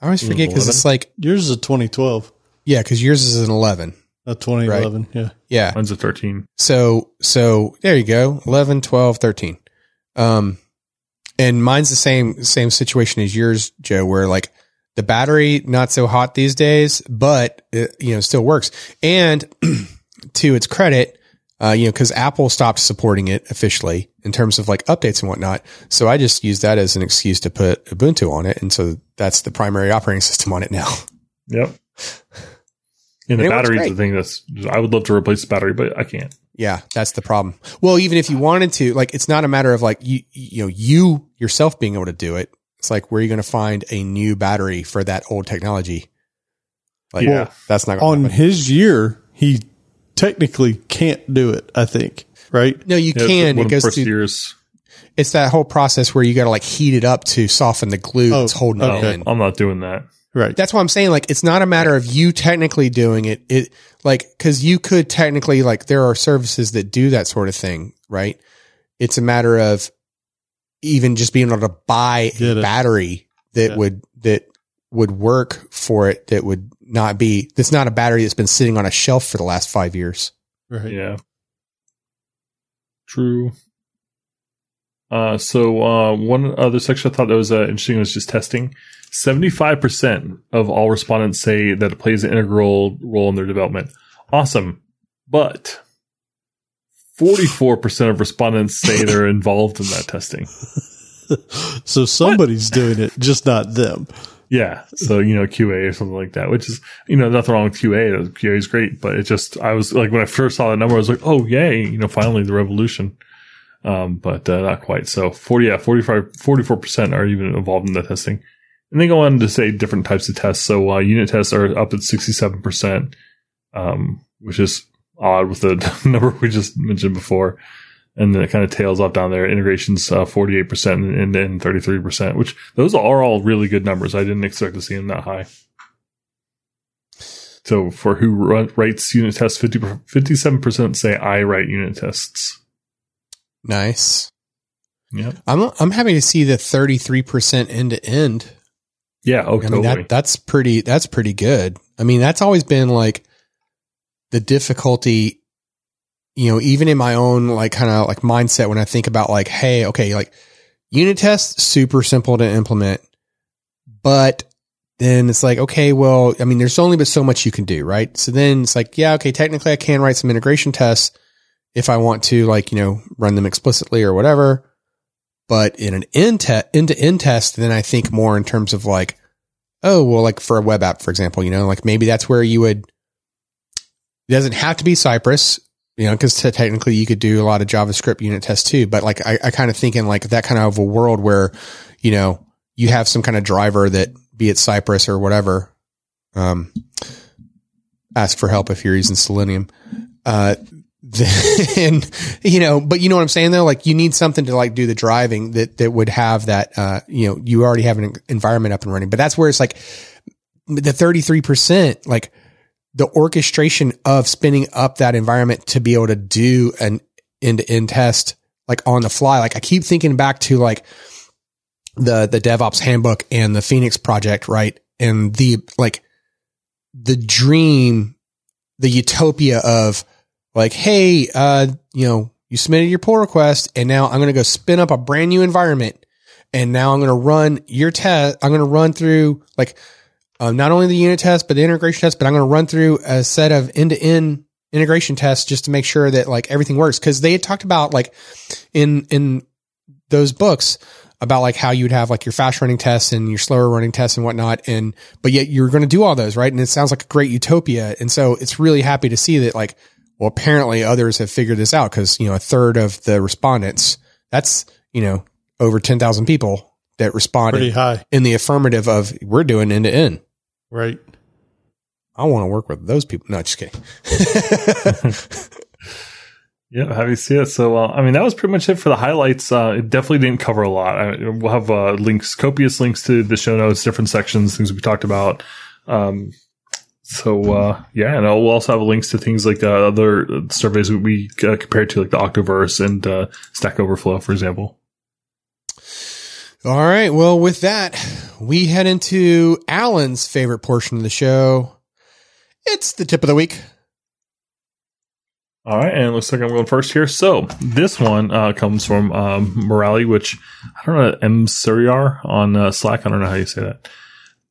I always forget because it's like. Yours is a twenty twelve. Yeah. Cause yours is an eleven. A twenty eleven. Right? Yeah. Yeah. Mine's a thirteen. So, so there you go. eleven, twelve, thirteen. Um, And mine's the same same situation as yours, Joe, where like the battery not so hot these days, but it, you know, still works. And to its credit, uh, you know, because Apple stopped supporting it officially in terms of like updates and whatnot. So I just use that as an excuse to put Ubuntu on it, and so that's the primary operating system on it now. Yep. And, and the battery's the thing that's, I would love to replace the battery, but I can't. Yeah, that's the problem. Well, even if you wanted to, like, it's not a matter of like you, you know, you yourself being able to do it. It's like, where are you going to find a new battery for that old technology? Like, yeah, that's not going to happen. On his year, he technically can't do it, I think, right? No, you yeah, can. It goes through years. It's that whole process where you got to like heat it up to soften the glue oh, that's holding okay. it in. I'm not doing that. Right. That's why I'm saying, like, it's not a matter of you technically doing it. It like, cause you could technically, like, there are services that do that sort of thing, right? It's a matter of even just being able to buy Did a it. battery that yeah. would, that would work for it. That would not be, that's not a battery that's been sitting on a shelf for the last five years. Right. Yeah. True. Uh, so, uh, one other section I thought that was uh, interesting was just testing. seventy-five percent of all respondents say that it plays an integral role in their development. Awesome. But forty-four percent of respondents say they're involved in that testing. So somebody's what? doing it, just not them. Yeah. So, you know, Q A or something like that, which is, you know, nothing wrong with Q A. Q A is great, but it just, I was like, when I first saw that number, I was like, oh, yay, you know, finally the revolution. Um, but uh, not quite. So forty, yeah, forty-five, forty-four percent are even involved in the testing. And they go on to say different types of tests. So uh, unit tests are up at sixty-seven percent, um, which is odd with the number we just mentioned before. And then it kind of tails off down there. Integrations, uh, forty-eight percent and then thirty-three percent, which those are all really good numbers. I didn't expect to see them that high. So for who writes unit tests, fifty fifty-seven percent say I write unit tests. Nice. Yeah. I'm I'm happy to see the thirty-three percent end to end. Yeah. Okay. I mean, that, that's pretty, that's pretty good. I mean, that's always been like the difficulty, you know, even in my own like kind of like mindset when I think about like, hey, okay, like unit tests, super simple to implement, but then it's like, okay, well, I mean, there's only but so much you can do, right? So then it's like, yeah, okay, technically I can write some integration tests if I want to, like, you know, run them explicitly or whatever. But in an end te- end-to-end test, then I think more in terms of like, oh, well, like for a web app, for example, you know, like maybe that's where you would, it doesn't have to be Cypress, you know, because t- technically you could do a lot of JavaScript unit tests too. But like, I, I kind of think in like that kind of a world where, you know, you have some kind of driver that, be it Cypress or whatever, um, ask for help if you're using Selenium, uh, then, you know, but you know what I'm saying though? Like you need something to like do the driving that, that would have that, uh, you know, you already have an environment up and running, but that's where it's like the thirty-three percent, like the orchestration of spinning up that environment to be able to do an end to end test, like on the fly. Like I keep thinking back to like the, the DevOps handbook and the Phoenix project, right? And the, like the dream, the utopia of, like, hey, uh, you know, you submitted your pull request and now I'm going to go spin up a brand new environment. And now I'm going to run your test. I'm going to run through like, um, not only the unit test, but the integration test, but I'm going to run through a set of end to end integration tests just to make sure that like everything works. Cause they had talked about like in, in those books about like how you would have like your fast running tests and your slower running tests and whatnot. And, but yet you're going to do all those, right? And it sounds like a great utopia. And so it's really happy to see that like, well, apparently others have figured this out because, you know, a third of the respondents, that's, you know, over ten thousand people that responded pretty high in the affirmative of we're doing end to end. Right. I want to work with those people. No, just kidding. Yeah. Have you seen it? So, uh, I mean, that was pretty much it for the highlights. Uh, it definitely didn't cover a lot. I, we'll have uh, links, copious links to the show notes, different sections, things we talked about. Um, So, uh, yeah, and we'll also have links to things like uh, other surveys we uh, compared to, like the Octoverse and uh, Stack Overflow, for example. All right. Well, with that, we head into Alan's favorite portion of the show. It's the tip of the week. All right, and it looks like I'm going first here. So this one uh, comes from um, Morali, which I don't know, M. Suriar on uh, Slack. I don't know how you say that.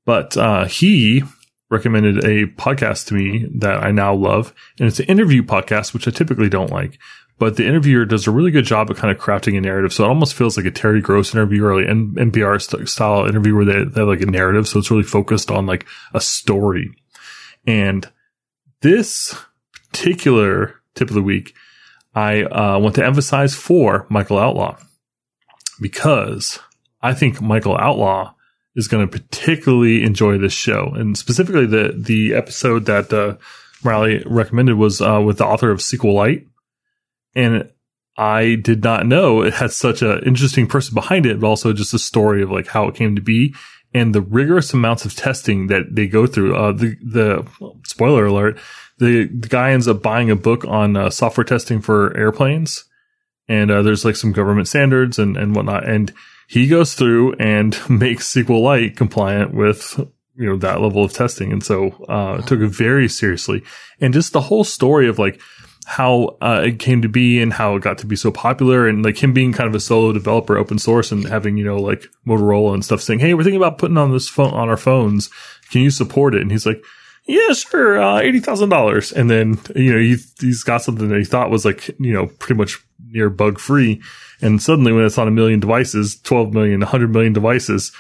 But uh, he... recommended a podcast to me that I now love, and it's an interview podcast, which I typically don't like, but the interviewer does a really good job of kind of crafting a narrative. So it almost feels like a Terry Gross interview or like an N P R st- style interview where they, they have like a narrative. So it's really focused on like a story, and This particular tip of the week, I uh, want to emphasize for Michael Outlaw, because I think Michael Outlaw is going to particularly enjoy this show. And specifically, the the episode that uh, Riley recommended was uh, with the author of SQLite. And I did not know it had such an interesting person behind it, but also just the story of like how it came to be and the rigorous amounts of testing that they go through. Uh, the, the well, spoiler alert, the, the guy ends up buying a book on uh, software testing for airplanes. And uh, there's like some government standards and, and whatnot. And he goes through and makes SQLite compliant with, you know, that level of testing. And so uh, took it very seriously. And just the whole story of like how uh, it came to be and how it got to be so popular, and like him being kind of a solo developer, open source, and having, you know, like Motorola and stuff saying, "Hey, we're thinking about putting on this phone on our phones. Can you support it?" And he's like, "Yeah, sure, uh, eighty thousand dollars. And then, you know, he, he's got something that he thought was like, you know, pretty much near bug free. And suddenly when it's on a million devices, twelve million, one hundred million devices,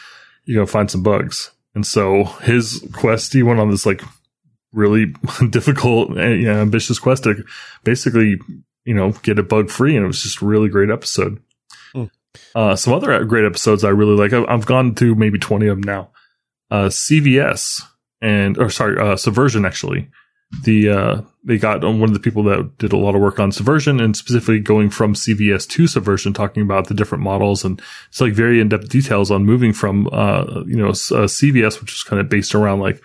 you know, find some bugs. And so his quest, he went on this like really difficult and, you know, ambitious quest to basically, you know, get it bug free. And it was just a really great episode. Mm. Uh, some other great episodes I really like. I've, I've gone to maybe twenty of them now. Uh, C V S. And, or sorry, uh, Subversion, actually. The, uh, they got one of the people that did a lot of work on Subversion, and specifically going from C V S to Subversion, talking about the different models. And it's like very in-depth details on moving from, uh, you know, uh, C V S, which is kind of based around like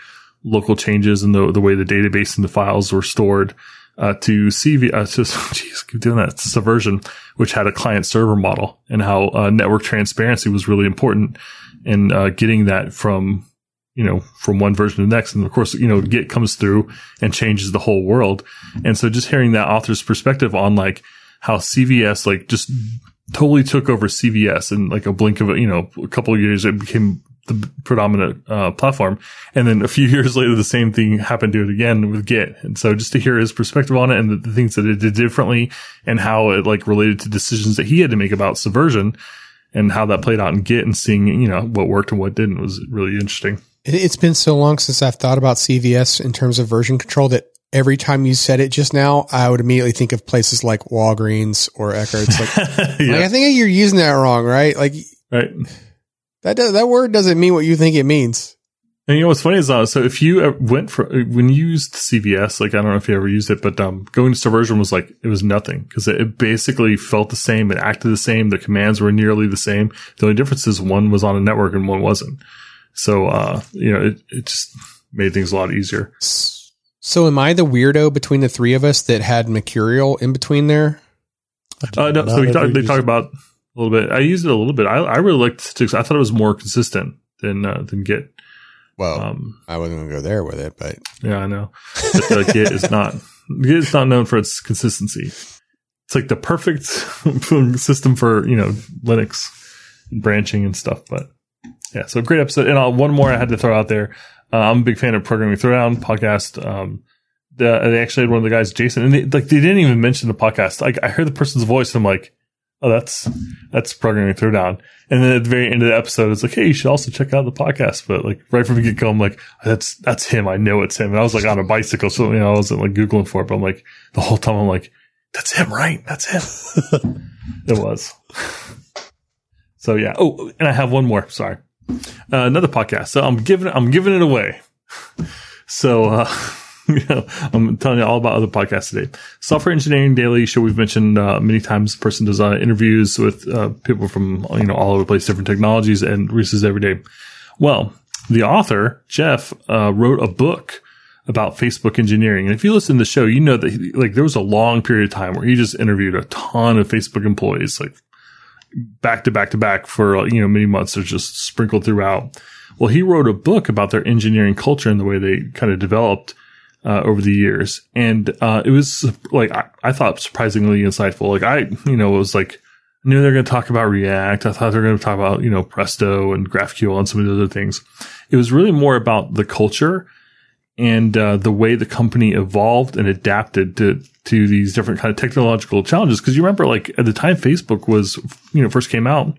local changes in the, the way the database and the files were stored, uh, to C V S, uh, just, geez, keep doing that. Subversion, which had a client server model, and how, uh, network transparency was really important in, uh, getting that from, you know, from one version to the next. And of course, you know, Git comes through and changes the whole world. And so just hearing that author's perspective on like how C V S, like just totally took over C V S in like a blink of, a, you know, a couple of years, it became the predominant uh, platform. And then a few years later, the same thing happened to it again with Git. And so just to hear his perspective on it and the, the things that it did differently and how it like related to decisions that he had to make about Subversion and how that played out in Git, and seeing, you know, what worked and what didn't was really interesting. It's been so long since I've thought about C V S in terms of version control that every time you said it just now, I would immediately think of places like Walgreens or Eckerd's. Like, yeah. Like, I think you're using that wrong, right? Like, right. That does, that word doesn't mean what you think it means. And you know what's funny is, uh, so if you went for, when you used C V S, like I don't know if you ever used it, but um, going to Subversion was like, it was nothing, because it, it basically felt the same, it acted the same, the commands were nearly the same. The only difference is one was on a network and one wasn't. So, uh, you know, it, it just made things a lot easier. So am I the weirdo between the three of us that had Mercurial in between there? Uh, no, so we talk, they talk about a little bit. I used it a little bit. I, I really liked statistics. I thought it was more consistent than uh, than Git. Well, um, I wasn't going to go there with it, but... Yeah, I know. But, uh, Git is not, Git is not known for its consistency. It's like the perfect system for, you know, Linux and branching and stuff, but... Yeah, so great episode. And uh, one more I had to throw out there. Uh, I'm a big fan of Programming Throwdown podcast. Um, the, they actually had one of the guys, Jason, and they, like they didn't even mention the podcast. Like I heard the person's voice, and I'm like, oh, that's that's Programming Throwdown. And then at the very end of the episode, it's like, hey, you should also check out the podcast. But like right from the get go, I'm like, that's that's him. I know it's him. And I was like on a bicycle, so you know I wasn't like googling for it. But I'm like the whole time, I'm like, that's him, right? That's him. It was. So yeah. Oh, and I have one more. Sorry. Uh, another podcast. So I'm giving I'm giving it away. So uh, you know, I'm telling you all about other podcasts today. Software Engineering Daily show we've mentioned uh, many times. The person does uh, interviews with uh, people from, you know, all over the place, different technologies, and releases every day. Well, the author Jeff uh, wrote a book about Facebook engineering, and if you listen to the show, you know that he, like there was a long period of time where he just interviewed a ton of Facebook employees, like. Back to back to back for, you know, many months. They're just sprinkled throughout. Well, he wrote a book about their engineering culture and the way they kind of developed uh, over the years. And uh, it was like, I, I thought surprisingly insightful. Like I, you know, it was like, I knew they're going to talk about React. I thought they were going to talk about, you know, Presto and GraphQL and some of the other things. It was really more about the culture and uh, the way the company evolved and adapted to to these different kind of technological challenges. Because you remember, like, at the time Facebook was, you know, first came out,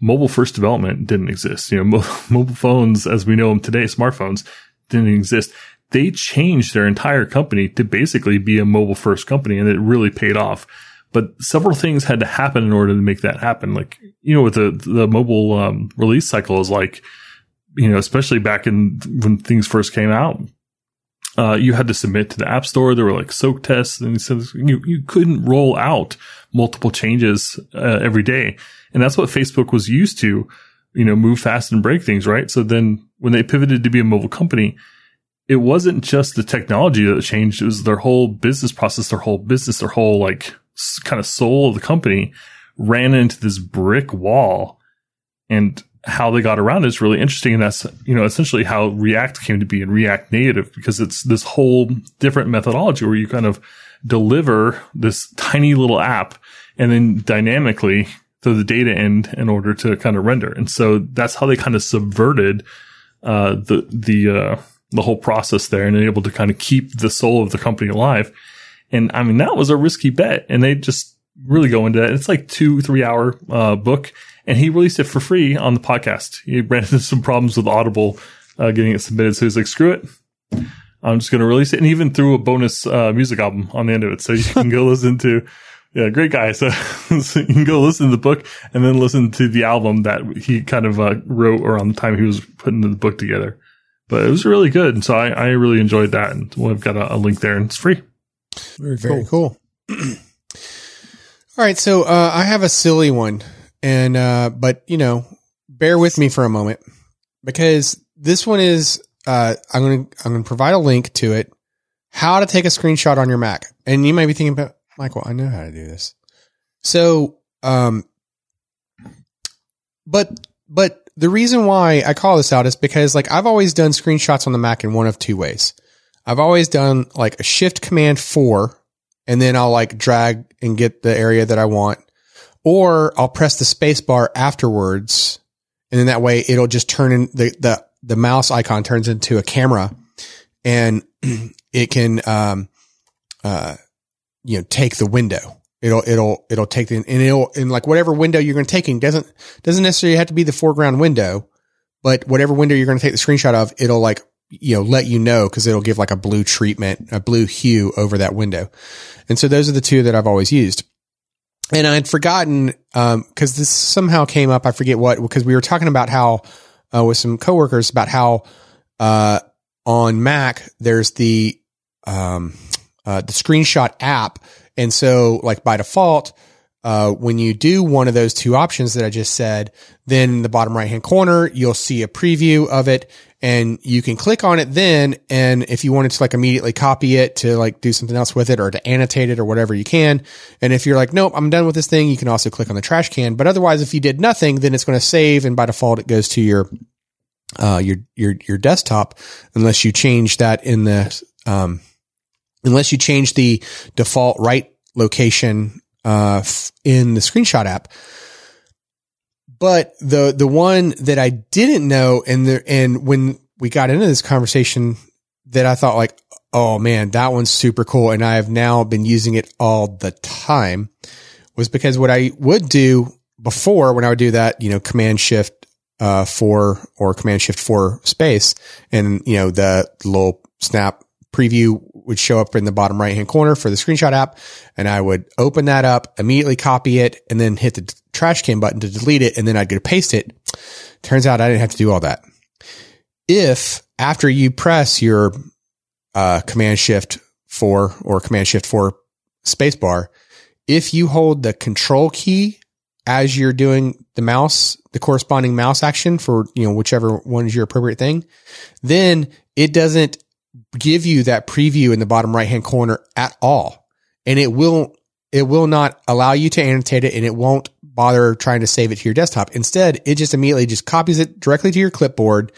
mobile-first development didn't exist. You know, mo- mobile phones, as we know them today, smartphones, didn't exist. they changed their entire company to basically be a mobile-first company, and it really paid off. But several things had to happen in order to make that happen. Like, you know, what the, the mobile um, release cycle is like, you know, especially back in when things first came out, uh, you had to submit to the App Store. There were like soak tests, and so you, you couldn't roll out multiple changes uh, every day. And that's what Facebook was used to, you know, move fast and break things, right? So then when they pivoted to be a mobile company, it wasn't just the technology that changed. It was their whole business process, their whole business, their whole like kind of soul of the company ran into this brick wall, and how they got around it is really interesting. And that's, you know, essentially how React came to be in React Native, because it's this whole different methodology where you kind of deliver this tiny little app and then dynamically throw the data in in order to kind of render. And so that's how they kind of subverted uh, the the uh, the whole process there and able to kind of keep the soul of the company alive. And I mean, that was a risky bet, and they just really go into that. It's like two, three hour uh, book. And he released it for free on the podcast. He ran into some problems with Audible uh, getting it submitted. So he's like, screw it. I'm just going to release it. And he even threw a bonus uh, music album on the end of it. So you can go listen to, yeah, great guy. So, so you can go listen to the book and then listen to the album that he kind of uh, wrote around the time he was putting the book together. But it was really good. And so I, I really enjoyed that. And I've got a, a link there, and it's free. Very, very cool. cool. All right. So uh, I have a silly one. And, uh, but you know, bear with me for a moment, because this one is, uh, I'm going to, I'm going to provide a link to it, how to take a screenshot on your Mac. And you might be thinking about, Michael, I know how to do this. So, um, but, but the reason why I call this out is because, like, I've always done screenshots on the Mac in one of two ways. I've always done like a shift command four, and then I'll like drag and get the area that I want. Or I'll press the space bar afterwards, and then that way it'll just turn in the, the, the mouse icon turns into a camera, and it can, um, uh, you know, take the window. It'll, it'll, it'll take the, and it'll, and like whatever window you're going to taking doesn't, doesn't necessarily have to be the foreground window, but whatever window you're going to take the screenshot of, it'll like, you know, let you know, because it'll give like a blue treatment, a blue hue over that window. And so those are the two that I've always used. And I had forgotten, um, cause this somehow came up. I forget what, because we were talking about how, uh, with some coworkers about how, uh, on Mac, there's the, um, uh, the screenshot app. And so like by default, uh, when you do one of those two options that I just said, then in the bottom right hand corner, you'll see a preview of it, and you can click on it then. And if you wanted to like immediately copy it to like do something else with it, or to annotate it or whatever, you can. And if you're like, nope, I'm done with this thing, you can also click on the trash can. But otherwise, if you did nothing, then it's going to save. And by default, it goes to your, uh, your, your, your desktop, unless you change that in the, um, unless you change the default write location uh in the screenshot app. But the the one that I didn't know, and the and when we got into this conversation, that I thought like, oh man, that one's super cool, and I have now been using it all the time, was because what I would do before, when I would do that, you know, command shift uh four or command shift four space, and you know, the little snap preview would show up in the bottom right hand corner for the screenshot app. And I would open that up, immediately copy it, and then hit the trash can button to delete it. And then I'd go to paste it. Turns out I didn't have to do all that. If after you press your, uh, command shift four or command shift four spacebar, if you hold the control key as you're doing the mouse, the corresponding mouse action for, you know, whichever one is your appropriate thing, then it doesn't give you that preview in the bottom right hand corner at all. And it will, it will not allow you to annotate it, and it won't bother trying to save it to your desktop. Instead, it just immediately just copies it directly to your clipboard.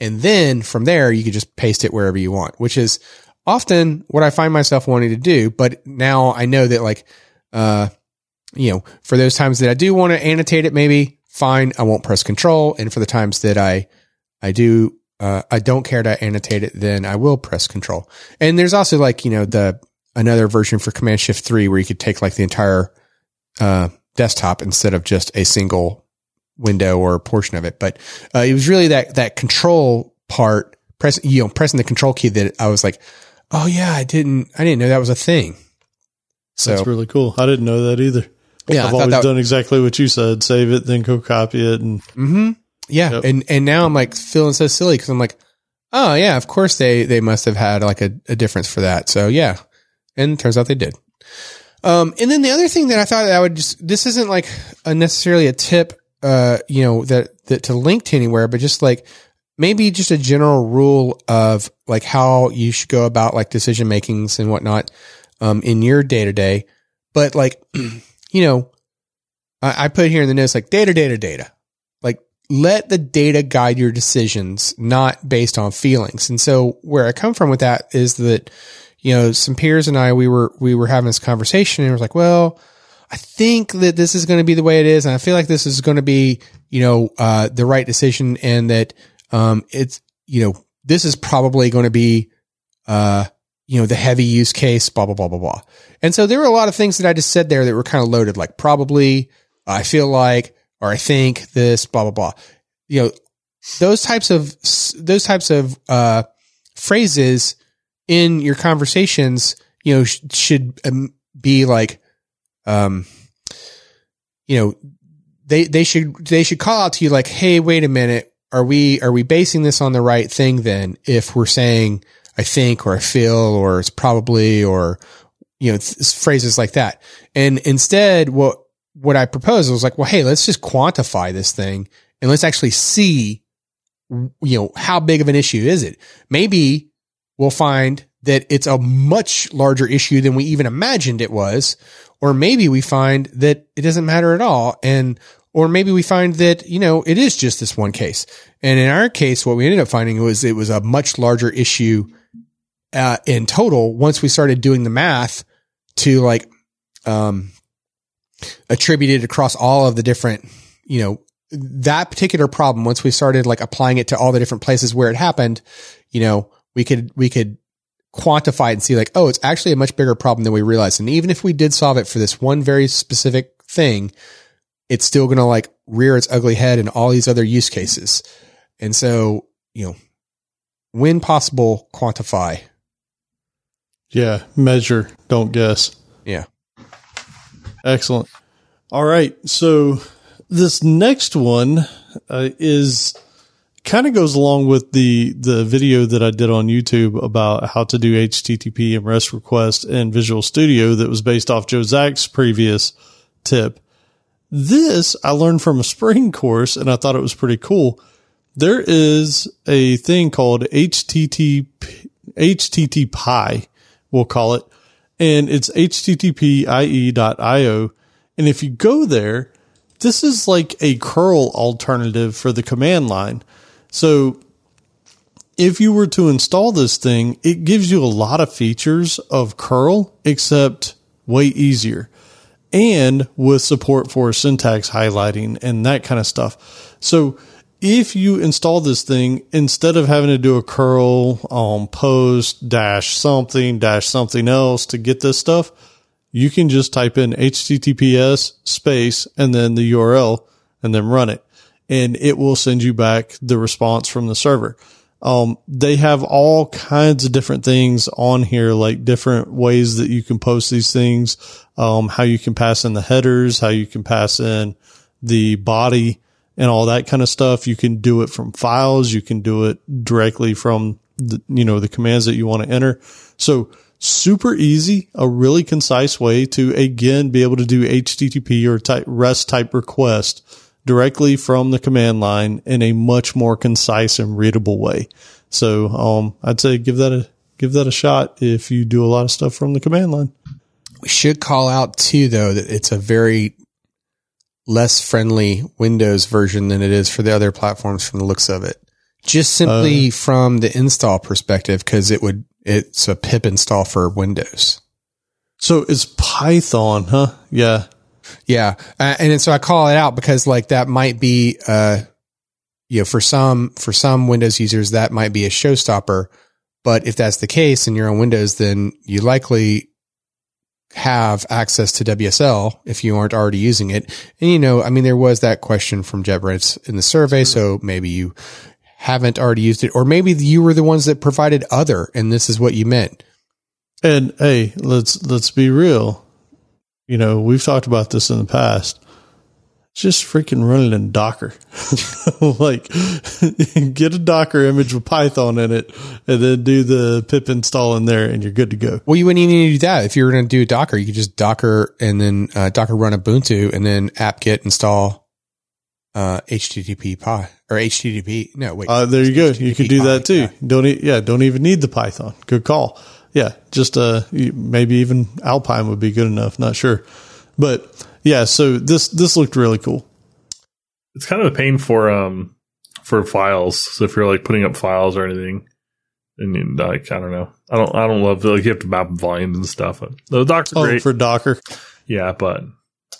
And then from there, you can just paste it wherever you want, which is often what I find myself wanting to do. But now I know that, like, uh, you know, for those times that I do want to annotate it, maybe fine, I won't press control. And for the times that I, I do, Uh, I don't care to annotate it, then I will press control. And there's also like, you know, the, another version for command shift three, where you could take like the entire, uh, desktop instead of just a single window or a portion of it. But, uh, it was really that, that control part press, you know, pressing the control key that I was like, oh yeah, I didn't, I didn't know that was a thing. So that's really cool. I didn't know that either. Yeah, I've always done exactly what you said: save it, then go copy it, and mm-hmm. yeah, yep. and and now I'm like feeling so silly because I'm like, oh yeah, of course they they must have had like a, a difference for that. So yeah, and turns out they did. Um, and then the other thing that I thought that I would just this isn't like a necessarily a tip, uh, you know, that that to link to anywhere, but just like maybe just a general rule of like how you should go about like decision makings and whatnot, um, in your day to day, but like. You know, I put here in the notes, like data, data, data, like let the data guide your decisions, not based on feelings. And so where I come from with that is that, you know, some peers and I, we were, we were having this conversation and it was like, well, I think that this is going to be the way it is. And I feel like this is going to be, you know, uh, the right decision and that, um, it's, you know, this is probably going to be, uh, you know, the heavy use case, blah, blah, blah, blah, blah. And so there were a lot of things that I just said there that were kind of loaded, like probably, I feel like, or I think this, blah, blah, blah. You know, those types of, those types of, uh, phrases in your conversations, you know, sh- should um, be like, um, you know, they, they should, they should call out to you like, hey, wait a minute. Are we, are we basing this on the right thing then? If we're saying, I think, or I feel, or it's probably, or, you know, th- phrases like that. And instead, what, what I proposed was like, well, hey, let's just quantify this thing and let's actually see, you know, how big of an issue is it? Maybe we'll find that it's a much larger issue than we even imagined it was. Or maybe we find that it doesn't matter at all. And, or maybe we find that, you know, it is just this one case. And in our case, what we ended up finding was it was a much larger issue Uh, in total, once we started doing the math to like, um, attribute it across all of the different, you know, that particular problem, once we started like applying it to all the different places where it happened, you know, we could, we could quantify it and see like, oh, it's actually a much bigger problem than we realized. And even if we did solve it for this one very specific thing, it's still going to like rear its ugly head in all these other use cases. And so, you know, when possible, quantify. Yeah. Measure. Don't guess. Yeah. Excellent. All right. So this next one uh, is kind of goes along with the, the video that I did on YouTube about how to do H T T P and REST requests in Visual Studio that was based off Joe Zach's previous tip. This I learned from a spring course and I thought it was pretty cool. There is a thing called H T T P, H T T P I, we'll call it, and it's H T T P I E dot I O. And if you go there, this is like a curl alternative for the command line. So if you were to install this thing, it gives you a lot of features of curl, except way easier. And with support for syntax highlighting and that kind of stuff. So if you install this thing, instead of having to do a curl on um, post dash something dash something else to get this stuff, you can just type in H T T P S space and then the U R L and then run it. And it will send you back the response from the server. Um, they have all kinds of different things on here, like different ways that you can post these things, um, how you can pass in the headers, how you can pass in the body, and all that kind of stuff. You can do it from files. You can do it directly from the, you know, the commands that you want to enter. So super easy, a really concise way to, again, be able to do H T T P or type REST type request directly from the command line in a much more concise and readable way. So, um, I'd say give that a, give that a shot if you do a lot of stuff from the command line. We should call out too, though, that it's a very less friendly Windows version than it is for the other platforms from the looks of it, just simply uh, from the install perspective, because it would, it's a pip install for Windows. So it's Python, huh? Yeah. Yeah. Uh, and so I call it out because like that might be, uh, you know, for some, for some Windows users, that might be a showstopper, but if that's the case and you're on Windows, then you likely have access to W S L if you aren't already using it. And, you know, I mean, there was that question from JetBrains in the survey. So maybe you haven't already used it, or maybe you were the ones that provided other, and this is what you meant. And hey, let's let's be real. You know, we've talked about this in the past. It's just freaking running in Docker. Like, get a Docker image with Python in it, and then do the pip install in there, and you're good to go. Well, you wouldn't even need to do that. If you were going to do Docker, you could just Docker and then uh, Docker run Ubuntu, and then apt-get install uh, H T T P Py or H T T P. No, wait. Uh, there you go. H T T P you could do Py, that too. Yeah. Don't e- yeah, don't even need the Python. Good call. Yeah, just uh, maybe even Alpine would be good enough. Not sure, but yeah. So this this looked really cool. It's kind of a pain for um for files. So if you're like putting up files or anything, and you, like I don't know, I don't I don't love like you have to map volumes and stuff. The Docker's oh, great for Docker. Yeah, but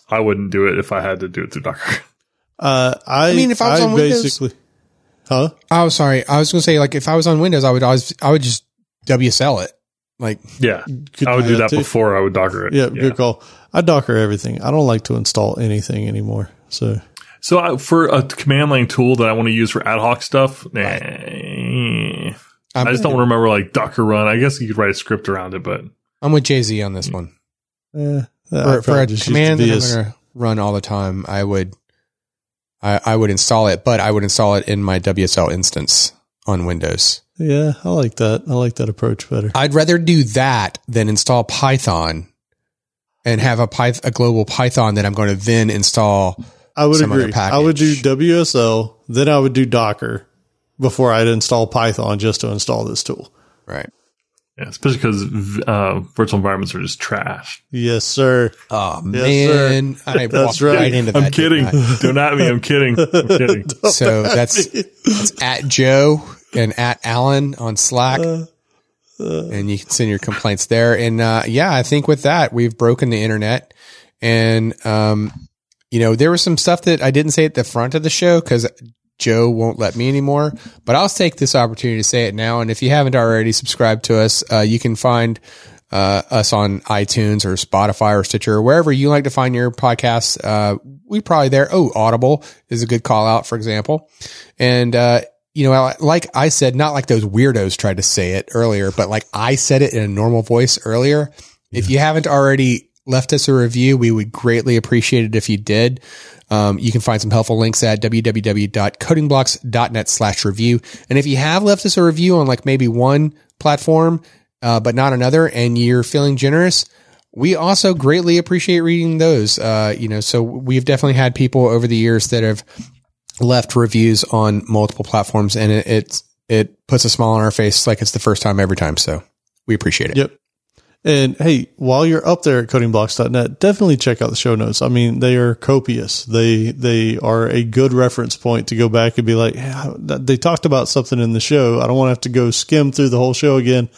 I wouldn't do it if I had to do it through Docker. Uh, I, I mean, if I was I on basically, Windows, huh? Oh, sorry. I was going to say, like, if I was on Windows, I would always I would just W S L it. Like, yeah, I would do that too. Before I would Docker it. Yeah, yeah, good call. I Docker everything. I don't like to install anything anymore. So, so I, for a command line tool that I want to use for ad hoc stuff, nah, I just don't remember like Docker run. I guess you could write a script around it, but I'm with Jay-Z on this one. Yeah, for, for a command that I'm going to run all the time, I would, I, I would install it, but I would install it in my W S L instance on Windows. Yeah, I like that. I like that approach better. I'd rather do that than install Python and have a Pyth- a global Python that I'm going to then install. I would some agree. Other package. I would do W S L, then I would do Docker before I'd install Python just to install this tool. Right. Yeah, especially because uh, virtual environments are just trash. Yes, sir. Oh, yes, man. Sir. I walked right, right into that. I'm kidding. Don't at me. I'm kidding. I'm kidding. So that's, that's at Joe. And at Alan on Slack, uh, uh, and you can send your complaints there. And uh, yeah, I think with that, we've broken the internet. And, um, you know, there was some stuff that I didn't say at the front of the show because Joe won't let me anymore, but I'll take this opportunity to say it now. And if you haven't already subscribed to us, uh, you can find uh, us on iTunes or Spotify or Stitcher or wherever you like to find your podcasts. Uh, we probably there. Oh, Audible is a good call out, for example. And, uh, you know, like I said, not like those weirdos tried to say it earlier, but like I said it in a normal voice earlier. Yeah. If you haven't already left us a review, we would greatly appreciate it if you did. Um, you can find some helpful links at www.codingblocks.net slash review. And if you have left us a review on like maybe one platform, uh, but not another, and you're feeling generous, we also greatly appreciate reading those. Uh, you know, so we've definitely had people over the years that have left reviews on multiple platforms, and it, it it puts a smile on our face like it's the first time every time. So we appreciate it. Yep. And hey, while you're up there at coding blocks dot net, definitely check out the show notes. I mean, they are copious. They they are a good reference point to go back and be like, yeah, they talked about something in the show. I don't want to have to go skim through the whole show again.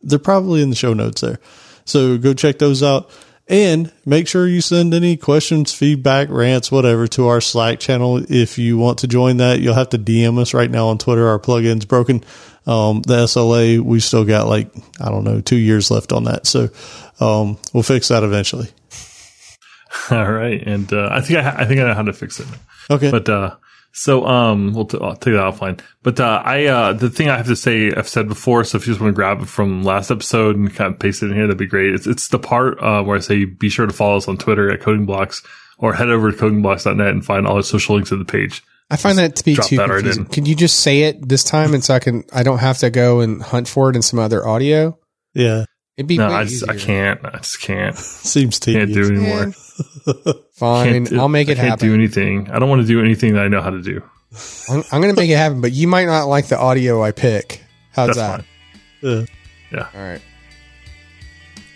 They're probably in the show notes there. So go check those out. And make sure you send any questions, feedback, rants, whatever to our Slack channel. If you want to join that, you'll have to D M us right now on Twitter. Our plugin's broken. Um, the S L A, we've still got like, I don't know, two years left on that. So um, we'll fix that eventually. All right. And uh, I think I, ha- I think I know how to fix it. Okay. But uh, so um, we'll t- I'll take that offline. But uh, I uh, the thing I have to say, I've said before, so if you just want to grab it from last episode and kind of paste it in here, that'd be great. It's, it's the part uh, where I say be sure to follow us on Twitter at Coding Blocks, or head over to coding blocks dot net and find all the social links at the page. I find just that to be too confusing. Right, can you just say it this time, and so I can I don't have to go and hunt for it in some other audio? Yeah. It'd be no, I, just, I can't. I just can't. Seems tedious. Can't do anymore. Yeah. Fine. Do, I'll make it I can't happen. Can't do anything. I don't want to do anything that I know how to do. I'm, I'm going to make it happen, but you might not like the audio I pick. How's That's that? Fine. Yeah. All right.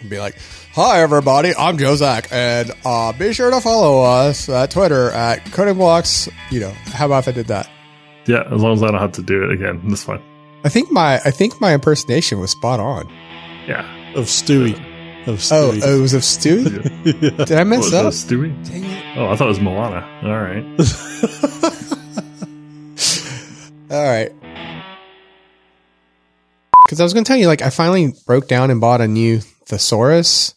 I'll be like, hi, everybody. I'm Joe Zach, and uh, be sure to follow us at Twitter at Coding Blocks. You know, how about if I did that? Yeah, as long as I don't have to do it again. That's fine. I think my I think my impersonation was spot on. Yeah. Of Stewie. Of Stewie. Oh, oh, it was of Stewie? Yeah. Did I mess what, up? Was that Stewie? Dang it. Oh, I thought it was Moana. All right. All right. Because I was going to tell you, like, I finally broke down and bought a new thesaurus.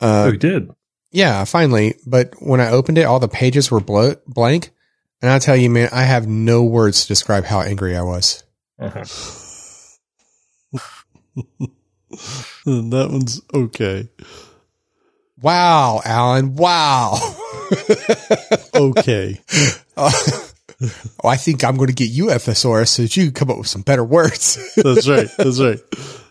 Uh, oh, you did? Yeah, finally. But when I opened it, all the pages were blo- blank. And I'll tell you, man, I have no words to describe how angry I was. Uh-huh. That one's okay. Wow, Alan. Wow. Okay. Uh, oh, I think I'm going to get you, F S R S, so that you can come up with some better words. That's right. That's right.